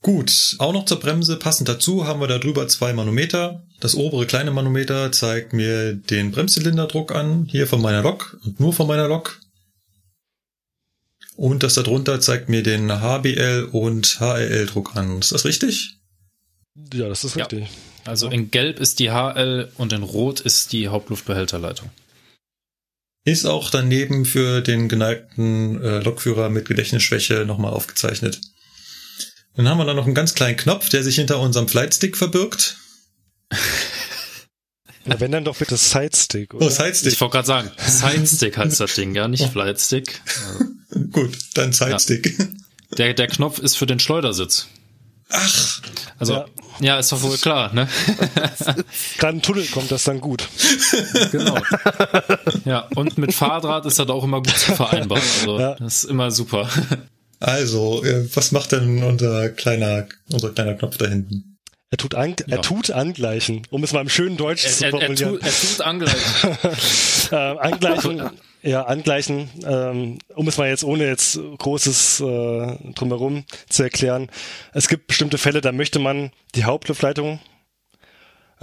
Gut, auch noch zur Bremse passend dazu haben wir da drüber 2 Manometer. Das obere kleine Manometer zeigt mir den Bremszylinderdruck an, hier von meiner Lok und nur von meiner Lok. Und das darunter zeigt mir den HBL- und HLL-Druck an. Ist das richtig? Ja, das ist richtig. Ja. Also in Gelb ist die HL und in Rot ist die Hauptluftbehälterleitung. Ist auch daneben für den geneigten Lokführer mit Gedächtnisschwäche nochmal aufgezeichnet. Dann haben wir da noch einen ganz kleinen Knopf, der sich hinter unserem Flightstick verbirgt. Na, wenn, dann doch bitte Sidestick, oder? Oh, Sidestick. Ich wollte gerade sagen, Sidestick heißt das Ding, ja, nicht Flightstick. Gut, dann Sidestick. Ja. Der Knopf ist für den Schleudersitz. Ach. Also, ja, ist doch wohl klar, ne? Dann Tunnel kommt das dann gut. Genau. Ja, und mit Fahrdraht ist das auch immer gut zu vereinbaren. Also, das ist immer super. Also, was macht denn unser kleiner Knopf da hinten? Er tut angleichen, um es mal im schönen Deutsch zu formulieren. Er tut angleichen. Um es mal jetzt ohne jetzt Großes drumherum zu erklären. Es gibt bestimmte Fälle, da möchte man die Hauptluftleitung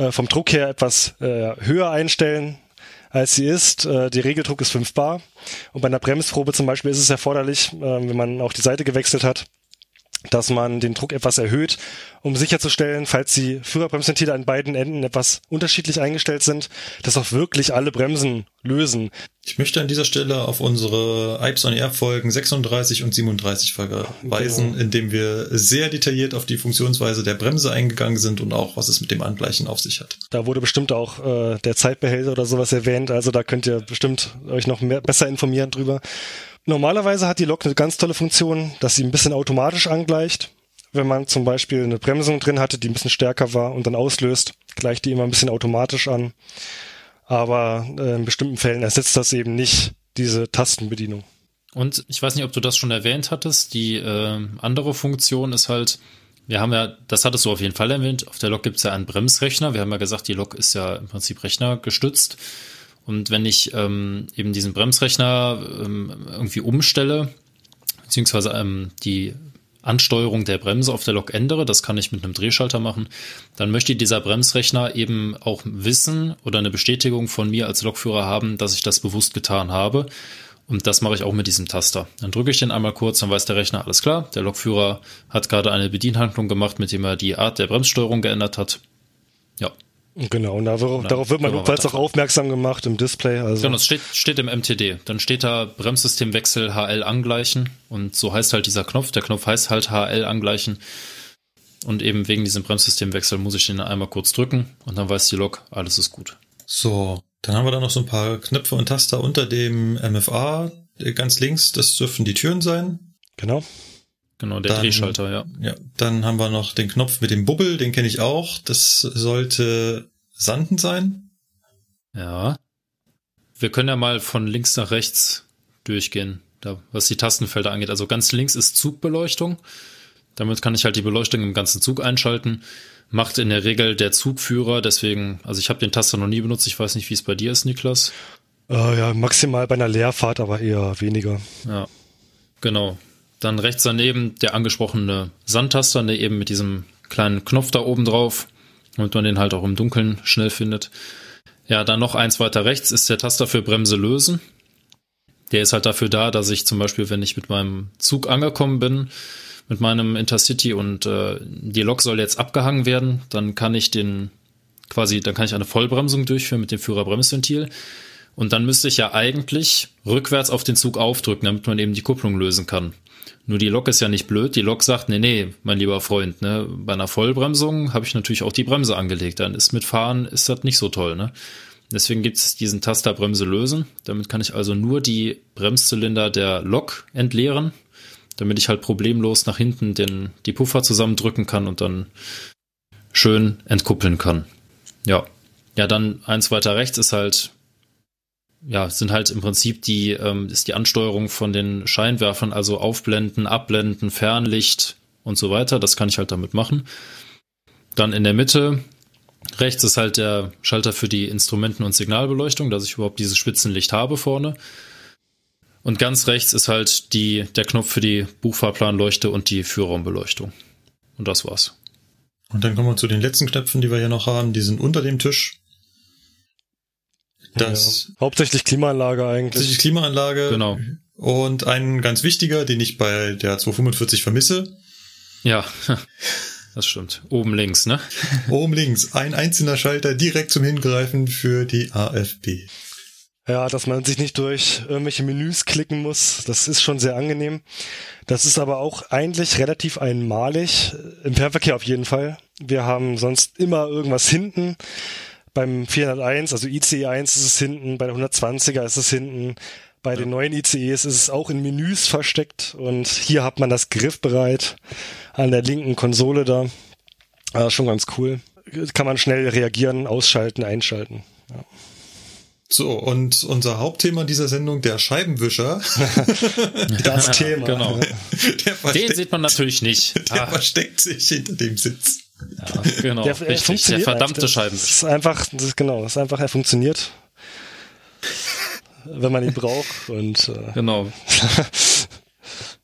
vom Druck her etwas höher einstellen, als sie ist. Die Regeldruck ist 5 bar. Und bei einer Bremsprobe zum Beispiel ist es erforderlich, wenn man auch die Seite gewechselt hat, dass man den Druck etwas erhöht, um sicherzustellen, falls die Führerbremsventile an beiden Enden etwas unterschiedlich eingestellt sind, dass auch wirklich alle Bremsen lösen. Ich möchte an dieser Stelle auf unsere IBS on Air Folgen 36 und 37 verweisen, indem wir sehr detailliert auf die Funktionsweise der Bremse eingegangen sind und auch, was es mit dem Angleichen auf sich hat. Da wurde bestimmt auch der Zeitbehälter oder sowas erwähnt, also da könnt ihr bestimmt euch noch besser informieren drüber. Normalerweise hat die Lok eine ganz tolle Funktion, dass sie ein bisschen automatisch angleicht. Wenn man zum Beispiel eine Bremsung drin hatte, die ein bisschen stärker war und dann auslöst, gleicht die immer ein bisschen automatisch an. Aber in bestimmten Fällen ersetzt das eben nicht diese Tastenbedienung. Und ich weiß nicht, ob du das schon erwähnt hattest, die andere Funktion ist halt, wir haben ja, das hattest du auf jeden Fall erwähnt, auf der Lok gibt es ja einen Bremsrechner. Wir haben ja gesagt, die Lok ist ja im Prinzip rechnergestützt. Und wenn ich eben diesen Bremsrechner irgendwie umstelle, beziehungsweise die Ansteuerung der Bremse auf der Lok ändere, das kann ich mit einem Drehschalter machen, dann möchte dieser Bremsrechner eben auch wissen oder eine Bestätigung von mir als Lokführer haben, dass ich das bewusst getan habe. Und das mache ich auch mit diesem Taster. Dann drücke ich den einmal kurz, dann weiß der Rechner, alles klar, der Lokführer hat gerade eine Bedienhandlung gemacht, mit dem er die Art der Bremssteuerung geändert hat. Ja. Genau, und darauf wird man jedenfalls auch aufmerksam gemacht im Display. Also. Genau, es steht im MTD. Dann steht da Bremssystemwechsel HL angleichen und so heißt halt dieser Knopf. Der Knopf heißt halt HL angleichen und eben wegen diesem Bremssystemwechsel muss ich den einmal kurz drücken und dann weiß die Lok, alles ist gut. So, dann haben wir da noch so ein paar Knöpfe und Taster unter dem MFA. Ganz links, das dürften die Türen sein. Genau, der Drehschalter, ja. Ja, dann haben wir noch den Knopf mit dem Bubbel, den kenne ich auch. Das sollte Sanden sein. Ja. Wir können ja mal von links nach rechts durchgehen, da, was die Tastenfelder angeht. Also ganz links ist Zugbeleuchtung. Damit kann ich halt die Beleuchtung im ganzen Zug einschalten. Macht in der Regel der Zugführer, deswegen, also ich habe den Taster noch nie benutzt. Ich weiß nicht, wie es bei dir ist, Niklas. Ja, maximal bei einer Leerfahrt, aber eher weniger. Ja, genau. Dann rechts daneben der angesprochene Sandtaster, der eben mit diesem kleinen Knopf da oben drauf, damit man den halt auch im Dunkeln schnell findet. Ja, dann noch eins weiter rechts ist der Taster für Bremse lösen. Der ist halt dafür da, dass ich zum Beispiel, wenn ich mit meinem Zug angekommen bin, mit meinem Intercity und die Lok soll jetzt abgehangen werden, dann kann ich dann kann ich eine Vollbremsung durchführen mit dem Führerbremsventil. Und dann müsste ich ja eigentlich rückwärts auf den Zug aufdrücken, damit man eben die Kupplung lösen kann. Nur die Lok ist ja nicht blöd. Die Lok sagt, nee, mein lieber Freund, ne? Bei einer Vollbremsung habe ich natürlich auch die Bremse angelegt. Dann ist mit Fahren ist das nicht so toll, ne? Deswegen gibt es diesen Taster Bremse lösen. Damit kann ich also nur die Bremszylinder der Lok entleeren, damit ich halt problemlos nach hinten die Puffer zusammendrücken kann und dann schön entkuppeln kann. Ja, dann eins weiter rechts ist halt... Ja, sind halt im Prinzip die Ansteuerung von den Scheinwerfern, also Aufblenden, Abblenden, Fernlicht und so weiter. Das kann ich halt damit machen. Dann in der Mitte rechts ist halt der Schalter für die Instrumenten- und Signalbeleuchtung, dass ich überhaupt dieses Spitzenlicht habe vorne. Und ganz rechts ist halt der Knopf für die Buchfahrplanleuchte und die Führraumbeleuchtung. Und das war's. Und dann kommen wir zu den letzten Knöpfen, die wir hier noch haben. Die sind unter dem Tisch. Hauptsächlich Klimaanlage eigentlich. Hauptsächlich Klimaanlage. Genau. Und ein ganz wichtiger, den ich bei der 245 vermisse. Ja, das stimmt. Oben links, ne? Oben links. Ein einzelner Schalter direkt zum Hingreifen für die AfB. Ja, dass man sich nicht durch irgendwelche Menüs klicken muss. Das ist schon sehr angenehm. Das ist aber auch eigentlich relativ einmalig. Im Fernverkehr auf jeden Fall. Wir haben sonst immer irgendwas hinten. Beim 401, also ICE 1 ist es hinten, bei der 120er ist es hinten, bei den neuen ICEs ist es auch in Menüs versteckt und hier hat man das griffbereit an der linken Konsole da. Also schon ganz cool. Kann man schnell reagieren, ausschalten, einschalten. Ja. So, und unser Hauptthema dieser Sendung, der Scheibenwischer. Das Thema. Genau. Den sieht man natürlich nicht. Der versteckt sich hinter dem Sitz. Ja, genau. Der verdammte Scheibenwischer. Das ist einfach, er funktioniert, wenn man ihn braucht. Und genau.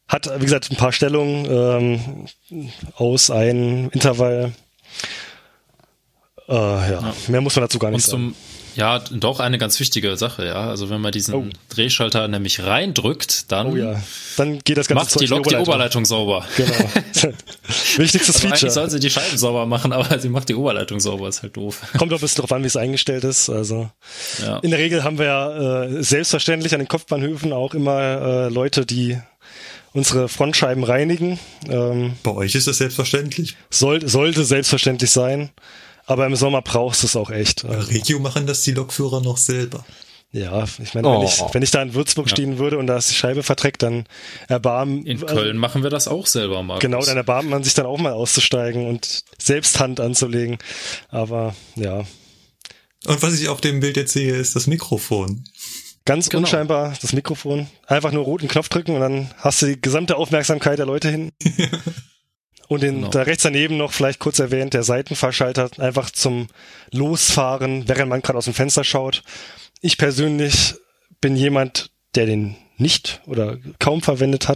Hat, wie gesagt, ein paar Stellungen, aus einem Intervall. Mehr muss man dazu gar nicht sagen. Ja, doch eine ganz wichtige Sache, ja. Also wenn man diesen Drehschalter nämlich reindrückt, dann geht das ganze macht Zeug die Lok die Oberleitung sauber. Genau. Wichtigstes Feature. Eigentlich soll sie die Scheiben sauber machen, aber sie macht die Oberleitung sauber, ist halt doof. Kommt doch ein bisschen drauf an, wie es eingestellt ist. Also ja. In der Regel haben wir selbstverständlich an den Kopfbahnhöfen auch immer Leute, die unsere Frontscheiben reinigen. Bei euch ist das selbstverständlich. Sollte selbstverständlich sein. Aber im Sommer brauchst du es auch echt. Also. Bei Regio machen das die Lokführer noch selber. Ja, ich meine, wenn ich da in Würzburg stehen würde und da ist die Scheibe verdreckt, dann erbarmen... In Köln machen wir das auch selber, Markus. Genau, dann erbarmt man sich dann auch mal auszusteigen und selbst Hand anzulegen. Aber, ja. Und was ich auf dem Bild jetzt sehe, ist das Mikrofon. Ganz unscheinbar, das Mikrofon. Einfach nur roten Knopf drücken und dann hast du die gesamte Aufmerksamkeit der Leute hin. Und da rechts daneben noch vielleicht kurz erwähnt, der Seitenfahrschalter einfach zum Losfahren, während man gerade aus dem Fenster schaut. Ich persönlich bin jemand, der den nicht oder kaum verwendet.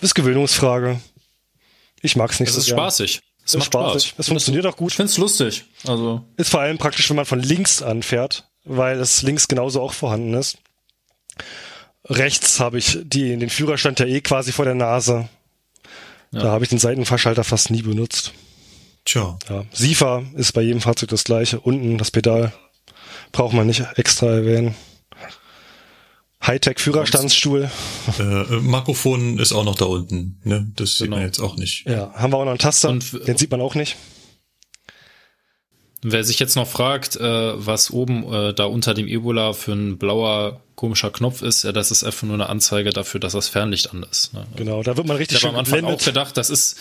Ist Gewöhnungsfrage. Ich mag's nicht so sehr. Spaßig. Es macht Spaß. Es funktioniert auch gut. Ich find's lustig. Also. Ist vor allem praktisch, wenn man von links anfährt, weil es links genauso auch vorhanden ist. Rechts habe ich den Führerstand ja quasi vor der Nase. Ja. Da habe ich den Seitenfahrschalter fast nie benutzt. Tja. Ja. SIFA ist bei jedem Fahrzeug das gleiche. Unten das Pedal. Braucht man nicht extra erwähnen. Hightech-Führerstandsstuhl. Makrofon ist auch noch da unten. Ne? Das sieht man jetzt auch nicht. Ja, haben wir auch noch einen Taster. Den sieht man auch nicht. Wer sich jetzt noch fragt, was oben da unter dem Ebola für ein blauer komischer Knopf ist, das ist einfach nur eine Anzeige dafür, dass das Fernlicht an ist. Ne? Genau, da wird man richtig schön geblendet. Ich habe am Anfang auch gedacht, das ist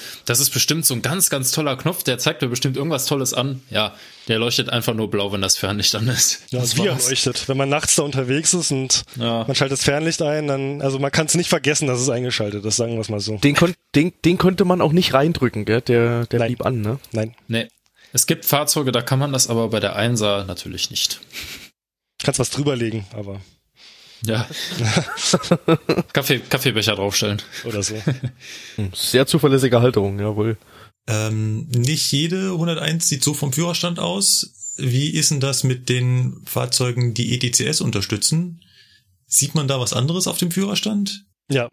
bestimmt so ein ganz, ganz toller Knopf, der zeigt mir bestimmt irgendwas Tolles an. Ja, der leuchtet einfach nur blau, wenn das Fernlicht an ist. Ja, das leuchtet. Wenn man nachts da unterwegs ist und man schaltet das Fernlicht ein, dann, also man kann es nicht vergessen, dass es eingeschaltet ist, sagen wir es mal so. Den konnte man auch nicht reindrücken, gell? Der blieb an, ne? Nein. Nee. Es gibt Fahrzeuge, da kann man das, aber bei der 1er natürlich nicht. Kannst was drüberlegen, aber... Ja. Kaffeebecher draufstellen. Oder so. Sehr zuverlässige Halterung, jawohl. Nicht jede 101 sieht so vom Führerstand aus. Wie ist denn das mit den Fahrzeugen, die ETCS unterstützen? Sieht man da was anderes auf dem Führerstand? Ja.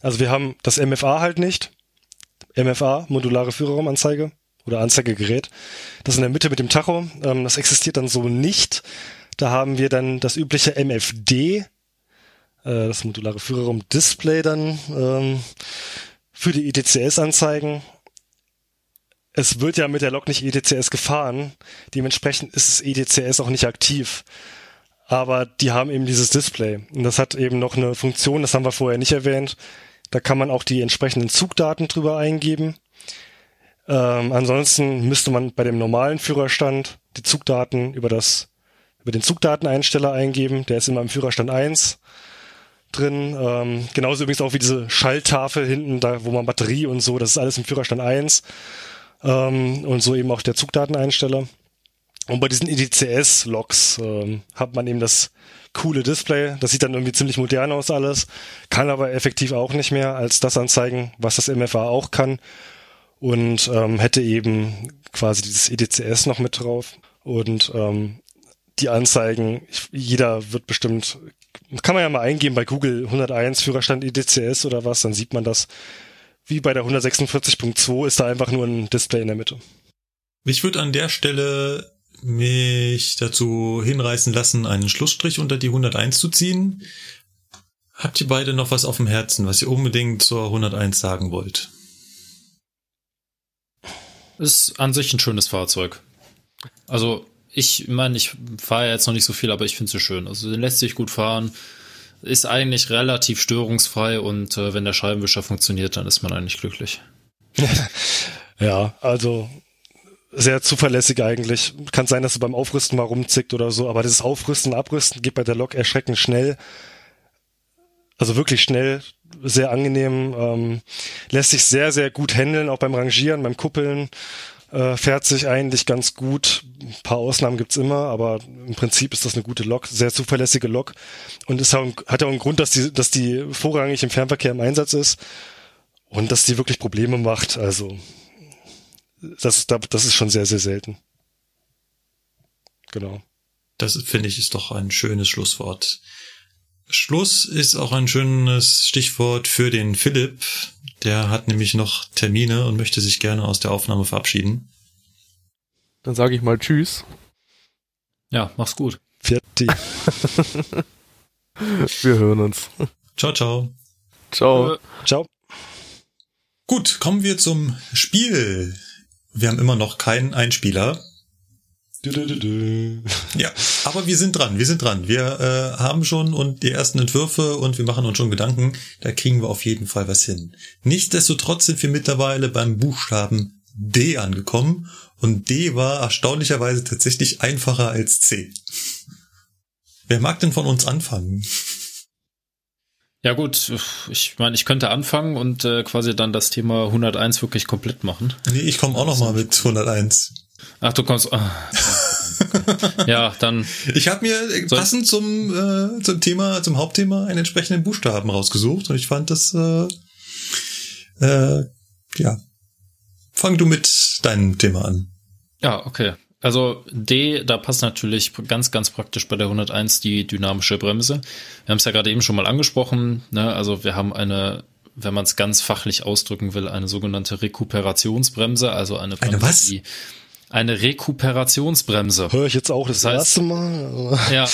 Also wir haben das MFA halt nicht. MFA, modulare Führerraumanzeige. Oder Anzeigegerät. Das in der Mitte mit dem Tacho. Das existiert dann so nicht. Da haben wir dann das übliche MFD, das modulare Führerraum-Display dann für die ETCS-Anzeigen. Es wird ja mit der Lok nicht ETCS gefahren. Dementsprechend ist das ETCS auch nicht aktiv. Aber die haben eben dieses Display. Und das hat eben noch eine Funktion, das haben wir vorher nicht erwähnt. Da kann man auch die entsprechenden Zugdaten drüber eingeben. Ansonsten müsste man bei dem normalen Führerstand die Zugdaten über den Zugdateneinsteller eingeben. Der ist immer im Führerstand 1 drin. Genauso übrigens auch wie diese Schalttafel hinten, da wo man Batterie und so, das ist alles im Führerstand 1. Und so eben auch der Zugdateneinsteller. Und bei diesen ETCS-Loks hat man eben das coole Display. Das sieht dann irgendwie ziemlich modern aus alles, kann aber effektiv auch nicht mehr als das anzeigen, was das MFA auch kann. Und hätte eben quasi dieses ETCS noch mit drauf. Und die Anzeigen, jeder wird bestimmt, kann man ja mal eingeben bei Google 101 Führerstand ETCS oder was, dann sieht man das. Wie bei der 146.2 ist da einfach nur ein Display in der Mitte. Ich würde an der Stelle mich dazu hinreißen lassen, einen Schlussstrich unter die 101 zu ziehen. Habt ihr beide noch was auf dem Herzen, was ihr unbedingt zur 101 sagen wollt? ist an sich ein schönes Fahrzeug. Also ich meine, ich fahre ja jetzt noch nicht so viel, aber ich finde es schön. Also den lässt sich gut fahren, ist eigentlich relativ störungsfrei und wenn der Scheibenwischer funktioniert, dann ist man eigentlich glücklich. Ja, also sehr zuverlässig eigentlich. Kann sein, dass du beim Aufrüsten mal rumzickt oder so, aber dieses Aufrüsten und Abrüsten geht bei der Lok erschreckend schnell. Also wirklich schnell, sehr angenehm, lässt sich sehr, sehr gut handeln, auch beim Rangieren, beim Kuppeln, fährt sich eigentlich ganz gut. Ein paar Ausnahmen gibt's immer, aber im Prinzip ist das eine gute Lok, sehr zuverlässige Lok und es hat ja auch einen Grund, dass die vorrangig im Fernverkehr im Einsatz ist und dass die wirklich Probleme macht, also das ist schon sehr, sehr selten. Genau. Das finde ich ist doch ein schönes Schlusswort. Schluss ist auch ein schönes Stichwort für den Philipp. Der hat nämlich noch Termine und möchte sich gerne aus der Aufnahme verabschieden. Dann sage ich mal Tschüss. Ja, mach's gut. Fertig. Wir hören uns. Ciao, ciao. Ciao. Ciao. Gut, kommen wir zum Spiel. Wir haben immer noch keinen Einspieler. Ja, aber wir sind dran. Wir haben schon und die ersten Entwürfe und wir machen uns schon Gedanken. Da kriegen wir auf jeden Fall was hin. Nichtsdestotrotz sind wir mittlerweile beim Buchstaben D angekommen und D war erstaunlicherweise tatsächlich einfacher als C. Wer mag denn von uns anfangen? Ja gut, ich meine, ich könnte anfangen und quasi dann das Thema 101 wirklich komplett machen. Nee, ich komme auch nochmal mit 101. Ach, du kommst. Ja, dann. Ich habe mir passend zum Hauptthema einen entsprechenden Buchstaben rausgesucht und ich fand das ja. Fang du mit deinem Thema an. Ja, okay. Also D, da passt natürlich ganz, ganz praktisch bei der 101 die dynamische Bremse. Wir haben es ja gerade eben schon mal angesprochen, ne? Also wir haben eine, wenn man es ganz fachlich ausdrücken will, eine sogenannte Rekuperationsbremse, also eine Bremse, eine was? Die eine Rekuperationsbremse. Höre ich jetzt auch das erste Mal. Ja,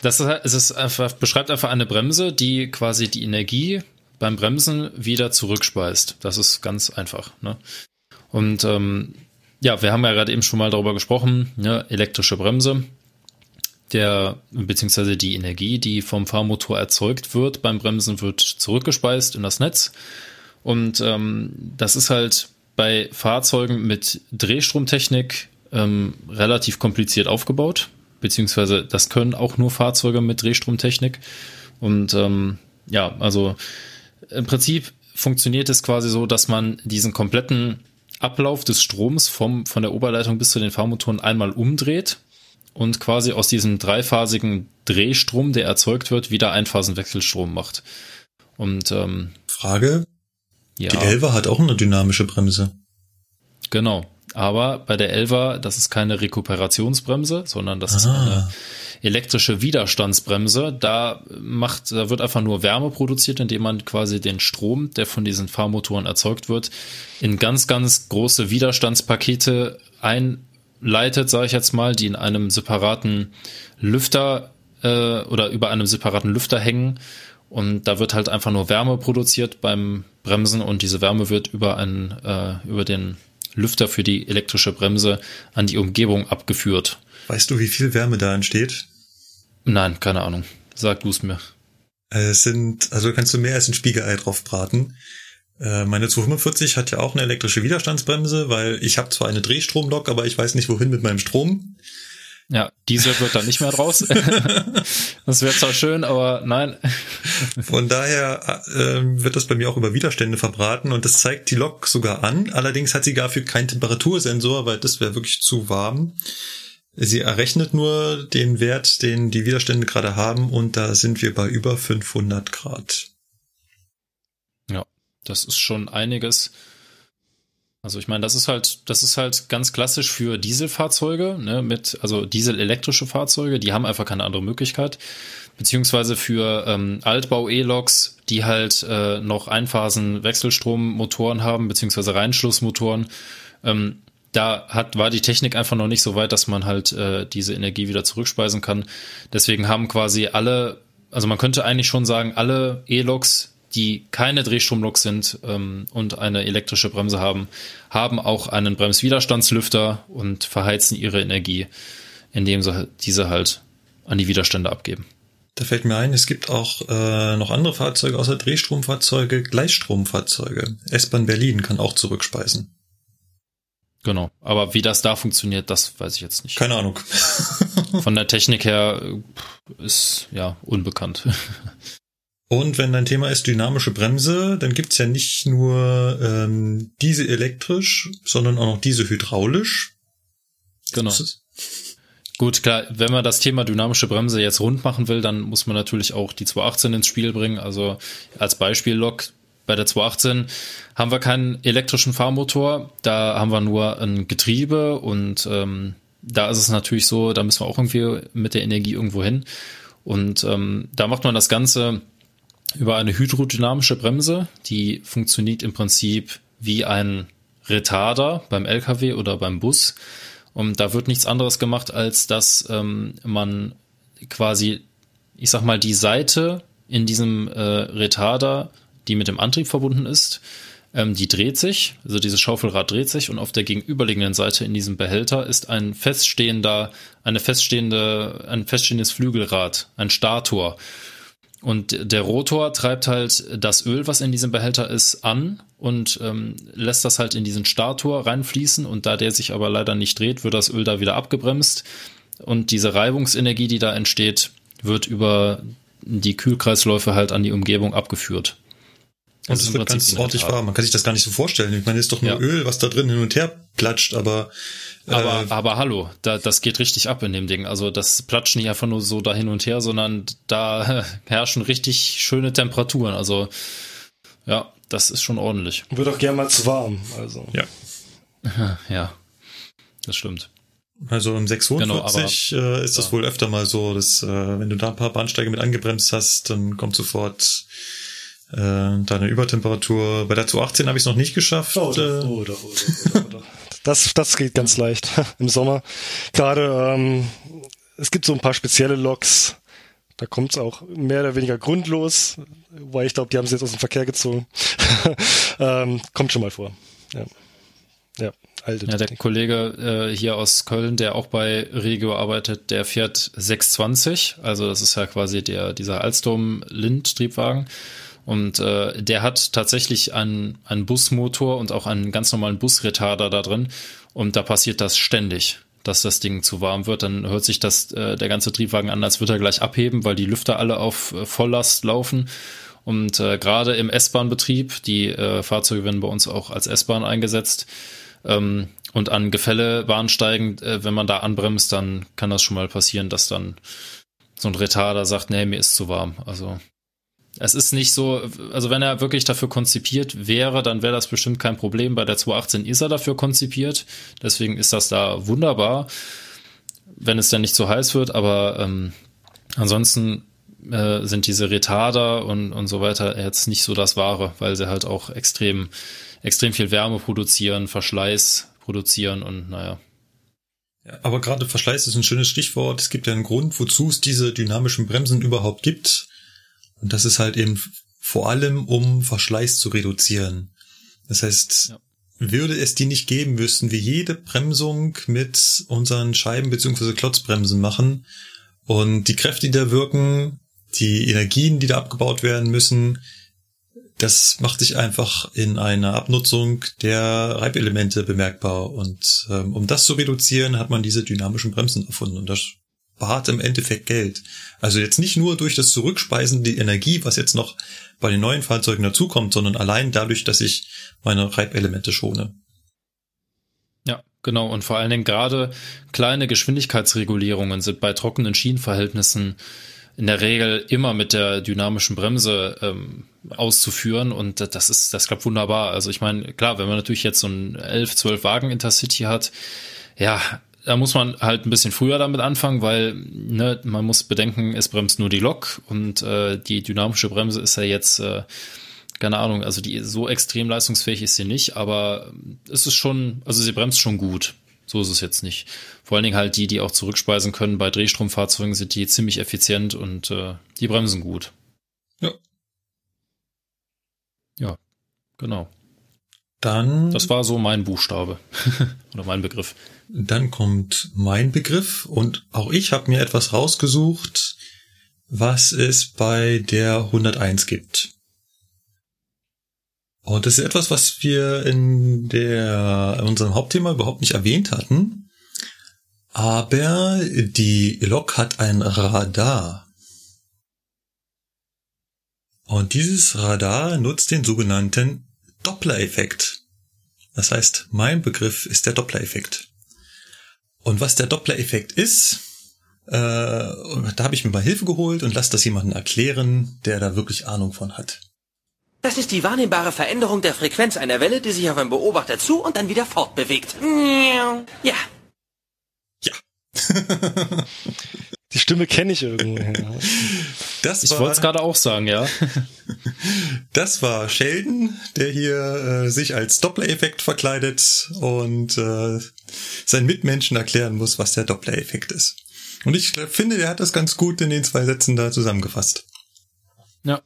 das beschreibt einfach eine Bremse, die quasi die Energie beim Bremsen wieder zurückspeist. Das ist ganz einfach. Ne? Und ja, wir haben ja gerade eben schon mal darüber gesprochen, ne? Elektrische Bremse, beziehungsweise die Energie, die vom Fahrmotor erzeugt wird, beim Bremsen wird zurückgespeist in das Netz. Und das ist halt bei Fahrzeugen mit Drehstromtechnik relativ kompliziert aufgebaut, beziehungsweise das können auch nur Fahrzeuge mit Drehstromtechnik. Und ja, also im Prinzip funktioniert es quasi so, dass man diesen kompletten Ablauf des Stroms von der Oberleitung bis zu den Fahrmotoren einmal umdreht und quasi aus diesem dreiphasigen Drehstrom, der erzeugt wird, wieder Einphasenwechselstrom macht. Und Frage? Ja. Die Elva hat auch eine dynamische Bremse. Genau, aber bei der Elva, das ist keine Rekuperationsbremse, sondern das ist eine elektrische Widerstandsbremse. Da wird einfach nur Wärme produziert, indem man quasi den Strom, der von diesen Fahrmotoren erzeugt wird, in ganz, ganz große Widerstandspakete einleitet, sage ich jetzt mal, die in einem separaten Lüfter oder über einem separaten Lüfter hängen. Und da wird halt einfach nur Wärme produziert beim Bremsen und diese Wärme wird über den Lüfter für die elektrische Bremse an die Umgebung abgeführt. Weißt du, wie viel Wärme da entsteht? Nein, keine Ahnung. Sag du es mir. Also kannst du mehr als ein Spiegelei drauf braten. Meine 245 hat ja auch eine elektrische Widerstandsbremse, weil ich habe zwar eine Drehstromlok, aber ich weiß nicht, wohin mit meinem Strom. Ja, Diesel wird dann nicht mehr draus. Das wäre zwar schön, aber nein. Von daher wird das bei mir auch über Widerstände verbraten und das zeigt die Lok sogar an. Allerdings hat sie dafür keinen Temperatursensor, weil das wäre wirklich zu warm. Sie errechnet nur den Wert, den die Widerstände gerade haben und da sind wir bei über 500 Grad. Ja, das ist schon einiges. Also ich meine, das ist halt ganz klassisch für Dieselfahrzeuge, ne, also dieselelektrische Fahrzeuge, die haben einfach keine andere Möglichkeit, beziehungsweise für Altbau-E-Loks, die halt noch Einphasen-Wechselstrommotoren haben, beziehungsweise Reinschlussmotoren, war die Technik einfach noch nicht so weit, dass man halt diese Energie wieder zurückspeisen kann. Deswegen haben quasi alle, also man könnte eigentlich schon sagen, alle E-Loks, die keine Drehstromlok sind und eine elektrische Bremse haben, haben auch einen Bremswiderstandslüfter und verheizen ihre Energie, indem sie diese halt an die Widerstände abgeben. Da fällt mir ein, es gibt auch noch andere Fahrzeuge außer Drehstromfahrzeuge, Gleichstromfahrzeuge. S-Bahn Berlin kann auch zurückspeisen. Genau, aber wie das da funktioniert, das weiß ich jetzt nicht. Keine Ahnung. Von der Technik her ist ja unbekannt. Und wenn dein Thema ist dynamische Bremse, dann gibt's ja nicht nur diese elektrisch, sondern auch noch diese hydraulisch. Genau. Gut, klar, wenn man das Thema dynamische Bremse jetzt rund machen will, dann muss man natürlich auch die 218 ins Spiel bringen. Also als Beispiellok bei der 218 haben wir keinen elektrischen Fahrmotor, da haben wir nur ein Getriebe und da ist es natürlich so, da müssen wir auch irgendwie mit der Energie irgendwo hin. Und da macht man das Ganze über eine hydrodynamische Bremse, die funktioniert im Prinzip wie ein Retarder beim LKW oder beim Bus. Und da wird nichts anderes gemacht, als dass man quasi, ich sag mal, die Seite in diesem Retarder, die mit dem Antrieb verbunden ist, die dreht sich, also dieses Schaufelrad dreht sich und auf der gegenüberliegenden Seite in diesem Behälter ist ein feststehendes Flügelrad, ein Stator. Und der Rotor treibt halt das Öl, was in diesem Behälter ist, an und lässt das halt in diesen Stator reinfließen. Und da der sich aber leider nicht dreht, wird das Öl da wieder abgebremst. Und diese Reibungsenergie, die da entsteht, wird über die Kühlkreisläufe halt an die Umgebung abgeführt. Und es wird ganz ordentlich warm. Man kann sich das gar nicht so vorstellen. Ich meine, es ist doch nur Öl, was da drin hin und her platscht, aber hallo, das geht richtig ab in dem Ding. Also das platscht nicht einfach nur so da hin und her, sondern da herrschen richtig schöne Temperaturen. Also ja, das ist schon ordentlich. Wird auch gerne mal zu warm. Also ja, das stimmt. Also im 640 ist das wohl öfter mal so, dass wenn du da ein paar Bahnsteige mit angebremst hast, dann kommt sofort deine Übertemperatur. Bei der 218 habe ich es noch nicht geschafft. Oder. Das geht ganz leicht im Sommer. Gerade es gibt so ein paar spezielle Loks, da kommt es auch mehr oder weniger grundlos, weil ich glaube, die haben sie jetzt aus dem Verkehr gezogen. Kommt schon mal vor. Ja, alte Technik. Der Kollege hier aus Köln, der auch bei Regio arbeitet, der fährt 620, also das ist ja quasi dieser Alstom-Lind-Triebwagen. Und der hat tatsächlich einen Busmotor und auch einen ganz normalen Busretarder da drin. Und da passiert das ständig, dass das Ding zu warm wird. Dann hört sich der ganze Triebwagen an, als würde er gleich abheben, weil die Lüfter alle auf Volllast laufen. Und gerade im S-Bahn-Betrieb, die Fahrzeuge werden bei uns auch als S-Bahn eingesetzt. Und an Gefällebahnsteigen, wenn man da anbremst, dann kann das schon mal passieren, dass dann so ein Retarder sagt, nee, mir ist zu warm. Also es ist nicht so, also wenn er wirklich dafür konzipiert wäre, dann wäre das bestimmt kein Problem. Bei der 218 ist er dafür konzipiert, deswegen ist das da wunderbar, wenn es dann nicht so heiß wird. Aber ansonsten sind diese Retarder und so weiter jetzt nicht so das Wahre, weil sie halt auch extrem, extrem viel Wärme produzieren, Verschleiß produzieren und naja. Aber gerade Verschleiß ist ein schönes Stichwort. Es gibt ja einen Grund, wozu es diese dynamischen Bremsen überhaupt gibt. Und das ist halt eben vor allem, um Verschleiß zu reduzieren. Das heißt, würde es die nicht geben, müssten wir jede Bremsung mit unseren Scheiben- bzw. Klotzbremsen machen. Und die Kräfte, die da wirken, die Energien, die da abgebaut werden müssen, das macht sich einfach in einer Abnutzung der Reibelemente bemerkbar. Und um das zu reduzieren, hat man diese dynamischen Bremsen erfunden. Und das spart im Endeffekt Geld. Also jetzt nicht nur durch das Zurückspeisen die Energie, was jetzt noch bei den neuen Fahrzeugen dazukommt, sondern allein dadurch, dass ich meine Reibelemente schone. Ja, genau. Und vor allen Dingen gerade kleine Geschwindigkeitsregulierungen sind bei trockenen Schienenverhältnissen in der Regel immer mit der dynamischen Bremse auszuführen. Und das klappt wunderbar. Also ich meine, klar, wenn man natürlich jetzt so einen 11, 12 Wagen Intercity hat, ja, da muss man halt ein bisschen früher damit anfangen, weil man muss bedenken, es bremst nur die Lok und die dynamische Bremse ist ja jetzt, keine Ahnung, also die so extrem leistungsfähig ist sie nicht, aber es ist schon, also sie bremst schon gut, so ist es jetzt nicht. Vor allen Dingen halt die auch zurückspeisen können, bei Drehstromfahrzeugen sind die ziemlich effizient und die bremsen gut. Ja. Ja, genau. Dann, das war so mein Buchstabe oder mein Begriff. Dann kommt mein Begriff und auch ich habe mir etwas rausgesucht, was es bei der 101 gibt. Und das ist etwas, was wir in unserem Hauptthema überhaupt nicht erwähnt hatten. Aber die Lok hat ein Radar. Und dieses Radar nutzt den sogenannten Doppler-Effekt. Das heißt, mein Begriff ist der Doppler-Effekt. Und was der Doppler-Effekt ist, da habe ich mir mal Hilfe geholt und lasse das jemanden erklären, der da wirklich Ahnung von hat. Das ist die wahrnehmbare Veränderung der Frequenz einer Welle, die sich auf einen Beobachter zu und dann wieder fortbewegt. Ja. Ja. Die Stimme kenne ich irgendwoher. Ich wollte es gerade auch sagen, ja. Das war Sheldon, der hier sich als Doppler-Effekt verkleidet und seinen Mitmenschen erklären muss, was der Doppler-Effekt ist. Und ich finde, der hat das ganz gut in den 2 Sätzen da zusammengefasst. Ja.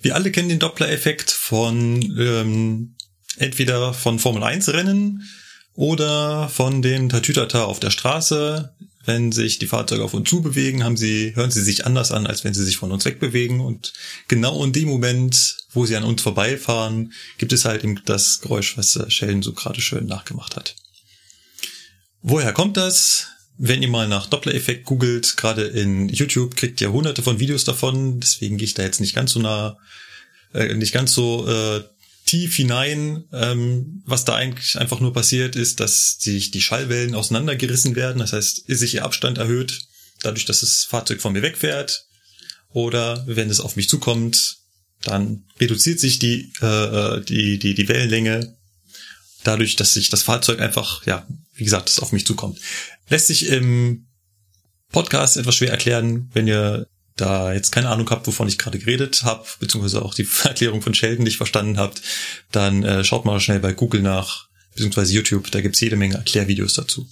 Wir alle kennen den Doppler-Effekt von entweder von Formel-1-Rennen oder von dem Tatütata auf der Straße. Wenn sich die Fahrzeuge auf uns zubewegen, hören sie sich anders an, als wenn sie sich von uns wegbewegen. Und genau in dem Moment, wo sie an uns vorbeifahren, gibt es halt eben das Geräusch, was Sheldon so gerade schön nachgemacht hat. Woher kommt das? Wenn ihr mal nach Doppler-Effekt googelt, gerade in YouTube, kriegt ihr hunderte von Videos davon. Deswegen gehe ich da jetzt nicht ganz so tief hinein. Was da eigentlich einfach nur passiert ist, dass sich die Schallwellen auseinandergerissen werden. Das heißt, ist sich ihr Abstand erhöht, dadurch, dass das Fahrzeug von mir wegfährt. Oder wenn es auf mich zukommt, dann reduziert sich die Wellenlänge dadurch, dass sich das Fahrzeug einfach, ja, wie gesagt, das auf mich zukommt. Lässt sich im Podcast etwas schwer erklären, wenn ihr da jetzt keine Ahnung habt, wovon ich gerade geredet habe, beziehungsweise auch die Erklärung von Sheldon nicht verstanden habt, dann schaut mal schnell bei Google nach, beziehungsweise YouTube, da gibt's jede Menge Erklärvideos dazu.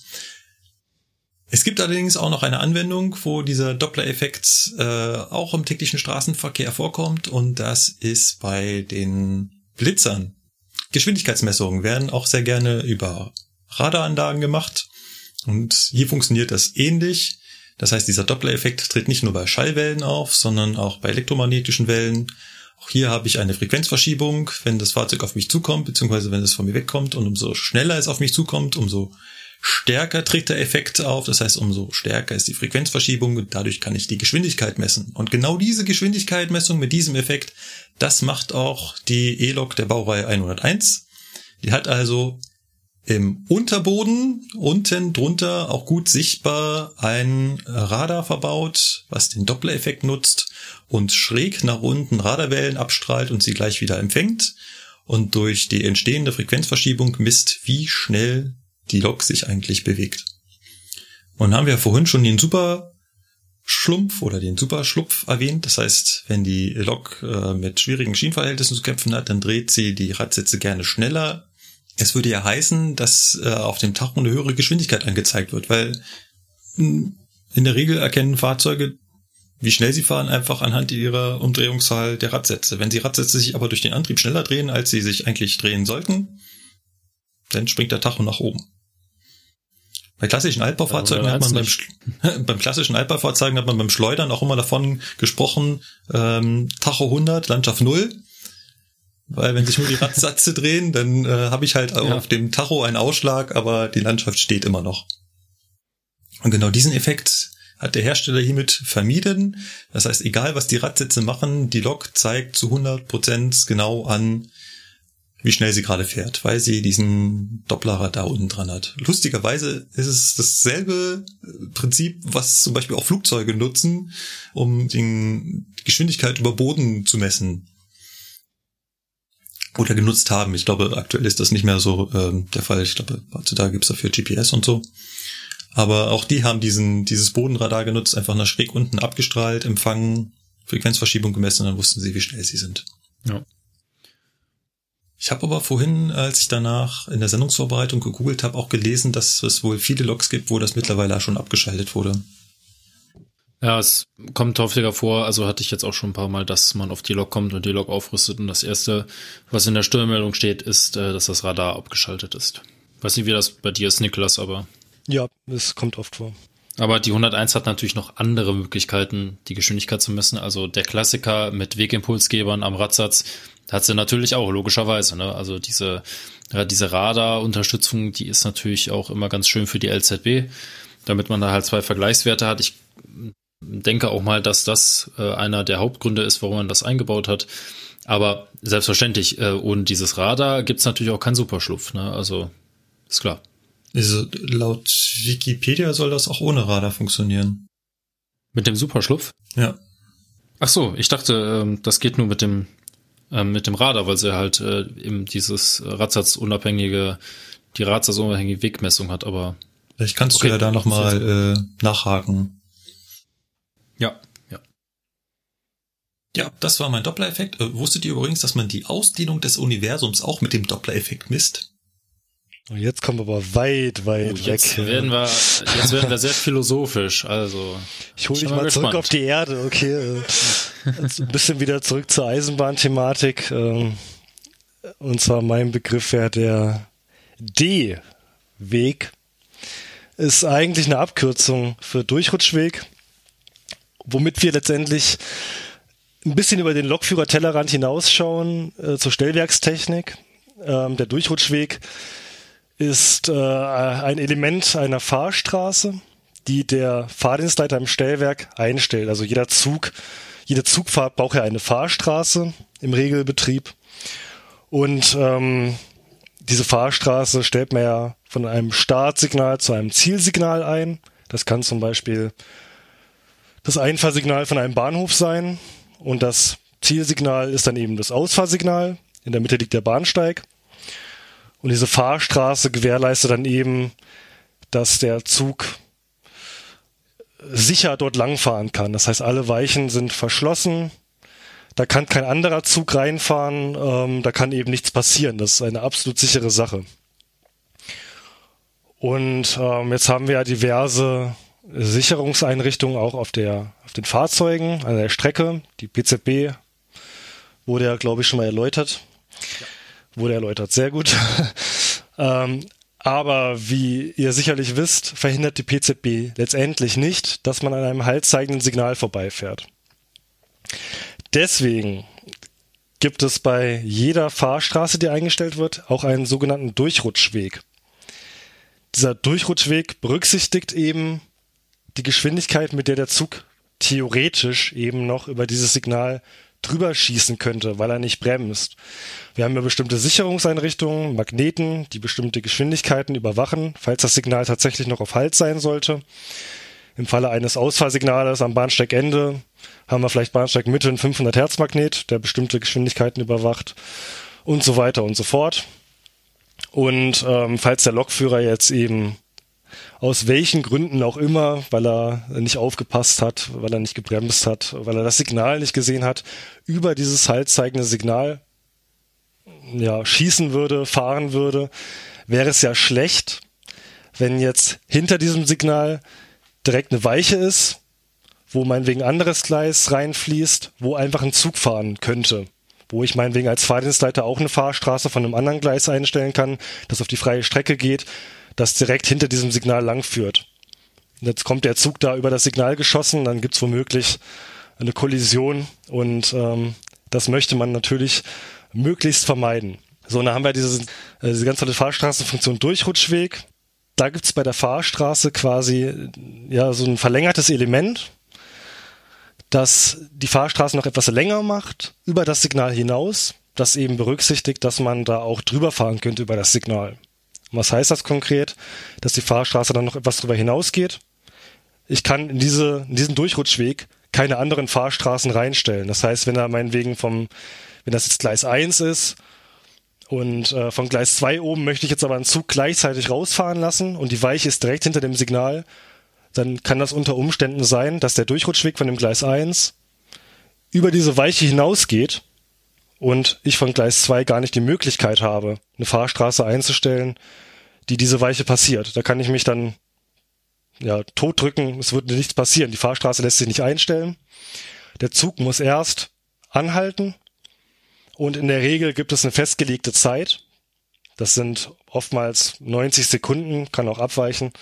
Es gibt allerdings auch noch eine Anwendung, wo dieser Doppler-Effekt auch im täglichen Straßenverkehr vorkommt, und das ist bei den Blitzern. Geschwindigkeitsmessungen werden auch sehr gerne über Radaranlagen gemacht. Und hier funktioniert das ähnlich. Das heißt, dieser Doppler-Effekt tritt nicht nur bei Schallwellen auf, sondern auch bei elektromagnetischen Wellen. Auch hier habe ich eine Frequenzverschiebung, wenn das Fahrzeug auf mich zukommt, beziehungsweise wenn es von mir wegkommt. Und umso schneller es auf mich zukommt, umso stärker tritt der Effekt auf. Das heißt, umso stärker ist die Frequenzverschiebung und dadurch kann ich die Geschwindigkeit messen. Und genau diese Geschwindigkeitsmessung mit diesem Effekt, das macht auch die E-Lok der Baureihe 101. Die hat also im Unterboden, unten drunter, auch gut sichtbar ein Radar verbaut, was den Doppler-Effekt nutzt und schräg nach unten Radarwellen abstrahlt und sie gleich wieder empfängt und durch die entstehende Frequenzverschiebung misst, wie schnell die Lok sich eigentlich bewegt. Und haben wir vorhin schon den Superschlumpf oder den Superschlupf erwähnt. Das heißt, wenn die Lok mit schwierigen Schienenverhältnissen zu kämpfen hat, dann dreht sie die Radsätze gerne schneller. Es würde ja heißen, dass auf dem Tacho eine höhere Geschwindigkeit angezeigt wird, weil in der Regel erkennen Fahrzeuge, wie schnell sie fahren, einfach anhand ihrer Umdrehungszahl der Radsätze. Wenn die Radsätze sich aber durch den Antrieb schneller drehen, als sie sich eigentlich drehen sollten, dann springt der Tacho nach oben. Bei klassischen Altbaufahrzeugen hat man beim Schleudern auch immer davon gesprochen, Tacho 100, Landschaft 0. Weil wenn sich nur die Radsätze drehen, dann habe ich halt auf dem Tacho einen Ausschlag, aber die Landschaft steht immer noch. Und genau diesen Effekt hat der Hersteller hiermit vermieden. Das heißt, egal was die Radsätze machen, die Lok zeigt zu 100% genau an, wie schnell sie gerade fährt, weil sie diesen Doppler da unten dran hat. Lustigerweise ist es dasselbe Prinzip, was zum Beispiel auch Flugzeuge nutzen, um die Geschwindigkeit über Boden zu messen. Oder genutzt haben. Ich glaube, aktuell ist das nicht mehr so der Fall. Ich glaube, heutzutage gibt es dafür GPS und so. Aber auch die haben dieses Bodenradar genutzt, einfach nach schräg unten abgestrahlt, empfangen, Frequenzverschiebung gemessen und dann wussten sie, wie schnell sie sind. Ja. Ich habe aber vorhin, als ich danach in der Sendungsvorbereitung gegoogelt habe, auch gelesen, dass es wohl viele Loks gibt, wo das mittlerweile schon abgeschaltet wurde. Ja, es kommt häufiger vor, also hatte ich jetzt auch schon ein paar Mal, dass man auf die Lok kommt und die Lok aufrüstet und das Erste, was in der Störmeldung steht, ist, dass das Radar abgeschaltet ist. Weiß nicht, wie das bei dir ist, Niklas, aber... Ja, es kommt oft vor. Aber die 101 hat natürlich noch andere Möglichkeiten, die Geschwindigkeit zu messen. Also der Klassiker mit Wegimpulsgebern am Radsatz hat sie natürlich auch, logischerweise. Ne? Also diese Radar-Unterstützung, die ist natürlich auch immer ganz schön für die LZB, damit man da halt zwei Vergleichswerte hat. Ich denke auch mal, dass das einer der Hauptgründe ist, warum man das eingebaut hat. Aber selbstverständlich, ohne dieses Radar gibt es natürlich auch keinen Superschlupf. Ne? Also ist klar. Also laut Wikipedia soll das auch ohne Radar funktionieren. Mit dem Superschlupf? Ja. Ach so, ich dachte, das geht nur mit dem Radar, weil sie halt eben dieses radsatzunabhängige Wegmessung hat, aber... Vielleicht kannst du ja da nochmal nachhaken. Ja. Ja, das war mein Doppler-Effekt. Wusstet ihr übrigens, dass man die Ausdehnung des Universums auch mit dem Doppler-Effekt misst? Und jetzt kommen wir aber weit weg. Jetzt werden wir sehr philosophisch. Also ich hole dich mal zurück auf die Erde, okay. Ein bisschen wieder zurück zur Eisenbahnthematik. Und zwar mein Begriff wäre der D-Weg. Ist eigentlich eine Abkürzung für Durchrutschweg, womit wir letztendlich ein bisschen über den Lokführertellerrand hinausschauen zur Stellwerkstechnik. Der Durchrutschweg ist ein Element einer Fahrstraße, die der Fahrdienstleiter im Stellwerk einstellt. Also jede Zugfahrt braucht ja eine Fahrstraße im Regelbetrieb. Und diese Fahrstraße stellt man ja von einem Startsignal zu einem Zielsignal ein. Das kann zum Beispiel das Einfahrsignal von einem Bahnhof sein. Und das Zielsignal ist dann eben das Ausfahrsignal. In der Mitte liegt der Bahnsteig. Und diese Fahrstraße gewährleistet dann eben, dass der Zug sicher dort langfahren kann. Das heißt, alle Weichen sind verschlossen. Da kann kein anderer Zug reinfahren. Da kann eben nichts passieren. Das ist eine absolut sichere Sache. Und jetzt haben wir ja diverse Sicherungseinrichtungen auch auf den Fahrzeugen, an der Strecke. Die PZB wurde ja, glaube ich, schon mal erläutert. Ja. Wurde erläutert, sehr gut. Aber wie ihr sicherlich wisst, verhindert die PZB letztendlich nicht, dass man an einem haltzeigenden Signal vorbeifährt. Deswegen gibt es bei jeder Fahrstraße, die eingestellt wird, auch einen sogenannten Durchrutschweg. Dieser Durchrutschweg berücksichtigt eben die Geschwindigkeit, mit der der Zug theoretisch eben noch über dieses Signal drüber schießen könnte, weil er nicht bremst. Wir haben ja bestimmte Sicherungseinrichtungen, Magneten, die bestimmte Geschwindigkeiten überwachen, falls das Signal tatsächlich noch auf Halt sein sollte. Im Falle eines Ausfallsignales am Bahnsteigende haben wir vielleicht Bahnsteigmitte einen 500-Hertz-Magnet, der bestimmte Geschwindigkeiten überwacht und so weiter und so fort. Und falls der Lokführer jetzt eben aus welchen Gründen auch immer, weil er nicht aufgepasst hat, weil er nicht gebremst hat, weil er das Signal nicht gesehen hat, über dieses haltzeigende Signal schießen würde, fahren würde, wäre es ja schlecht, wenn jetzt hinter diesem Signal direkt eine Weiche ist, wo meinetwegen anderes Gleis reinfließt, wo einfach ein Zug fahren könnte. Wo ich meinetwegen als Fahrdienstleiter auch eine Fahrstraße von einem anderen Gleis einstellen kann, das auf die freie Strecke geht, das direkt hinter diesem Signal langführt. Jetzt kommt der Zug da über das Signal geschossen, dann gibt es womöglich eine Kollision und das möchte man natürlich möglichst vermeiden. So, und da haben wir diese ganz tolle Fahrstraßenfunktion Durchrutschweg. Da gibt es bei der Fahrstraße quasi so ein verlängertes Element, das die Fahrstraße noch etwas länger macht, über das Signal hinaus, das eben berücksichtigt, dass man da auch drüber fahren könnte über das Signal. Was heißt das konkret? Dass die Fahrstraße dann noch etwas drüber hinausgeht. Ich kann in diesen Durchrutschweg keine anderen Fahrstraßen reinstellen. Das heißt, wenn das jetzt Gleis 1 ist und von Gleis 2 oben möchte ich jetzt aber einen Zug gleichzeitig rausfahren lassen und die Weiche ist direkt hinter dem Signal, dann kann das unter Umständen sein, dass der Durchrutschweg von dem Gleis 1 über diese Weiche hinausgeht und ich von Gleis 2 gar nicht die Möglichkeit habe, eine Fahrstraße einzustellen, die diese Weiche passiert. Da kann ich mich dann ja, totdrücken, es wird nichts passieren. Die Fahrstraße lässt sich nicht einstellen. Der Zug muss erst anhalten und in der Regel gibt es eine festgelegte Zeit. Das sind oftmals 90 Sekunden, kann auch abweichen,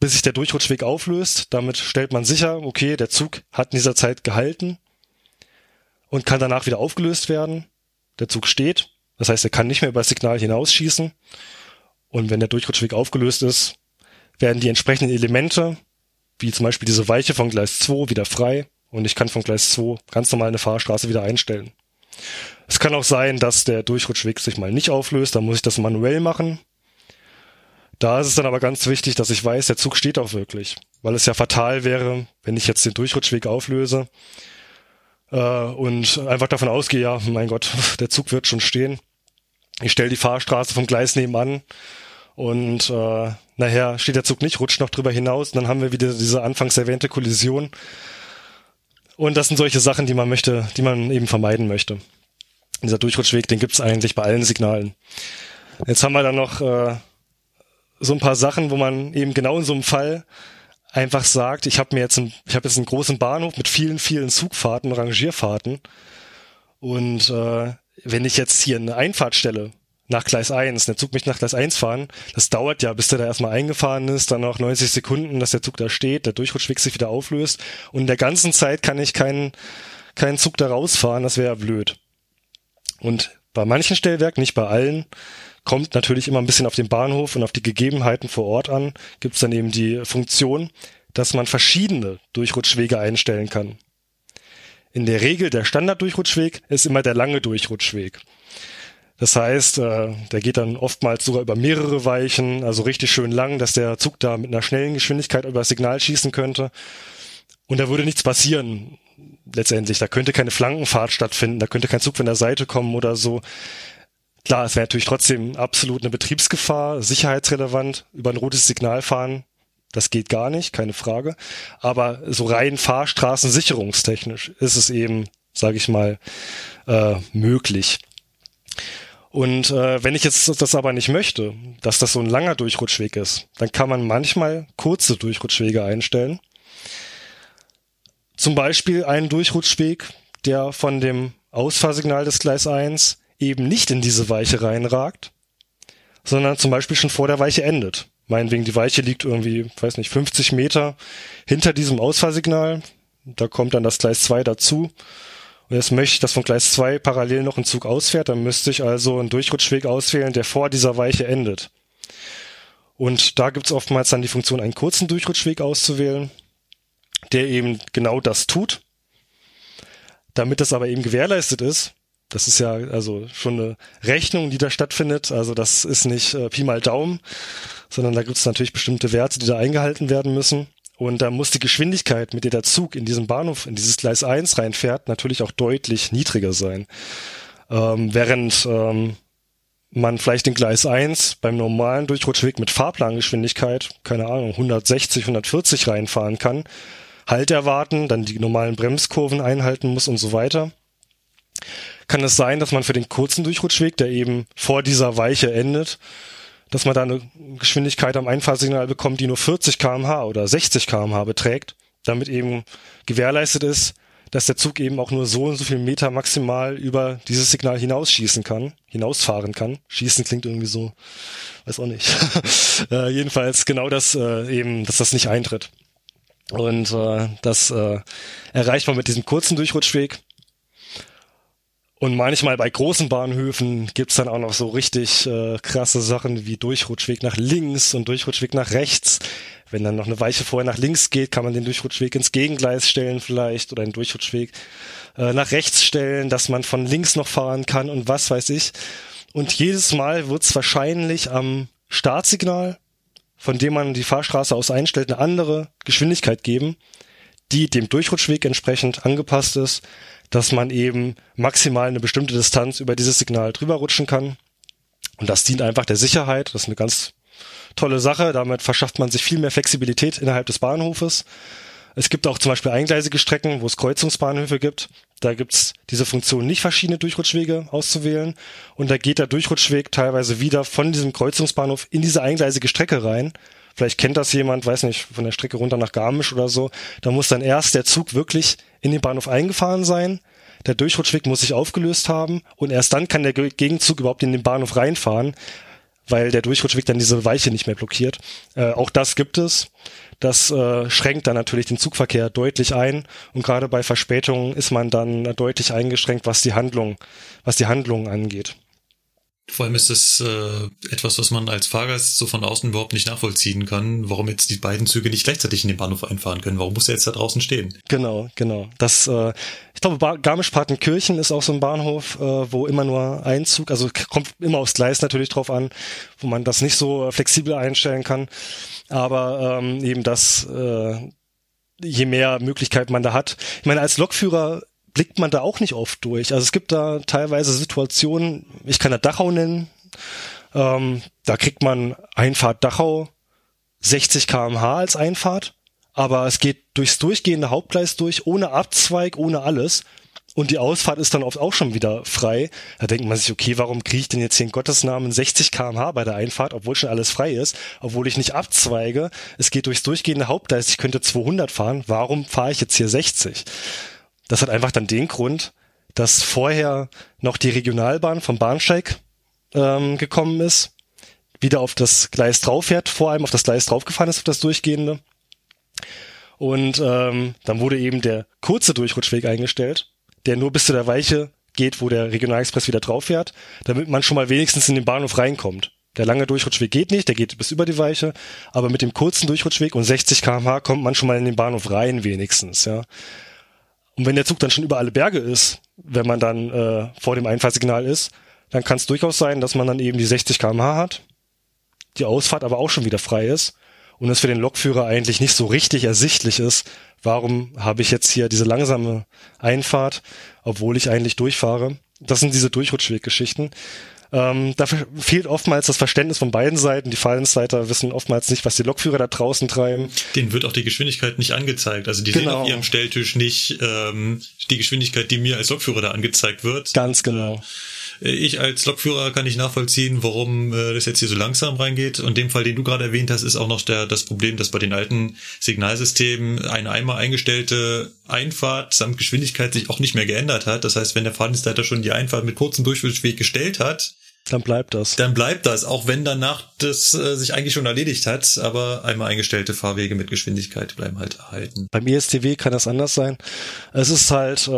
bis sich der Durchrutschweg auflöst. Damit stellt man sicher, okay, der Zug hat in dieser Zeit gehalten und kann danach wieder aufgelöst werden. Der Zug steht, das heißt, er kann nicht mehr über das Signal hinausschießen. Und wenn der Durchrutschweg aufgelöst ist, werden die entsprechenden Elemente, wie zum Beispiel diese Weiche von Gleis 2, wieder frei. Und ich kann von Gleis 2 ganz normal eine Fahrstraße wieder einstellen. Es kann auch sein, dass der Durchrutschweg sich mal nicht auflöst, dann muss ich das manuell machen. Da ist es dann aber ganz wichtig, dass ich weiß, der Zug steht auch wirklich, weil es ja fatal wäre, wenn ich jetzt den Durchrutschweg auflöse und einfach davon ausgehe, ja, mein Gott, der Zug wird schon stehen. Ich stelle die Fahrstraße vom Gleis nebenan und nachher steht der Zug nicht, rutscht noch drüber hinaus und dann haben wir wieder diese anfangs erwähnte Kollision. Und das sind solche Sachen, die man eben vermeiden möchte. Dieser Durchrutschweg, den gibt's eigentlich bei allen Signalen. Jetzt haben wir dann noch so ein paar Sachen, wo man eben genau in so einem Fall einfach sagt, ich habe jetzt einen großen Bahnhof mit vielen, vielen Zugfahrten, Rangierfahrten. Und wenn ich jetzt hier eine Einfahrt stelle nach Gleis 1, der Zug möchte nach Gleis 1 fahren, das dauert ja, bis der da erstmal eingefahren ist, dann noch 90 Sekunden, dass der Zug da steht, der Durchrutschweg sich wieder auflöst und in der ganzen Zeit kann ich keinen Zug da rausfahren, das wäre ja blöd. Und bei manchen Stellwerken, nicht bei allen, kommt natürlich immer ein bisschen auf den Bahnhof und auf die Gegebenheiten vor Ort an, gibt es dann eben die Funktion, dass man verschiedene Durchrutschwege einstellen kann. In der Regel der Standarddurchrutschweg ist immer der lange Durchrutschweg. Das heißt, der geht dann oftmals sogar über mehrere Weichen, also richtig schön lang, dass der Zug da mit einer schnellen Geschwindigkeit über das Signal schießen könnte. Und da würde nichts passieren letztendlich. Da könnte keine Flankenfahrt stattfinden, da könnte kein Zug von der Seite kommen oder so. Klar, es wäre natürlich trotzdem absolut eine Betriebsgefahr, sicherheitsrelevant, über ein rotes Signal fahren, das geht gar nicht, keine Frage. Aber so rein fahrstraßensicherungstechnisch ist es eben, sage ich mal, möglich. Und wenn ich jetzt das aber nicht möchte, dass das so ein langer Durchrutschweg ist, dann kann man manchmal kurze Durchrutschwege einstellen. Zum Beispiel einen Durchrutschweg, der von dem Ausfahrsignal des Gleis 1 eben nicht in diese Weiche reinragt, sondern zum Beispiel schon vor der Weiche endet. Meinetwegen, die Weiche liegt irgendwie, 50 Meter hinter diesem Ausfahrsignal. Da kommt dann das Gleis 2 dazu. Und jetzt möchte ich, dass von Gleis 2 parallel noch ein Zug ausfährt, dann müsste ich also einen Durchrutschweg auswählen, der vor dieser Weiche endet. Und da gibt es oftmals dann die Funktion, einen kurzen Durchrutschweg auszuwählen, der eben genau das tut. Damit das aber eben gewährleistet ist, das ist ja also schon eine Rechnung, die da stattfindet, also das ist nicht Pi mal Daumen, sondern da gibt es natürlich bestimmte Werte, die da eingehalten werden müssen. Und da muss die Geschwindigkeit, mit der der Zug in diesem Bahnhof, in dieses Gleis 1 reinfährt, natürlich auch deutlich niedriger sein. Während man vielleicht den Gleis 1 beim normalen Durchrutschweg mit Fahrplangeschwindigkeit, 160, 140 reinfahren kann, Halt erwarten, dann die normalen Bremskurven einhalten muss und so weiter, kann es sein, dass man für den kurzen Durchrutschweg, der eben vor dieser Weiche endet, dass man da eine Geschwindigkeit am Einfahrsignal bekommt, die nur 40 km/h oder 60 km/h beträgt, damit eben gewährleistet ist, dass der Zug eben auch nur so und so viel Meter maximal über dieses Signal hinausfahren kann. Schießen klingt irgendwie so, weiß auch nicht. Jedenfalls genau das eben, dass das nicht eintritt. Und das erreicht man mit diesem kurzen Durchrutschweg. Und manchmal bei großen Bahnhöfen gibt's dann auch noch so richtig krasse Sachen wie Durchrutschweg nach links und Durchrutschweg nach rechts. Wenn dann noch eine Weiche vorher nach links geht, kann man den Durchrutschweg ins Gegengleis stellen vielleicht oder einen Durchrutschweg nach rechts stellen, dass man von links noch fahren kann und was weiß ich. Und jedes Mal wird's wahrscheinlich am Startsignal, von dem man die Fahrstraße aus einstellt, eine andere Geschwindigkeit geben, die dem Durchrutschweg entsprechend angepasst ist, dass man eben maximal eine bestimmte Distanz über dieses Signal drüber rutschen kann. Und das dient einfach der Sicherheit. Das ist eine ganz tolle Sache. Damit verschafft man sich viel mehr Flexibilität innerhalb des Bahnhofes. Es gibt auch zum Beispiel eingleisige Strecken, wo es Kreuzungsbahnhöfe gibt. Da gibt's diese Funktion, nicht verschiedene Durchrutschwege auszuwählen. Und da geht der Durchrutschweg teilweise wieder von diesem Kreuzungsbahnhof in diese eingleisige Strecke rein, Vielleicht kennt das jemand, weiß nicht, von der Strecke runter nach Garmisch oder so. Da muss dann erst der Zug wirklich in den Bahnhof eingefahren sein. Der Durchrutschweg muss sich aufgelöst haben und erst dann kann der Gegenzug überhaupt in den Bahnhof reinfahren, weil der Durchrutschweg dann diese Weiche nicht mehr blockiert. Auch das gibt es. Das schränkt dann natürlich den Zugverkehr deutlich ein und gerade bei Verspätungen ist man dann deutlich eingeschränkt, was die Handlung angeht. Vor allem ist das etwas, was man als Fahrgast so von außen überhaupt nicht nachvollziehen kann, warum jetzt die beiden Züge nicht gleichzeitig in den Bahnhof einfahren können. Warum muss er jetzt da draußen stehen? Genau. Das, ich glaube, Garmisch-Partenkirchen ist auch so ein Bahnhof, wo immer nur ein Zug, also kommt immer aufs Gleis natürlich drauf an, wo man das nicht so flexibel einstellen kann. Aber eben das, je mehr Möglichkeiten man da hat. Ich meine, als Lokführer blickt man da auch nicht oft durch. Also es gibt da teilweise Situationen, ich kann da Dachau nennen, da kriegt man Einfahrt Dachau 60 km/h als Einfahrt, aber es geht durchs durchgehende Hauptgleis durch, ohne Abzweig, ohne alles und die Ausfahrt ist dann oft auch schon wieder frei. Da denkt man sich, okay, warum kriege ich denn jetzt hier in Gottes Namen 60 km/h bei der Einfahrt, obwohl schon alles frei ist, obwohl ich nicht abzweige, es geht durchs durchgehende Hauptgleis, ich könnte 200 fahren, warum fahre ich jetzt hier 60? Das hat einfach dann den Grund, dass vorher noch die Regionalbahn vom Bahnsteig gekommen ist, wieder auf das Gleis drauf fährt, vor allem auf das Gleis draufgefahren ist, auf das durchgehende. Und dann wurde eben der kurze Durchrutschweg eingestellt, der nur bis zu der Weiche geht, wo der Regionalexpress wieder drauf fährt, damit man schon mal wenigstens in den Bahnhof reinkommt. Der lange Durchrutschweg geht nicht, der geht bis über die Weiche, aber mit dem kurzen Durchrutschweg und 60 km/h kommt man schon mal in den Bahnhof rein wenigstens, ja. Und wenn der Zug dann schon über alle Berge ist, wenn man dann vor dem Einfahrsignal ist, dann kann es durchaus sein, dass man dann eben die 60 km/h hat, die Ausfahrt aber auch schon wieder frei ist und es für den Lokführer eigentlich nicht so richtig ersichtlich ist, warum habe ich jetzt hier diese langsame Einfahrt, obwohl ich eigentlich durchfahre. Das sind diese Durchrutschweggeschichten. Da fehlt oftmals das Verständnis von beiden Seiten. Die Fahrdienstleiter wissen oftmals nicht, was die Lokführer da draußen treiben. Denen wird auch die Geschwindigkeit nicht angezeigt. Also die sehen auf ihrem Stelltisch nicht die Geschwindigkeit, die mir als Lokführer da angezeigt wird. Ganz genau. Ich als Lokführer kann nicht nachvollziehen, warum das jetzt hier so langsam reingeht. Und dem Fall, den du gerade erwähnt hast, ist auch noch das Problem, dass bei den alten Signalsystemen eine einmal eingestellte Einfahrt samt Geschwindigkeit sich auch nicht mehr geändert hat. Das heißt, wenn der Fahrdienstleiter schon die Einfahrt mit kurzem Durchweg gestellt hat, dann bleibt das, auch wenn danach das sich eigentlich schon erledigt hat, aber einmal eingestellte Fahrwege mit Geschwindigkeit bleiben halt erhalten. Beim ESTW kann das anders sein. Es ist halt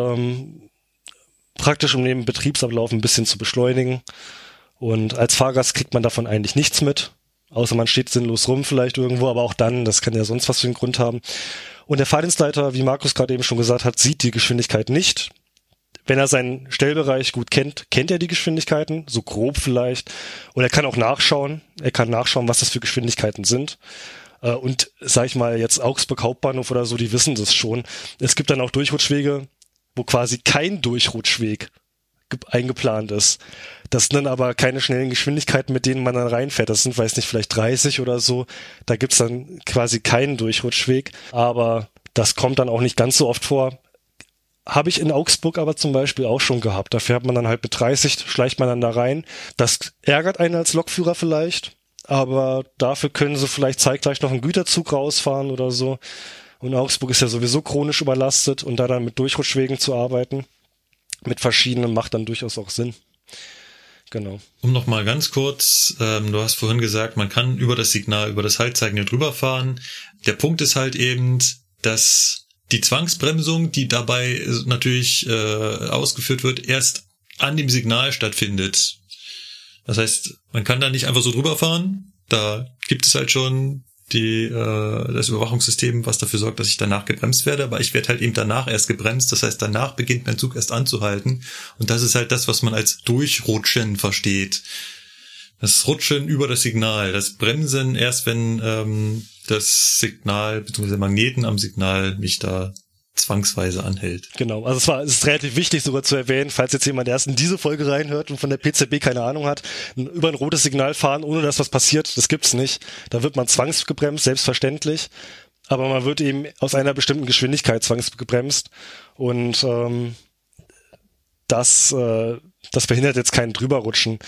praktisch, um den Betriebsablauf ein bisschen zu beschleunigen und als Fahrgast kriegt man davon eigentlich nichts mit, außer man steht sinnlos rum vielleicht irgendwo, aber auch dann, das kann ja sonst was für einen Grund haben. Und der Fahrdienstleiter, wie Markus gerade eben schon gesagt hat, sieht die Geschwindigkeit nicht. Wenn er seinen Stellbereich gut kennt, kennt er die Geschwindigkeiten, so grob vielleicht. Und er kann auch nachschauen. Er kann nachschauen, was das für Geschwindigkeiten sind. Und sag ich mal, jetzt Augsburg Hauptbahnhof oder so, die wissen das schon. Es gibt dann auch Durchrutschwege, wo quasi kein Durchrutschweg eingeplant ist. Das sind dann aber keine schnellen Geschwindigkeiten, mit denen man dann reinfährt. Das sind, weiß nicht, vielleicht 30 oder so. Da gibt's dann quasi keinen Durchrutschweg. Aber das kommt dann auch nicht ganz so oft vor. Habe ich in Augsburg aber zum Beispiel auch schon gehabt. Dafür hat man dann halt mit 30, schleicht man dann da rein. Das ärgert einen als Lokführer vielleicht, aber dafür können sie vielleicht zeitgleich noch einen Güterzug rausfahren oder so. Und Augsburg ist ja sowieso chronisch überlastet und da dann mit Durchrutschwegen zu arbeiten, mit verschiedenen, macht dann durchaus auch Sinn. Genau. Um nochmal ganz kurz, du hast vorhin gesagt, man kann über das Signal, über das Haltzeichen drüber fahren. Der Punkt ist halt eben, dass die Zwangsbremsung, die dabei natürlich ausgeführt wird, erst an dem Signal stattfindet. Das heißt, man kann da nicht einfach so drüber fahren. Da gibt es halt schon das Überwachungssystem, was dafür sorgt, dass ich danach gebremst werde. Aber ich werde halt eben danach erst gebremst. Das heißt, danach beginnt mein Zug erst anzuhalten. Und das ist halt das, was man als Durchrutschen versteht. Das Rutschen über das Signal. Das Bremsen erst, wenn das Signal bzw. Magneten am Signal mich da zwangsweise anhält. Genau, also es ist relativ wichtig sogar zu erwähnen, falls jetzt jemand erst in diese Folge reinhört und von der PZB keine Ahnung hat, über ein rotes Signal fahren, ohne dass was passiert, das gibt's nicht. Da wird man zwangsgebremst, selbstverständlich, aber man wird eben aus einer bestimmten Geschwindigkeit zwangsgebremst und das Das verhindert jetzt keinen Drüberrutschen.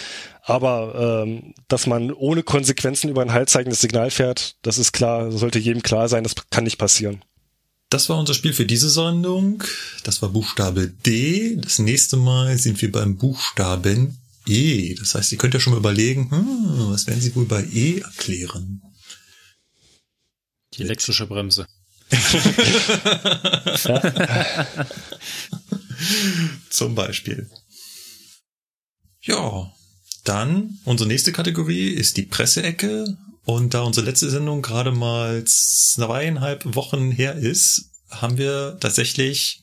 Aber dass man ohne Konsequenzen über ein haltzeigendes Signal fährt, das ist klar, das sollte jedem klar sein, das kann nicht passieren. Das war unser Spiel für diese Sendung. Das war Buchstabe D. Das nächste Mal sind wir beim Buchstaben E. Das heißt, ihr könnt ja schon mal überlegen, was werden sie wohl bei E erklären? Die elektrische Bremse. Zum Beispiel. Ja, dann unsere nächste Kategorie ist die Presseecke. Und da unsere letzte Sendung gerade mal 2,5 Wochen her ist, haben wir tatsächlich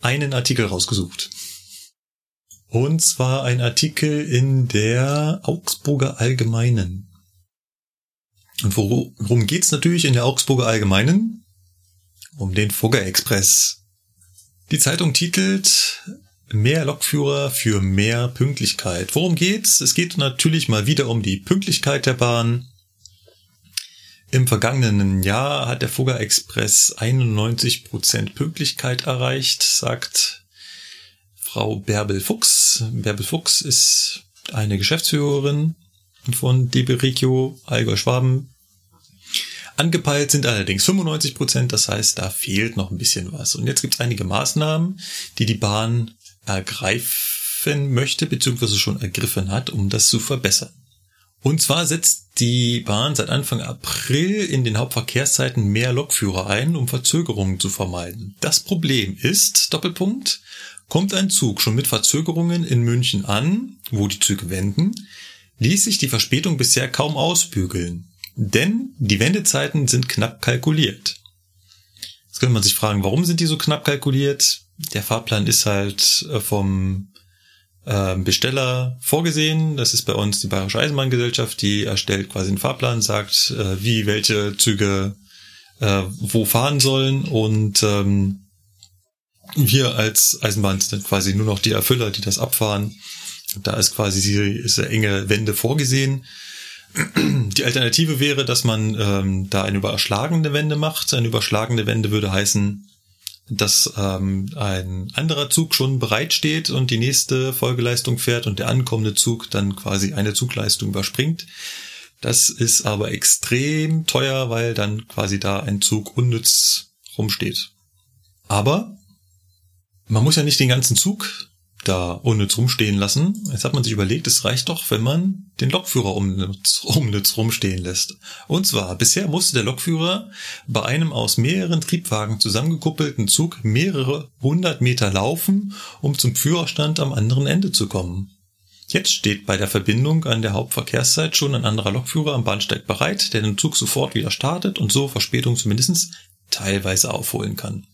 einen Artikel rausgesucht. Und zwar ein Artikel in der Augsburger Allgemeinen. Und worum geht's natürlich in der Augsburger Allgemeinen? Um den Fugger Express. Die Zeitung titelt: Mehr Lokführer für mehr Pünktlichkeit. Worum geht's? Es geht natürlich mal wieder um die Pünktlichkeit der Bahn. Im vergangenen Jahr hat der Fugger Express 91% Pünktlichkeit erreicht, sagt Frau Bärbel Fuchs. Bärbel Fuchs ist eine Geschäftsführerin von DB Regio Allgäu Schwaben. Angepeilt sind allerdings 95%, das heißt, da fehlt noch ein bisschen was. Und jetzt gibt's einige Maßnahmen, die die Bahn ergreifen möchte, beziehungsweise schon ergriffen hat, um das zu verbessern. Und zwar setzt die Bahn seit Anfang April in den Hauptverkehrszeiten mehr Lokführer ein, um Verzögerungen zu vermeiden. Das Problem ist, Doppelpunkt, kommt ein Zug schon mit Verzögerungen in München an, wo die Züge wenden, ließ sich die Verspätung bisher kaum ausbügeln, denn die Wendezeiten sind knapp kalkuliert. Jetzt könnte man sich fragen, warum sind die so knapp kalkuliert? Der Fahrplan ist halt vom Besteller vorgesehen. Das ist bei uns die Bayerische Eisenbahngesellschaft, die erstellt quasi einen Fahrplan, sagt, wie welche Züge wo fahren sollen. Und wir als Eisenbahn sind quasi nur noch die Erfüller, die das abfahren. Da ist quasi diese enge Wende vorgesehen. Die Alternative wäre, dass man da eine überschlagende Wende macht. Eine überschlagende Wende würde heißen, dass ein anderer Zug schon bereitsteht und die nächste Folgeleistung fährt und der ankommende Zug dann quasi eine Zugleistung überspringt. Das ist aber extrem teuer, weil dann quasi da ein Zug unnütz rumsteht. Aber man muss ja nicht den ganzen Zug da unnütz rumstehen lassen. Jetzt hat man sich überlegt, es reicht doch, wenn man den Lokführer unnütz rumstehen lässt. Und zwar, bisher musste der Lokführer bei einem aus mehreren Triebwagen zusammengekuppelten Zug mehrere 100 Meter laufen, um zum Führerstand am anderen Ende zu kommen. Jetzt steht bei der Verbindung an der Hauptverkehrszeit schon ein anderer Lokführer am Bahnsteig bereit, der den Zug sofort wieder startet und so Verspätung zumindest teilweise aufholen kann.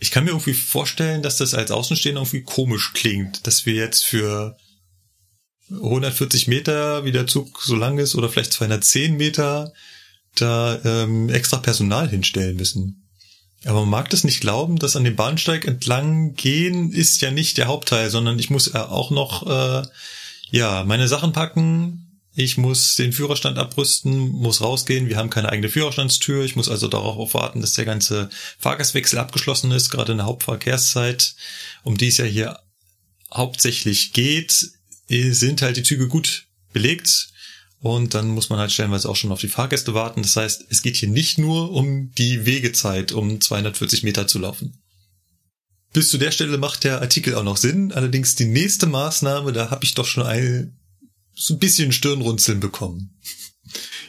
Ich kann mir irgendwie vorstellen, dass das als Außenstehender irgendwie komisch klingt, dass wir jetzt für 140 Meter, wie der Zug so lang ist, oder vielleicht 210 Meter, da extra Personal hinstellen müssen. Aber man mag das nicht glauben, dass an dem Bahnsteig entlang gehen ist ja nicht der Hauptteil, sondern ich muss auch noch meine Sachen packen. Ich muss den Führerstand abrüsten, muss rausgehen. Wir haben keine eigene Führerstandstür. Ich muss also darauf warten, dass der ganze Fahrgastwechsel abgeschlossen ist, gerade in der Hauptverkehrszeit, um die es ja hier hauptsächlich geht, sind halt die Züge gut belegt. Und dann muss man halt stellenweise auch schon auf die Fahrgäste warten. Das heißt, es geht hier nicht nur um die Wegezeit, um 240 Meter zu laufen. Bis zu der Stelle macht der Artikel auch noch Sinn. Allerdings die nächste Maßnahme, da habe ich doch schon so ein bisschen Stirnrunzeln bekommen.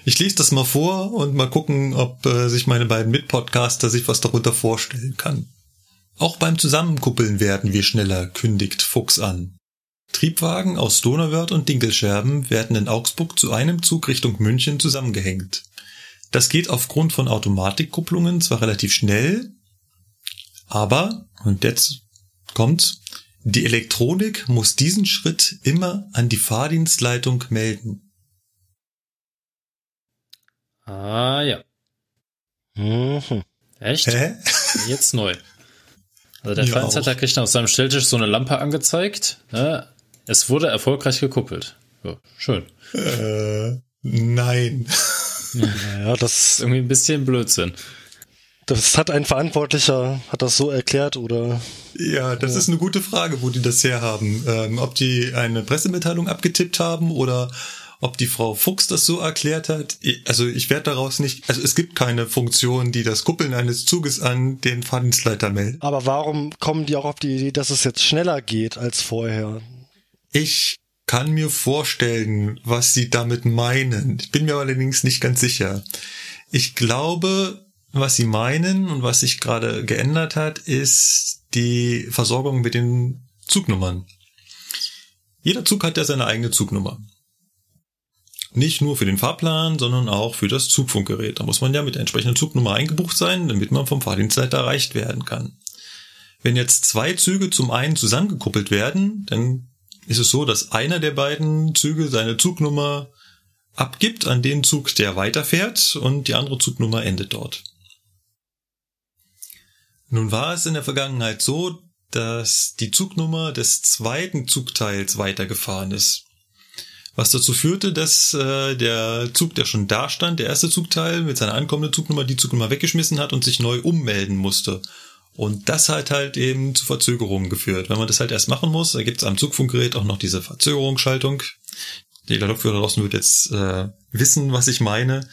Ich lese das mal vor und mal gucken, ob sich meine beiden Mitpodcaster sich was darunter vorstellen kann. Auch beim Zusammenkuppeln werden wir schneller, kündigt Fuchs an. Triebwagen aus Donauwörth und Dinkelscherben werden in Augsburg zu einem Zug Richtung München zusammengehängt. Das geht aufgrund von Automatikkupplungen zwar relativ schnell, aber, und jetzt kommt's, die Elektronik muss diesen Schritt immer an die Fahrdienstleitung melden. Ah, ja. Mhm. Echt? Jetzt neu. Also der Fahrzeuger kriegt auf seinem Stelltisch so eine Lampe angezeigt. Ja, es wurde erfolgreich gekuppelt. Ja, schön. Nein. Naja, das ist irgendwie ein bisschen Blödsinn. Das hat ein Verantwortlicher, hat das so erklärt oder? Ja, das ist eine gute Frage, wo die das herhaben. Ob die eine Pressemitteilung abgetippt haben oder ob die Frau Fuchs das so erklärt hat. Also ich werde daraus nicht, also es gibt keine Funktion, die das Kuppeln eines Zuges an den Fahrdienstleiter meldet. Aber warum kommen die auch auf die Idee, dass es jetzt schneller geht als vorher? Ich kann mir vorstellen, was sie damit meinen. Ich bin mir allerdings nicht ganz sicher. Ich glaube, was sie meinen und was sich gerade geändert hat, ist die Versorgung mit den Zugnummern. Jeder Zug hat ja seine eigene Zugnummer. Nicht nur für den Fahrplan, sondern auch für das Zugfunkgerät. Da muss man ja mit der entsprechenden Zugnummer eingebucht sein, damit man vom Fahrdienstleiter erreicht werden kann. Wenn jetzt zwei Züge zum einen zusammengekuppelt werden, dann ist es so, dass einer der beiden Züge seine Zugnummer abgibt an den Zug, der weiterfährt, und die andere Zugnummer endet dort. Nun war es in der Vergangenheit so, dass die Zugnummer des zweiten Zugteils weitergefahren ist. Was dazu führte, dass der Zug, der schon da stand, der erste Zugteil mit seiner ankommenden Zugnummer, die Zugnummer weggeschmissen hat und sich neu ummelden musste. Und das hat halt eben zu Verzögerungen geführt. Wenn man das halt erst machen muss, da gibt es am Zugfunkgerät auch noch diese Verzögerungsschaltung. Jeder Lokführer draußen wird jetzt wissen, was ich meine.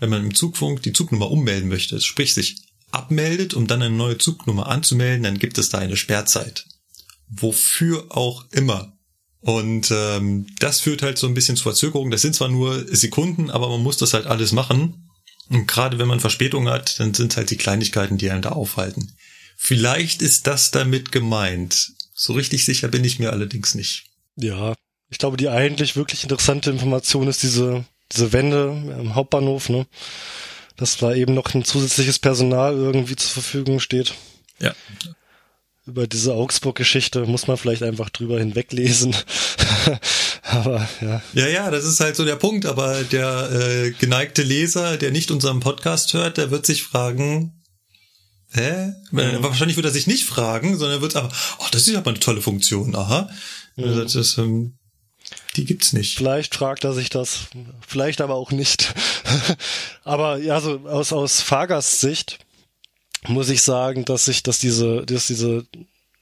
Wenn man im Zugfunk die Zugnummer ummelden möchte, sprich sich abmeldet, um dann eine neue Zugnummer anzumelden, dann gibt es da eine Sperrzeit. Wofür auch immer. Und das führt halt so ein bisschen zu Verzögerungen. Das sind zwar nur Sekunden, aber man muss das halt alles machen. Und gerade wenn man Verspätung hat, dann sind halt die Kleinigkeiten, die einen da aufhalten. Vielleicht ist das damit gemeint. So richtig sicher bin ich mir allerdings nicht. Ja, ich glaube, die eigentlich wirklich interessante Information ist diese Wende am Hauptbahnhof, ne? Dass da eben noch ein zusätzliches Personal irgendwie zur Verfügung steht. Ja. Über diese Augsburg-Geschichte muss man vielleicht einfach drüber hinweglesen. Aber ja. Ja, das ist halt so der Punkt. Aber der geneigte Leser, der nicht unseren Podcast hört, der wird sich fragen, Wahrscheinlich wird er sich nicht fragen, sondern wird aber, das ist ja mal eine tolle Funktion, aha. Ja. Also das, die gibt's nicht. Vielleicht fragt er sich das, vielleicht aber auch nicht. Aber ja, so aus Fahrgastsicht muss ich sagen, dass diese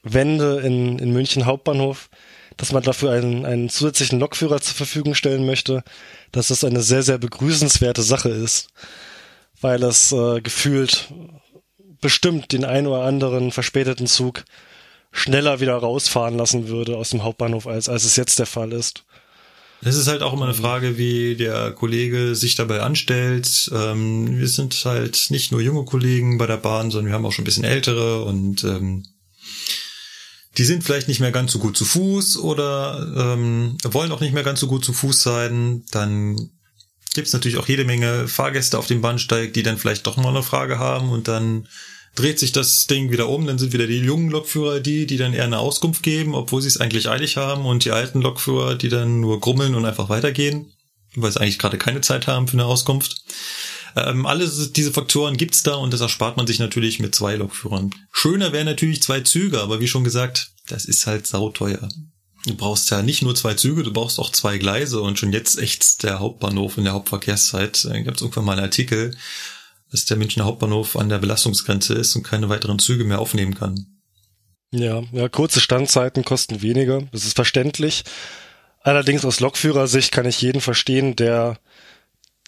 Wende in München Hauptbahnhof, dass man dafür einen zusätzlichen Lokführer zur Verfügung stellen möchte, dass das eine sehr, sehr begrüßenswerte Sache ist, weil das gefühlt bestimmt den ein oder anderen verspäteten Zug schneller wieder rausfahren lassen würde aus dem Hauptbahnhof, als es jetzt der Fall ist. Es ist halt auch immer eine Frage, wie der Kollege sich dabei anstellt. Wir sind halt nicht nur junge Kollegen bei der Bahn, sondern wir haben auch schon ein bisschen ältere und die sind vielleicht nicht mehr ganz so gut zu Fuß oder wollen auch nicht mehr ganz so gut zu Fuß sein. Dann gibt es natürlich auch jede Menge Fahrgäste auf dem Bahnsteig, die dann vielleicht doch mal eine Frage haben und dann dreht sich das Ding wieder um, dann sind wieder die jungen Lokführer die dann eher eine Auskunft geben, obwohl sie es eigentlich eilig haben, und die alten Lokführer, die dann nur grummeln und einfach weitergehen, weil sie eigentlich gerade keine Zeit haben für eine Auskunft. Alle diese Faktoren gibt's da und das erspart man sich natürlich mit zwei Lokführern. Schöner wären natürlich zwei Züge, aber wie schon gesagt, das ist halt sauteuer. Du brauchst ja nicht nur zwei Züge, du brauchst auch zwei Gleise und schon jetzt ächzt der Hauptbahnhof in der Hauptverkehrszeit. Da gab es irgendwann mal einen Artikel, dass der Münchner Hauptbahnhof an der Belastungsgrenze ist und keine weiteren Züge mehr aufnehmen kann. Ja, kurze Standzeiten kosten weniger, das ist verständlich. Allerdings aus Lokführersicht kann ich jeden verstehen, der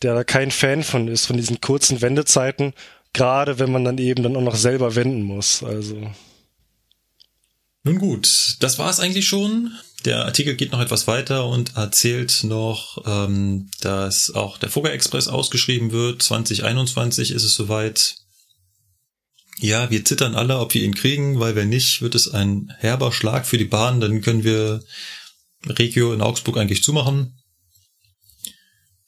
da kein Fan von ist, von diesen kurzen Wendezeiten, gerade wenn man dann eben dann auch noch selber wenden muss. Also. Nun gut, das war's eigentlich schon. Der Artikel geht noch etwas weiter und erzählt noch, dass auch der Fugger Express ausgeschrieben wird. 2021 ist es soweit. Ja, wir zittern alle, ob wir ihn kriegen, weil wenn nicht, wird es ein herber Schlag für die Bahn. Dann können wir Regio in Augsburg eigentlich zumachen,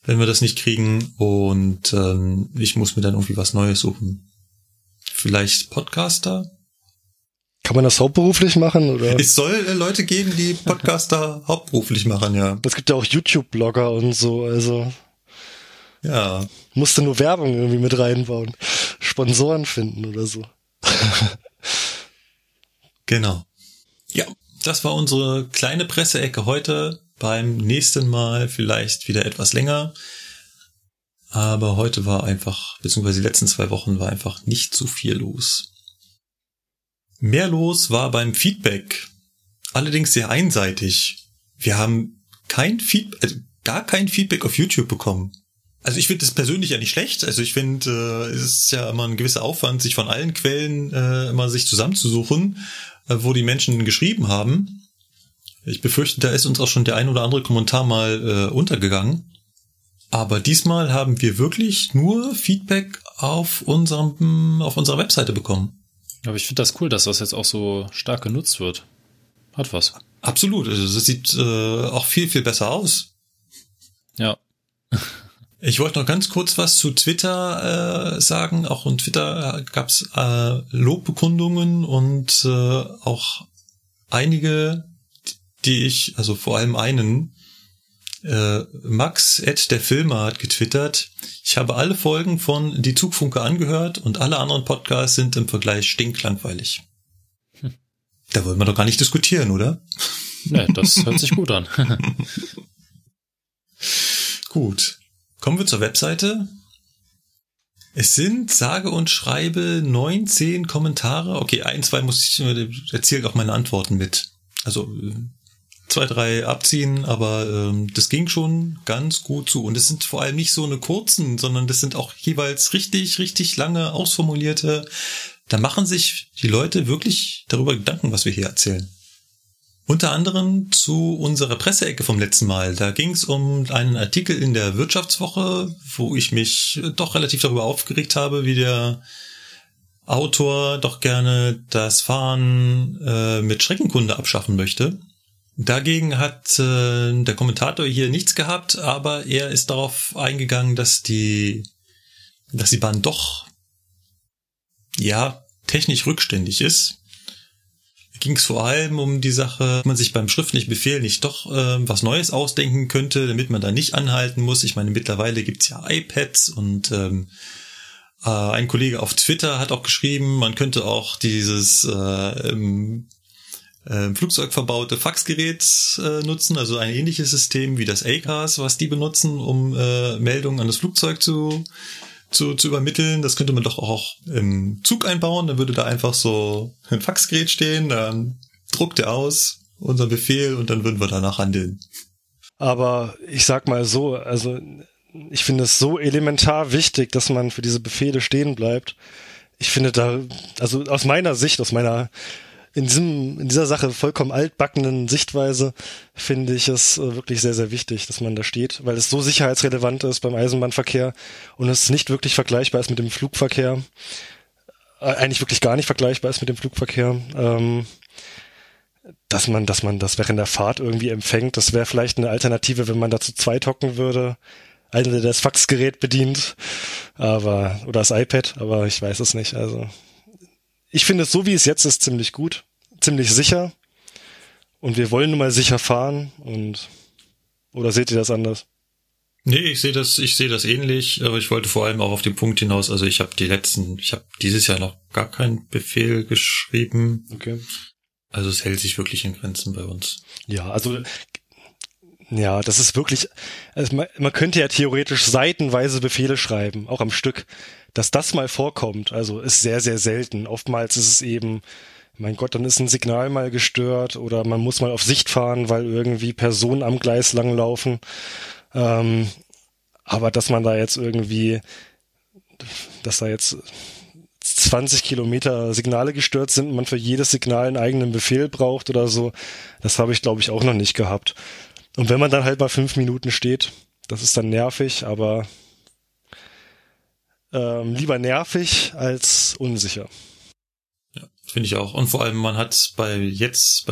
wenn wir das nicht kriegen. Und ich muss mir dann irgendwie was Neues suchen. Vielleicht Podcaster? Kann man das hauptberuflich machen, oder? Es soll Leute geben, die Podcaster hauptberuflich machen, ja. Es gibt ja auch YouTube-Blogger und so, also. Ja. Musste nur Werbung irgendwie mit reinbauen. Sponsoren finden oder so. Genau. Ja, das war unsere kleine Presseecke heute. Beim nächsten Mal vielleicht wieder etwas länger. Aber heute war einfach, beziehungsweise die letzten 2 Wochen war einfach nicht so viel los. Mehr los war beim Feedback. Allerdings sehr einseitig. Wir haben gar kein Feedback auf YouTube bekommen. Also ich finde das persönlich ja nicht schlecht. Also ich finde, es ist ja immer ein gewisser Aufwand, sich von allen Quellen immer sich zusammenzusuchen, wo die Menschen geschrieben haben. Ich befürchte, da ist uns auch schon der ein oder andere Kommentar mal untergegangen. Aber diesmal haben wir wirklich nur Feedback auf unserer Webseite bekommen. Aber ich finde das cool, dass das jetzt auch so stark genutzt wird. Hat was. Absolut. Also das sieht auch viel, viel besser aus. Ja. Ich wollte noch ganz kurz was zu Twitter sagen. Auch in Twitter gab es Lobbekundungen und auch einige, Max @derfilmer hat getwittert: Ich habe alle Folgen von Die Zugfunke angehört und alle anderen Podcasts sind im Vergleich stinklangweilig. Hm. Da wollen wir doch gar nicht diskutieren, oder? Ne, das hört sich gut an. Gut. Kommen wir zur Webseite. Es sind sage und schreibe 19 Kommentare. Okay, 1, 2 erzählt auch meine Antworten mit. Also 2, 3 abziehen, aber das ging schon ganz gut zu. Und es sind vor allem nicht so eine kurzen, sondern das sind auch jeweils richtig, richtig lange ausformulierte. Da machen sich die Leute wirklich darüber Gedanken, was wir hier erzählen. Unter anderem zu unserer Presseecke vom letzten Mal. Da ging es um einen Artikel in der Wirtschaftswoche, wo ich mich doch relativ darüber aufgeregt habe, wie der Autor doch gerne das Fahren mit Streckenkunde abschaffen möchte. Dagegen hat der Kommentator hier nichts gehabt, aber er ist darauf eingegangen, dass die Bahn doch ja technisch rückständig ist. Ging es vor allem um die Sache, ob man sich beim schriftlichen Befehl nicht doch was Neues ausdenken könnte, damit man da nicht anhalten muss. Ich meine, mittlerweile gibt's ja iPads und ein Kollege auf Twitter hat auch geschrieben, man könnte auch dieses im Flugzeug verbaute Faxgerät nutzen, also ein ähnliches System wie das ACARS, was die benutzen, um Meldungen an das Flugzeug zu übermitteln. Das könnte man doch auch im Zug einbauen. Dann würde da einfach so ein Faxgerät stehen, dann druckt er aus unseren Befehl und dann würden wir danach handeln. Aber ich sag mal so, also ich finde es so elementar wichtig, dass man für diese Befehle stehen bleibt. Ich finde da, also aus meiner Sicht, in dieser Sache vollkommen altbackenen Sichtweise finde ich es wirklich sehr, sehr wichtig, dass man da steht, weil es so sicherheitsrelevant ist beim Eisenbahnverkehr und es nicht wirklich vergleichbar ist mit dem Flugverkehr, eigentlich wirklich gar nicht vergleichbar ist mit dem Flugverkehr, dass man das während der Fahrt irgendwie empfängt. Das wäre vielleicht eine Alternative, wenn man da zu zweit hocken würde, einer, der das Faxgerät bedient, oder das iPad, aber ich weiß es nicht, also. Ich finde es so, wie es jetzt ist, ziemlich gut, ziemlich sicher und wir wollen nun mal sicher fahren oder seht ihr das anders? Nee, ich sehe das ähnlich, aber ich wollte vor allem auch auf den Punkt hinaus, also ich habe dieses Jahr noch gar keinen Befehl geschrieben. Okay. Also es hält sich wirklich in Grenzen bei uns. Ja, also ja, das ist wirklich, also man könnte ja theoretisch seitenweise Befehle schreiben, auch am Stück. Dass das mal vorkommt, also ist sehr, sehr selten. Oftmals ist es eben, mein Gott, dann ist ein Signal mal gestört oder man muss mal auf Sicht fahren, weil irgendwie Personen am Gleis langlaufen. Aber dass man da jetzt dass da jetzt 20 Kilometer Signale gestört sind und man für jedes Signal einen eigenen Befehl braucht oder so, das habe ich, glaube ich, auch noch nicht gehabt. Und wenn man dann halt mal 5 Minuten steht, das ist dann nervig, aber lieber nervig als unsicher. Ja, finde ich auch. Und vor allem, man hat beim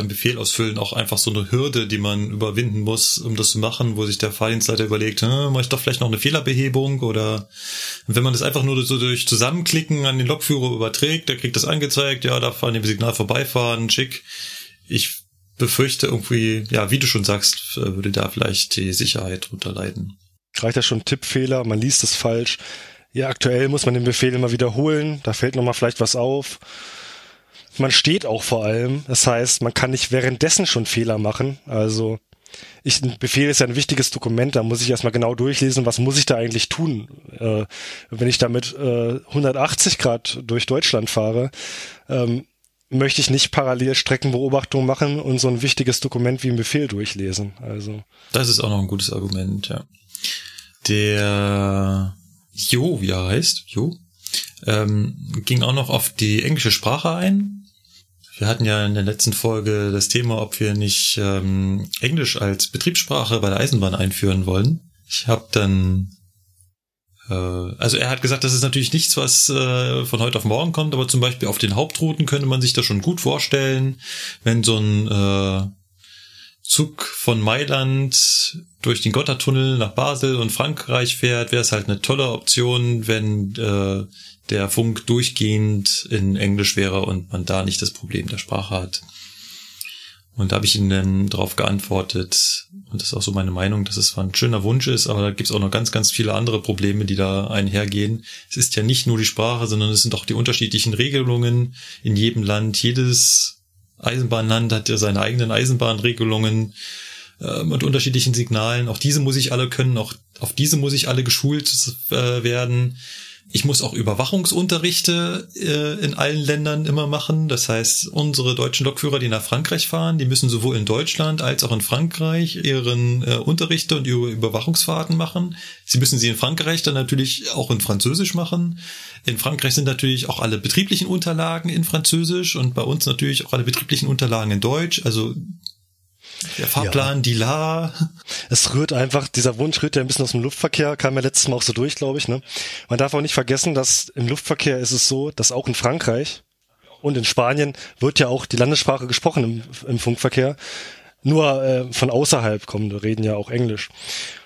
Befehl ausfüllen auch einfach so eine Hürde, die man überwinden muss, um das zu machen, wo sich der Fahrdienstleiter überlegt, mache ich doch vielleicht noch eine Fehlerbehebung oder wenn man das einfach nur so durch Zusammenklicken an den Lokführer überträgt, der kriegt das angezeigt, ja, darf an dem Signal vorbeifahren, schick. Ich befürchte irgendwie, ja, wie du schon sagst, würde da vielleicht die Sicherheit drunter leiden. Reicht ja schon Tippfehler, man liest es falsch. Ja, aktuell muss man den Befehl immer wiederholen, da fällt nochmal vielleicht was auf. Man steht auch vor allem, das heißt, man kann nicht währenddessen schon Fehler machen. Also ein Befehl ist ja ein wichtiges Dokument, da muss ich erstmal genau durchlesen, was muss ich da eigentlich tun? wenn ich damit 180 Grad durch Deutschland fahre, möchte ich nicht parallel Streckenbeobachtung machen und so ein wichtiges Dokument wie einen Befehl durchlesen. Also das ist auch noch ein gutes Argument, ja. Der Jo, wie er heißt, Jo, ging auch noch auf die englische Sprache ein. Wir hatten ja in der letzten Folge das Thema, ob wir nicht Englisch als Betriebssprache bei der Eisenbahn einführen wollen. Ich habe dann, also er hat gesagt, das ist natürlich nichts, was von heute auf morgen kommt, aber zum Beispiel auf den Hauptrouten könnte man sich das schon gut vorstellen, wenn so ein Zug von Mailand durch den Gotthardtunnel nach Basel und Frankreich fährt, wäre es halt eine tolle Option, wenn der Funk durchgehend in Englisch wäre und man da nicht das Problem der Sprache hat. Und da habe ich ihm dann drauf geantwortet, und das ist auch so meine Meinung, dass es zwar ein schöner Wunsch ist, aber da gibt es auch noch ganz, ganz viele andere Probleme, die da einhergehen. Es ist ja nicht nur die Sprache, sondern es sind auch die unterschiedlichen Regelungen in jedem Land. Jedes Eisenbahnland hat ja seine eigenen Eisenbahnregelungen und unterschiedlichen Signalen. Auch diese muss ich alle können, auch auf diese muss ich alle geschult werden. Ich muss auch Überwachungsunterrichte in allen Ländern immer machen. Das heißt, unsere deutschen Lokführer, die nach Frankreich fahren, die müssen sowohl in Deutschland als auch in Frankreich ihren Unterrichte und ihre Überwachungsfahrten machen. Sie müssen sie in Frankreich dann natürlich auch in Französisch machen. In Frankreich sind natürlich auch alle betrieblichen Unterlagen in Französisch und bei uns natürlich auch alle betrieblichen Unterlagen in Deutsch. Also der Fahrplan, ja. Die La. Es rührt einfach, dieser Wunsch rührt ja ein bisschen aus dem Luftverkehr, kam ja letztes Mal auch so durch, glaube ich. Ne? Man darf auch nicht vergessen, dass im Luftverkehr ist es so, dass auch in Frankreich und in Spanien wird ja auch die Landessprache gesprochen im Funkverkehr. Nur von außerhalb kommende reden ja auch Englisch.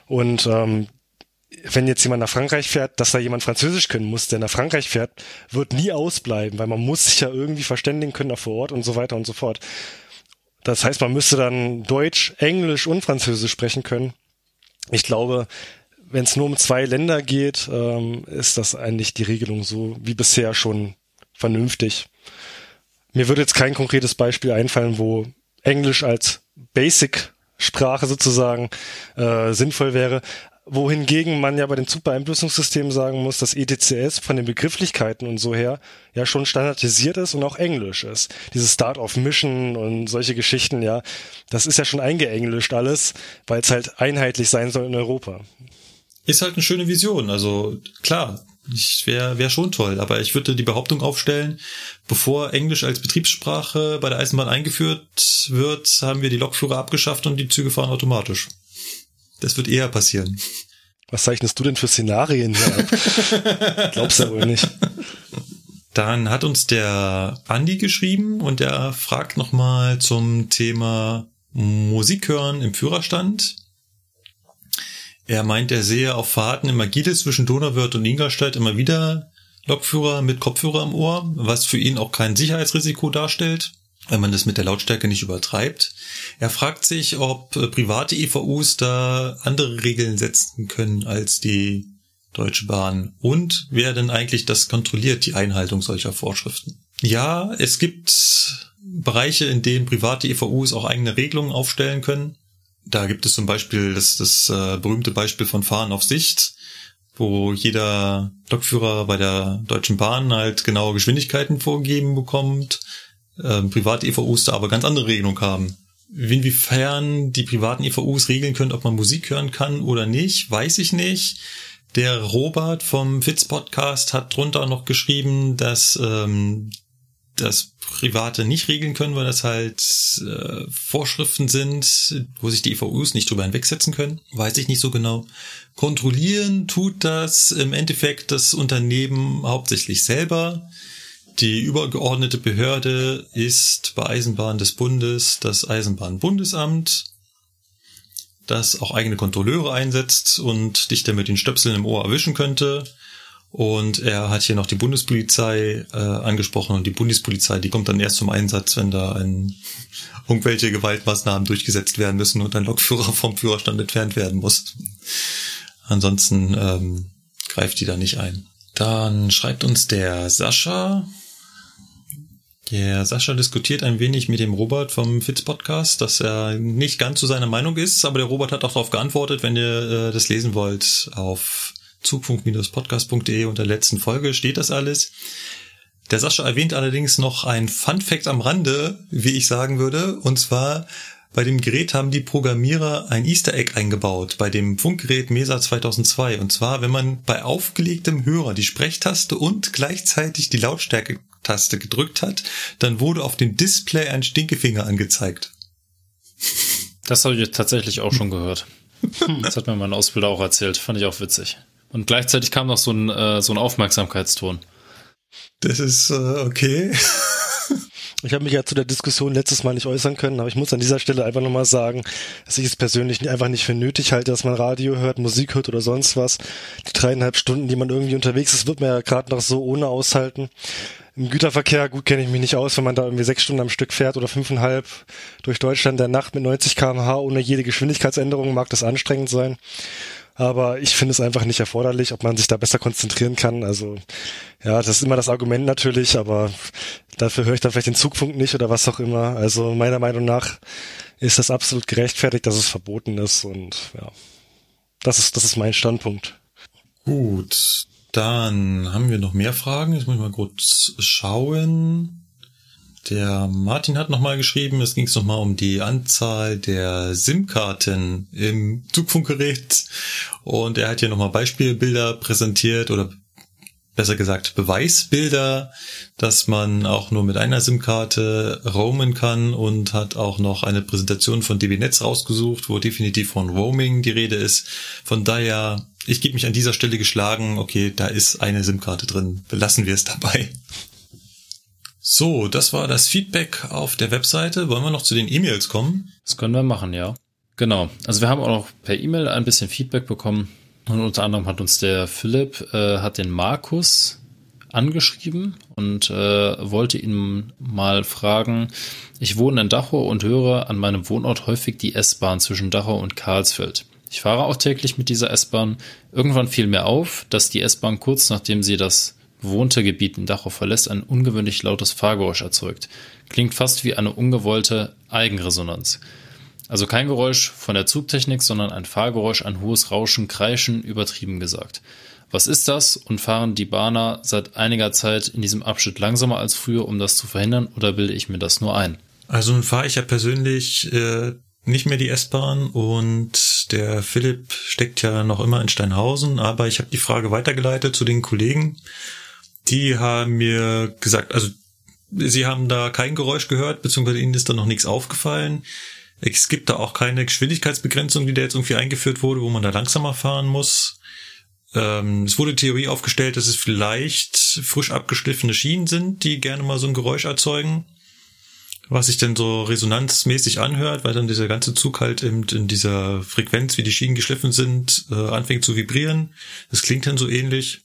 Und wenn jetzt jemand nach Frankreich fährt, dass da jemand Französisch können muss, der nach Frankreich fährt, wird nie ausbleiben, weil man muss sich ja irgendwie verständigen können auch vor Ort und so weiter und so fort. Das heißt, man müsste dann Deutsch, Englisch und Französisch sprechen können. Ich glaube, wenn es nur um 2 Länder geht, ist das eigentlich die Regelung so wie bisher schon vernünftig. Mir würde jetzt kein konkretes Beispiel einfallen, wo Englisch als Basic-Sprache sozusagen sinnvoll wäre, wohingegen man ja bei dem Zugbeeinflussungssystem sagen muss, dass ETCS von den Begrifflichkeiten und so her ja schon standardisiert ist und auch Englisch ist. Dieses Start-off-Mission und solche Geschichten, ja, das ist ja schon eingeenglischt alles, weil es halt einheitlich sein soll in Europa. Ist halt eine schöne Vision, also klar, wäre schon toll, aber ich würde die Behauptung aufstellen, bevor Englisch als Betriebssprache bei der Eisenbahn eingeführt wird, haben wir die Lokführer abgeschafft und die Züge fahren automatisch. Das wird eher passieren. Was zeichnest du denn für Szenarien hier ab? Glaubst du wohl nicht. Dann hat uns der Andi geschrieben und der fragt nochmal zum Thema Musik hören im Führerstand. Er meint, er sehe auf Fahrten im Agilis zwischen Donauwörth und Ingolstadt immer wieder Lokführer mit Kopfhörer im Ohr, was für ihn auch kein Sicherheitsrisiko darstellt, wenn man das mit der Lautstärke nicht übertreibt. Er fragt sich, ob private EVUs da andere Regeln setzen können als die Deutsche Bahn und wer denn eigentlich das kontrolliert, die Einhaltung solcher Vorschriften. Ja, es gibt Bereiche, in denen private EVUs auch eigene Regelungen aufstellen können. Da gibt es zum Beispiel das berühmte Beispiel von Fahren auf Sicht, wo jeder Lokführer bei der Deutschen Bahn halt genaue Geschwindigkeiten vorgegeben bekommt, private EVUs da aber ganz andere Regelung haben. Inwiefern die privaten EVUs regeln können, ob man Musik hören kann oder nicht, weiß ich nicht. Der Robert vom Fitz-Podcast hat drunter noch geschrieben, dass das Private nicht regeln können, weil das halt Vorschriften sind, wo sich die EVUs nicht drüber hinwegsetzen können. Weiß ich nicht so genau. Kontrollieren tut das im Endeffekt das Unternehmen hauptsächlich selber. Die übergeordnete Behörde ist bei Eisenbahn des Bundes das Eisenbahnbundesamt, das auch eigene Kontrolleure einsetzt und dich dann mit den Stöpseln im Ohr erwischen könnte. Und er hat hier noch die Bundespolizei angesprochen und die Bundespolizei, die kommt dann erst zum Einsatz, wenn da irgendwelche Gewaltmaßnahmen durchgesetzt werden müssen und ein Lokführer vom Führerstand entfernt werden muss. Ansonsten greift die da nicht ein. Dann schreibt uns der Sascha. Der Sascha diskutiert ein wenig mit dem Robert vom Fitz-Podcast, dass er nicht ganz zu seiner Meinung ist, aber der Robert hat auch darauf geantwortet, wenn ihr das lesen wollt, auf zugfunk-podcast.de unter der letzten Folge steht das alles. Der Sascha erwähnt allerdings noch ein Fun-Fact am Rande, wie ich sagen würde, und zwar: Bei dem Gerät haben die Programmierer ein Easter Egg eingebaut, bei dem Funkgerät MESA 2002. Und zwar, wenn man bei aufgelegtem Hörer die Sprechtaste und gleichzeitig die Lautstärke-Taste gedrückt hat, dann wurde auf dem Display ein Stinkefinger angezeigt. Das habe ich tatsächlich auch schon gehört. Das hat mir mein Ausbilder auch erzählt. Fand ich auch witzig. Und gleichzeitig kam noch so ein Aufmerksamkeitston. Das ist okay. Ich habe mich ja zu der Diskussion letztes Mal nicht äußern können, aber ich muss an dieser Stelle einfach nochmal sagen, dass ich es persönlich einfach nicht für nötig halte, dass man Radio hört, Musik hört oder sonst was. Die 3,5 Stunden, die man irgendwie unterwegs ist, wird man ja gerade noch so ohne aushalten. Im Güterverkehr, gut, kenne ich mich nicht aus, wenn man da irgendwie 6 Stunden am Stück fährt oder 5,5 durch Deutschland der Nacht mit 90 km/h ohne jede Geschwindigkeitsänderung, mag das anstrengend sein. Aber ich finde es einfach nicht erforderlich, ob man sich da besser konzentrieren kann. Also ja, das ist immer das Argument natürlich, aber dafür höre ich dann vielleicht den Zugfunk nicht oder was auch immer. Also meiner Meinung nach ist das absolut gerechtfertigt, dass es verboten ist, und ja, das ist mein Standpunkt. Gut, dann haben wir noch mehr Fragen. Jetzt muss ich mal kurz schauen. Der Martin hat nochmal geschrieben, es ging nochmal um die Anzahl der SIM-Karten im Zugfunkgerät, und er hat hier nochmal Beispielbilder präsentiert, oder besser gesagt Beweisbilder, dass man auch nur mit einer SIM-Karte roamen kann, und hat auch noch eine Präsentation von DB Netz rausgesucht, wo definitiv von Roaming die Rede ist. Von daher, ich gebe mich an dieser Stelle geschlagen, okay, da ist eine SIM-Karte drin, belassen wir es dabei. So, das war das Feedback auf der Webseite. Wollen wir noch zu den E-Mails kommen? Das können wir machen, ja. Genau. Also wir haben auch noch per E-Mail ein bisschen Feedback bekommen. Und unter anderem hat uns der Philipp, hat den Markus angeschrieben und wollte ihn mal fragen: Ich wohne in Dachau und höre an meinem Wohnort häufig die S-Bahn zwischen Dachau und Karlsfeld. Ich fahre auch täglich mit dieser S-Bahn. Irgendwann fiel mir auf, dass die S-Bahn kurz nachdem sie das bewohnte Gebiet in Dachau verlässt, ein ungewöhnlich lautes Fahrgeräusch erzeugt. Klingt fast wie eine ungewollte Eigenresonanz. Also kein Geräusch von der Zugtechnik, sondern ein Fahrgeräusch, ein hohes Rauschen, Kreischen, übertrieben gesagt. Was ist das? Und fahren die Bahner seit einiger Zeit in diesem Abschnitt langsamer als früher, um das zu verhindern, oder bilde ich mir das nur ein? Also nun fahre ich ja persönlich nicht mehr die S-Bahn, und der Philipp steckt ja noch immer in Steinhausen, aber ich habe die Frage weitergeleitet zu den Kollegen. Die haben mir gesagt, also sie haben da kein Geräusch gehört, beziehungsweise ihnen ist da noch nichts aufgefallen. Es gibt da auch keine Geschwindigkeitsbegrenzung, die da jetzt irgendwie eingeführt wurde, wo man da langsamer fahren muss. Es wurde Theorie aufgestellt, dass es vielleicht frisch abgeschliffene Schienen sind, die gerne mal so ein Geräusch erzeugen, was sich dann so resonanzmäßig anhört, weil dann dieser ganze Zug halt eben in dieser Frequenz, wie die Schienen geschliffen sind, anfängt zu vibrieren. Das klingt dann so ähnlich.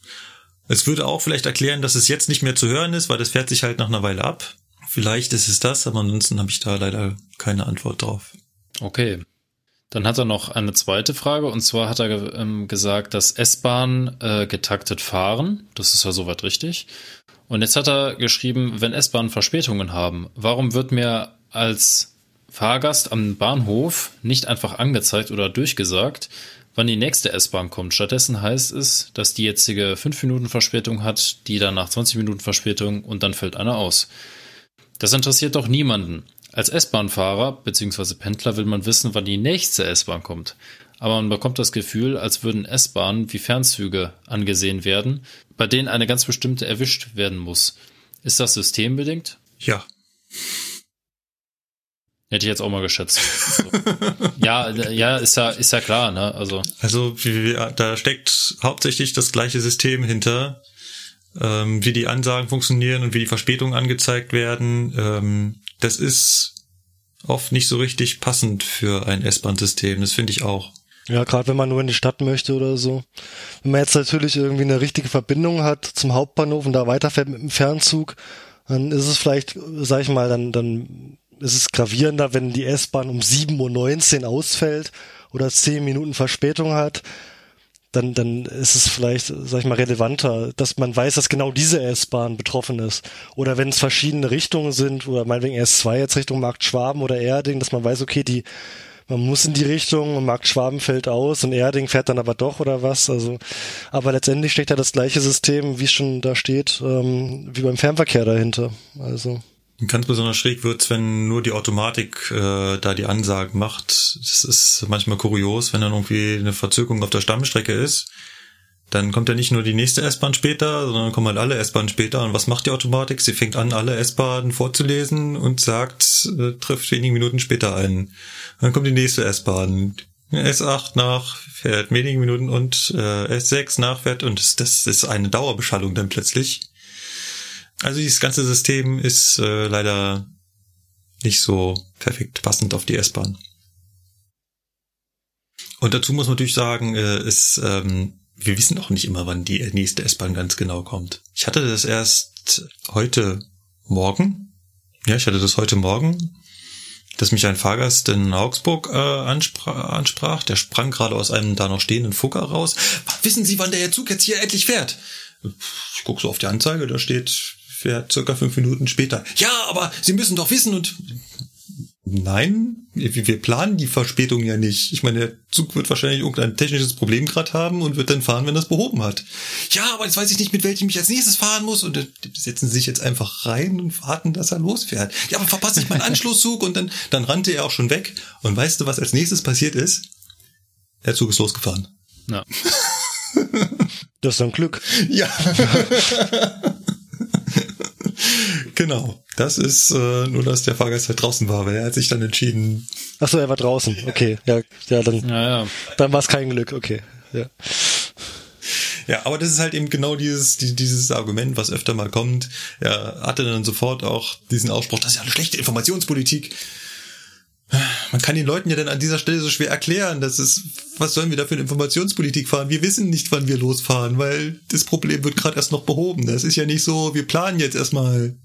Es würde auch vielleicht erklären, dass es jetzt nicht mehr zu hören ist, weil das fährt sich halt nach einer Weile ab. Vielleicht ist es das, aber ansonsten habe ich da leider keine Antwort drauf. Okay. Dann hat er noch eine zweite Frage, und zwar hat er gesagt, dass S-Bahnen getaktet fahren. Das ist ja soweit richtig. Und jetzt hat er geschrieben, wenn S-Bahnen Verspätungen haben, warum wird mir als Fahrgast am Bahnhof nicht einfach angezeigt oder durchgesagt, wann die nächste S-Bahn kommt? Stattdessen heißt es, dass die jetzige 5 Minuten Verspätung hat, die danach 20 Minuten Verspätung, und dann fällt einer aus. Das interessiert doch niemanden. Als S-Bahn-Fahrer bzw. Pendler will man wissen, wann die nächste S-Bahn kommt. Aber man bekommt das Gefühl, als würden S-Bahnen wie Fernzüge angesehen werden, bei denen eine ganz bestimmte erwischt werden muss. Ist das systembedingt? Ja. Hätte ich jetzt auch mal geschätzt. So. Ja, ist ja klar, ne? Also da steckt hauptsächlich das gleiche System hinter, wie die Ansagen funktionieren und wie die Verspätungen angezeigt werden. Das ist oft nicht so richtig passend für ein S-Bahn-System. Das finde ich auch. Ja, gerade wenn man nur in die Stadt möchte oder so. Wenn man jetzt natürlich irgendwie eine richtige Verbindung hat zum Hauptbahnhof und da weiterfährt mit dem Fernzug, dann ist es vielleicht, sag ich mal, dann es ist gravierender, wenn die S-Bahn um 7.19 Uhr ausfällt oder 10 Minuten Verspätung hat, dann ist es vielleicht, sag ich mal, relevanter, dass man weiß, dass genau diese S-Bahn betroffen ist. Oder wenn es verschiedene Richtungen sind, oder meinetwegen S2 jetzt Richtung Markt Schwaben oder Erding, dass man weiß, okay, die man muss in die Richtung und Markt-Schwaben fällt aus und Erding fährt dann aber doch oder was. Also, aber letztendlich steckt ja das gleiche System, wie es schon da steht, wie beim Fernverkehr dahinter. Also. Ganz besonders schräg wird's, wenn nur die Automatik da die Ansagen macht. Das ist manchmal kurios, wenn dann irgendwie eine Verzögerung auf der Stammstrecke ist. Dann kommt ja nicht nur die nächste S-Bahn später, sondern kommen halt alle S-Bahnen später. Und was macht die Automatik? Sie fängt an, alle S-Bahnen vorzulesen und sagt, trifft wenige Minuten später ein. Dann kommt die nächste S-Bahn. S8 nachfährt wenige Minuten und S6 nachfährt. Und das ist eine Dauerbeschallung dann plötzlich. Also dieses ganze System ist leider nicht so perfekt passend auf die S-Bahn. Und dazu muss man natürlich sagen, wir wissen auch nicht immer, wann die nächste S-Bahn ganz genau kommt. Ich hatte das erst heute Morgen, dass mich ein Fahrgast in Augsburg ansprach. Der sprang gerade aus einem da noch stehenden Fugger raus. Wissen Sie, wann der Zug jetzt hier endlich fährt? Ich gucke so auf die Anzeige, da steht, fährt circa 5 Minuten später. Ja, aber Sie müssen doch wissen und... Nein, wir planen die Verspätung ja nicht. Ich meine, der Zug wird wahrscheinlich irgendein technisches Problem gerade haben und wird dann fahren, wenn das behoben hat. Ja, aber jetzt weiß ich nicht, mit welchem ich als nächstes fahren muss. Und setzen sie sich jetzt einfach rein und warten, dass er losfährt. Ja, aber verpasse ich meinen Anschlusszug und dann rannte er auch schon weg. Und weißt du, was als nächstes passiert ist? Der Zug ist losgefahren. Ja. Das ist dann Glück. Ja. Genau, das ist nur, dass der Fahrgast halt draußen war, weil er hat sich dann entschieden. Ach so, er war draußen, okay. Ja, dann war es kein Glück, okay. Ja. Ja, aber das ist halt eben genau dieses Argument, was öfter mal kommt. Er hatte dann sofort auch diesen Ausspruch, das ist ja eine schlechte Informationspolitik. Man kann den Leuten ja dann an dieser Stelle so schwer erklären, was sollen wir da für eine Informationspolitik fahren? Wir wissen nicht, wann wir losfahren, weil das Problem wird gerade erst noch behoben. Das ist ja nicht so, wir planen jetzt erstmal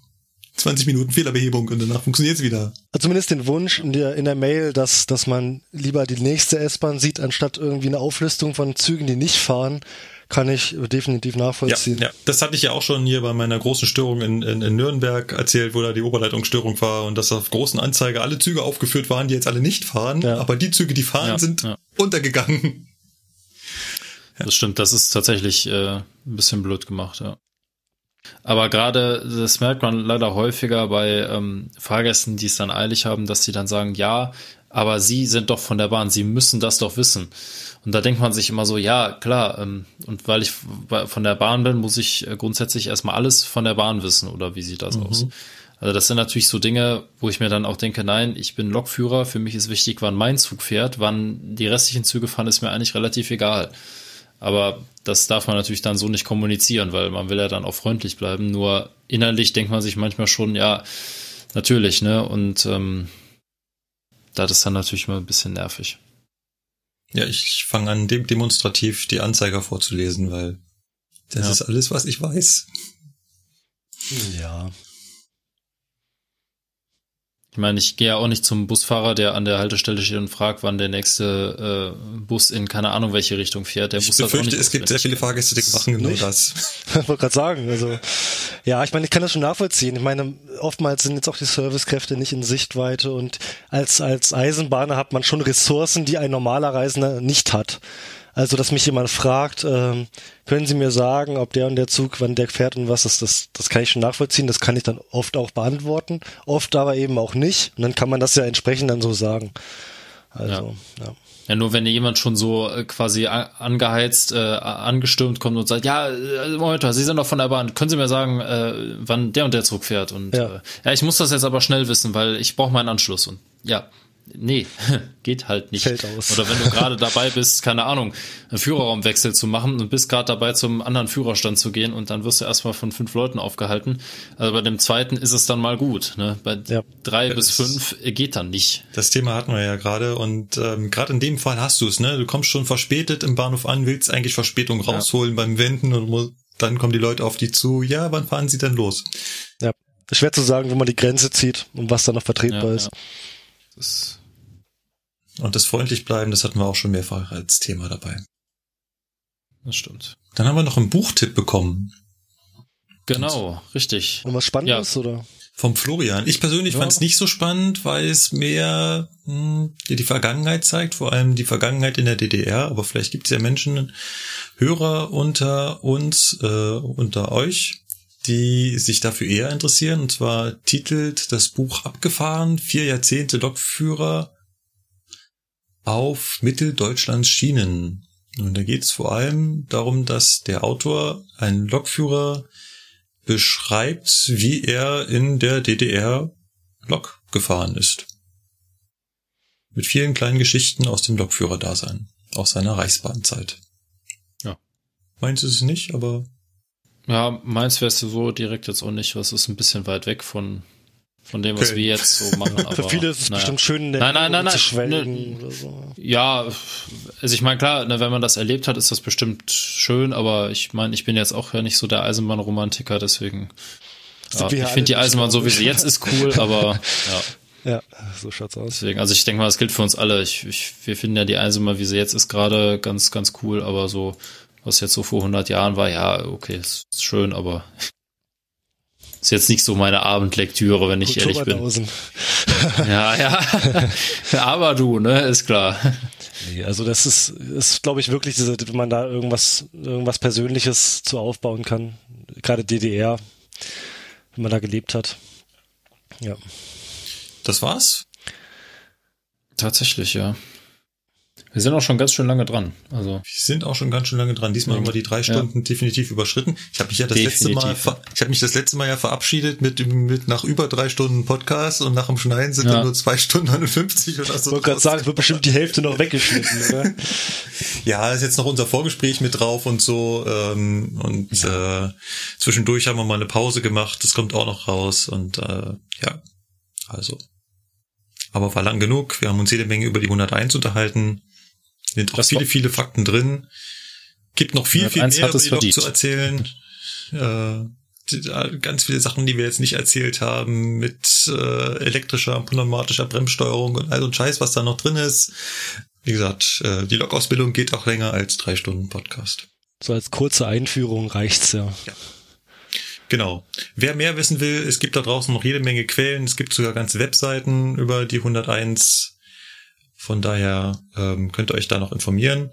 20 Minuten Fehlerbehebung und danach funktioniert's wieder. Also zumindest den Wunsch in der Mail, dass man lieber die nächste S-Bahn sieht, anstatt irgendwie eine Auflistung von Zügen, die nicht fahren, kann ich definitiv nachvollziehen. Ja, das hatte ich ja auch schon hier bei meiner großen Störung in Nürnberg erzählt, wo da die Oberleitungsstörung war und dass auf großen Anzeige alle Züge aufgeführt waren, die jetzt alle nicht fahren, ja. Aber die Züge, die fahren, sind untergegangen. Ja. Das stimmt, das ist tatsächlich ein bisschen blöd gemacht, ja. Aber gerade, das merkt man leider häufiger bei Fahrgästen, die es dann eilig haben, dass sie dann sagen, ja, aber Sie sind doch von der Bahn, Sie müssen das doch wissen. Und da denkt man sich immer so, ja, klar, und weil ich von der Bahn bin, muss ich grundsätzlich erstmal alles von der Bahn wissen, oder wie sieht das aus? Also das sind natürlich so Dinge, wo ich mir dann auch denke, nein, ich bin Lokführer, für mich ist wichtig, wann mein Zug fährt, wann die restlichen Züge fahren, ist mir eigentlich relativ egal. Aber das darf man natürlich dann so nicht kommunizieren, weil man will ja dann auch freundlich bleiben. Nur innerlich denkt man sich manchmal schon, ja, natürlich, ne? Und das ist dann natürlich mal ein bisschen nervig. Ja, ich fange an, demonstrativ die Anzeiger vorzulesen, weil das ist alles, was ich weiß. Ja. Ich meine, ich gehe ja auch nicht zum Busfahrer, der an der Haltestelle steht und fragt, wann der nächste Bus in keine Ahnung welche Richtung fährt. Ich befürchte, es gibt sehr viele Fahrgäste, die machen genau das. Ich wollte gerade sagen, also ja, ich meine, ich kann das schon nachvollziehen. Ich meine, oftmals sind jetzt auch die Servicekräfte nicht in Sichtweite und als Eisenbahner hat man schon Ressourcen, die ein normaler Reisender nicht hat. Also, dass mich jemand fragt, können Sie mir sagen, ob der und der Zug, wann der fährt und was ist, das kann ich schon nachvollziehen, das kann ich dann oft auch beantworten, oft aber eben auch nicht und dann kann man das ja entsprechend dann so sagen. Also, ja. Ja, nur wenn dir jemand schon so quasi angeheizt, angestürmt kommt und sagt, ja, Moment, Sie sind doch von der Bahn, können Sie mir sagen, wann der und der Zug fährt? Und ich muss das jetzt aber schnell wissen, weil ich brauche meinen Anschluss und nee, geht halt nicht. Fällt aus. Oder wenn du gerade dabei bist, keine Ahnung, einen Führerraumwechsel zu machen und bist gerade dabei, zum anderen Führerstand zu gehen und dann wirst du erstmal von 5 Leuten aufgehalten. Also bei dem zweiten ist es dann mal gut. Ne? Bei 3 bis 5 geht dann nicht. Das Thema hatten wir ja gerade und gerade in dem Fall hast du es. Ne? Du kommst schon verspätet im Bahnhof an, willst eigentlich Verspätung rausholen beim Wenden und dann kommen die Leute auf dich zu. Ja, wann fahren sie denn los? Ja, schwer zu sagen, wo man die Grenze zieht und was da noch vertretbar ist. Ja. Und das freundlich bleiben, das hatten wir auch schon mehrfach als Thema dabei. Das stimmt. Dann haben wir noch einen Buchtipp bekommen. Genau, richtig. Und was Spannendes, oder? vom Florian. Ich persönlich fand es nicht so spannend, weil es mehr die Vergangenheit zeigt, vor allem die Vergangenheit in der DDR. Aber vielleicht gibt es ja Menschen, Hörer unter uns, unter euch, die sich dafür eher interessieren. Und zwar titelt das Buch Abgefahren, 4 Jahrzehnte Lokführer auf Mitteldeutschlands Schienen. Und da geht es vor allem darum, dass der Autor einen Lokführer beschreibt, wie er in der DDR Lok gefahren ist. Mit vielen kleinen Geschichten aus dem Lokführerdasein, aus seiner Reichsbahnzeit. Ja. Meins ist es nicht, aber... Ja, meins wärst du so direkt jetzt auch nicht, was ist ein bisschen weit weg von dem, was wir jetzt so machen. Aber für viele ist es bestimmt schön, in der zu schwelgen oder so. Ja, also ich meine, klar, wenn man das erlebt hat, ist das bestimmt schön, aber ich meine, ich bin jetzt auch ja nicht so der Eisenbahn-Romantiker, deswegen ja, ich finde die Eisenbahn so, wie sie jetzt ist, cool, aber ja. Ja, so schaut's aus. Deswegen, also ich denke mal, das gilt für uns alle. Wir finden ja die Eisenbahn, wie sie jetzt ist, gerade ganz, ganz cool, aber so, was jetzt so vor 100 Jahren war, ja, okay, ist schön, aber... Ist jetzt nicht so meine Abendlektüre, wenn ich ehrlich bin. Ja. Aber du, ne, ist klar. Nee, also das ist glaube ich wirklich, wenn man da irgendwas Persönliches zu aufbauen kann. Gerade DDR, wenn man da gelebt hat. Ja. Das war's? Tatsächlich, ja. Wir sind auch schon ganz schön lange dran. Diesmal haben wir die 3 Stunden definitiv überschritten. Ich habe mich ja das letzte Mal verabschiedet mit nach über 3 Stunden Podcast und nach dem Schneiden sind dann nur 2 Stunden 59 oder so. Ich wollte gerade sagen, es wird bestimmt die Hälfte noch weggeschnitten, oder? Ja, ist jetzt noch unser Vorgespräch mit drauf und so. Zwischendurch haben wir mal eine Pause gemacht. Das kommt auch noch raus und Aber war lang genug. Wir haben uns jede Menge über die 101 unterhalten. Sind auch viele Fakten drin. Gibt noch viel mehr über die Lok zu erzählen. Ganz viele Sachen, die wir jetzt nicht erzählt haben, mit elektrischer, pneumatischer Bremssteuerung und all so ein Scheiß, was da noch drin ist. Wie gesagt, die Lokausbildung geht auch länger als 3 Stunden Podcast. So als kurze Einführung reicht's ja. Genau. Wer mehr wissen will, es gibt da draußen noch jede Menge Quellen. Es gibt sogar ganze Webseiten über die 101. Von daher könnt ihr euch da noch informieren.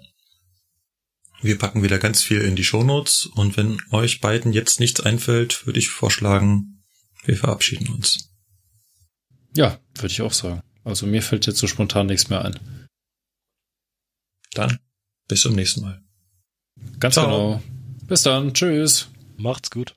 Wir packen wieder ganz viel in die Shownotes. Und wenn euch beiden jetzt nichts einfällt, würde ich vorschlagen, wir verabschieden uns. Ja, würde ich auch sagen. Also mir fällt jetzt so spontan nichts mehr ein. Dann bis zum nächsten Mal. Bis dann. Tschüss. Macht's gut.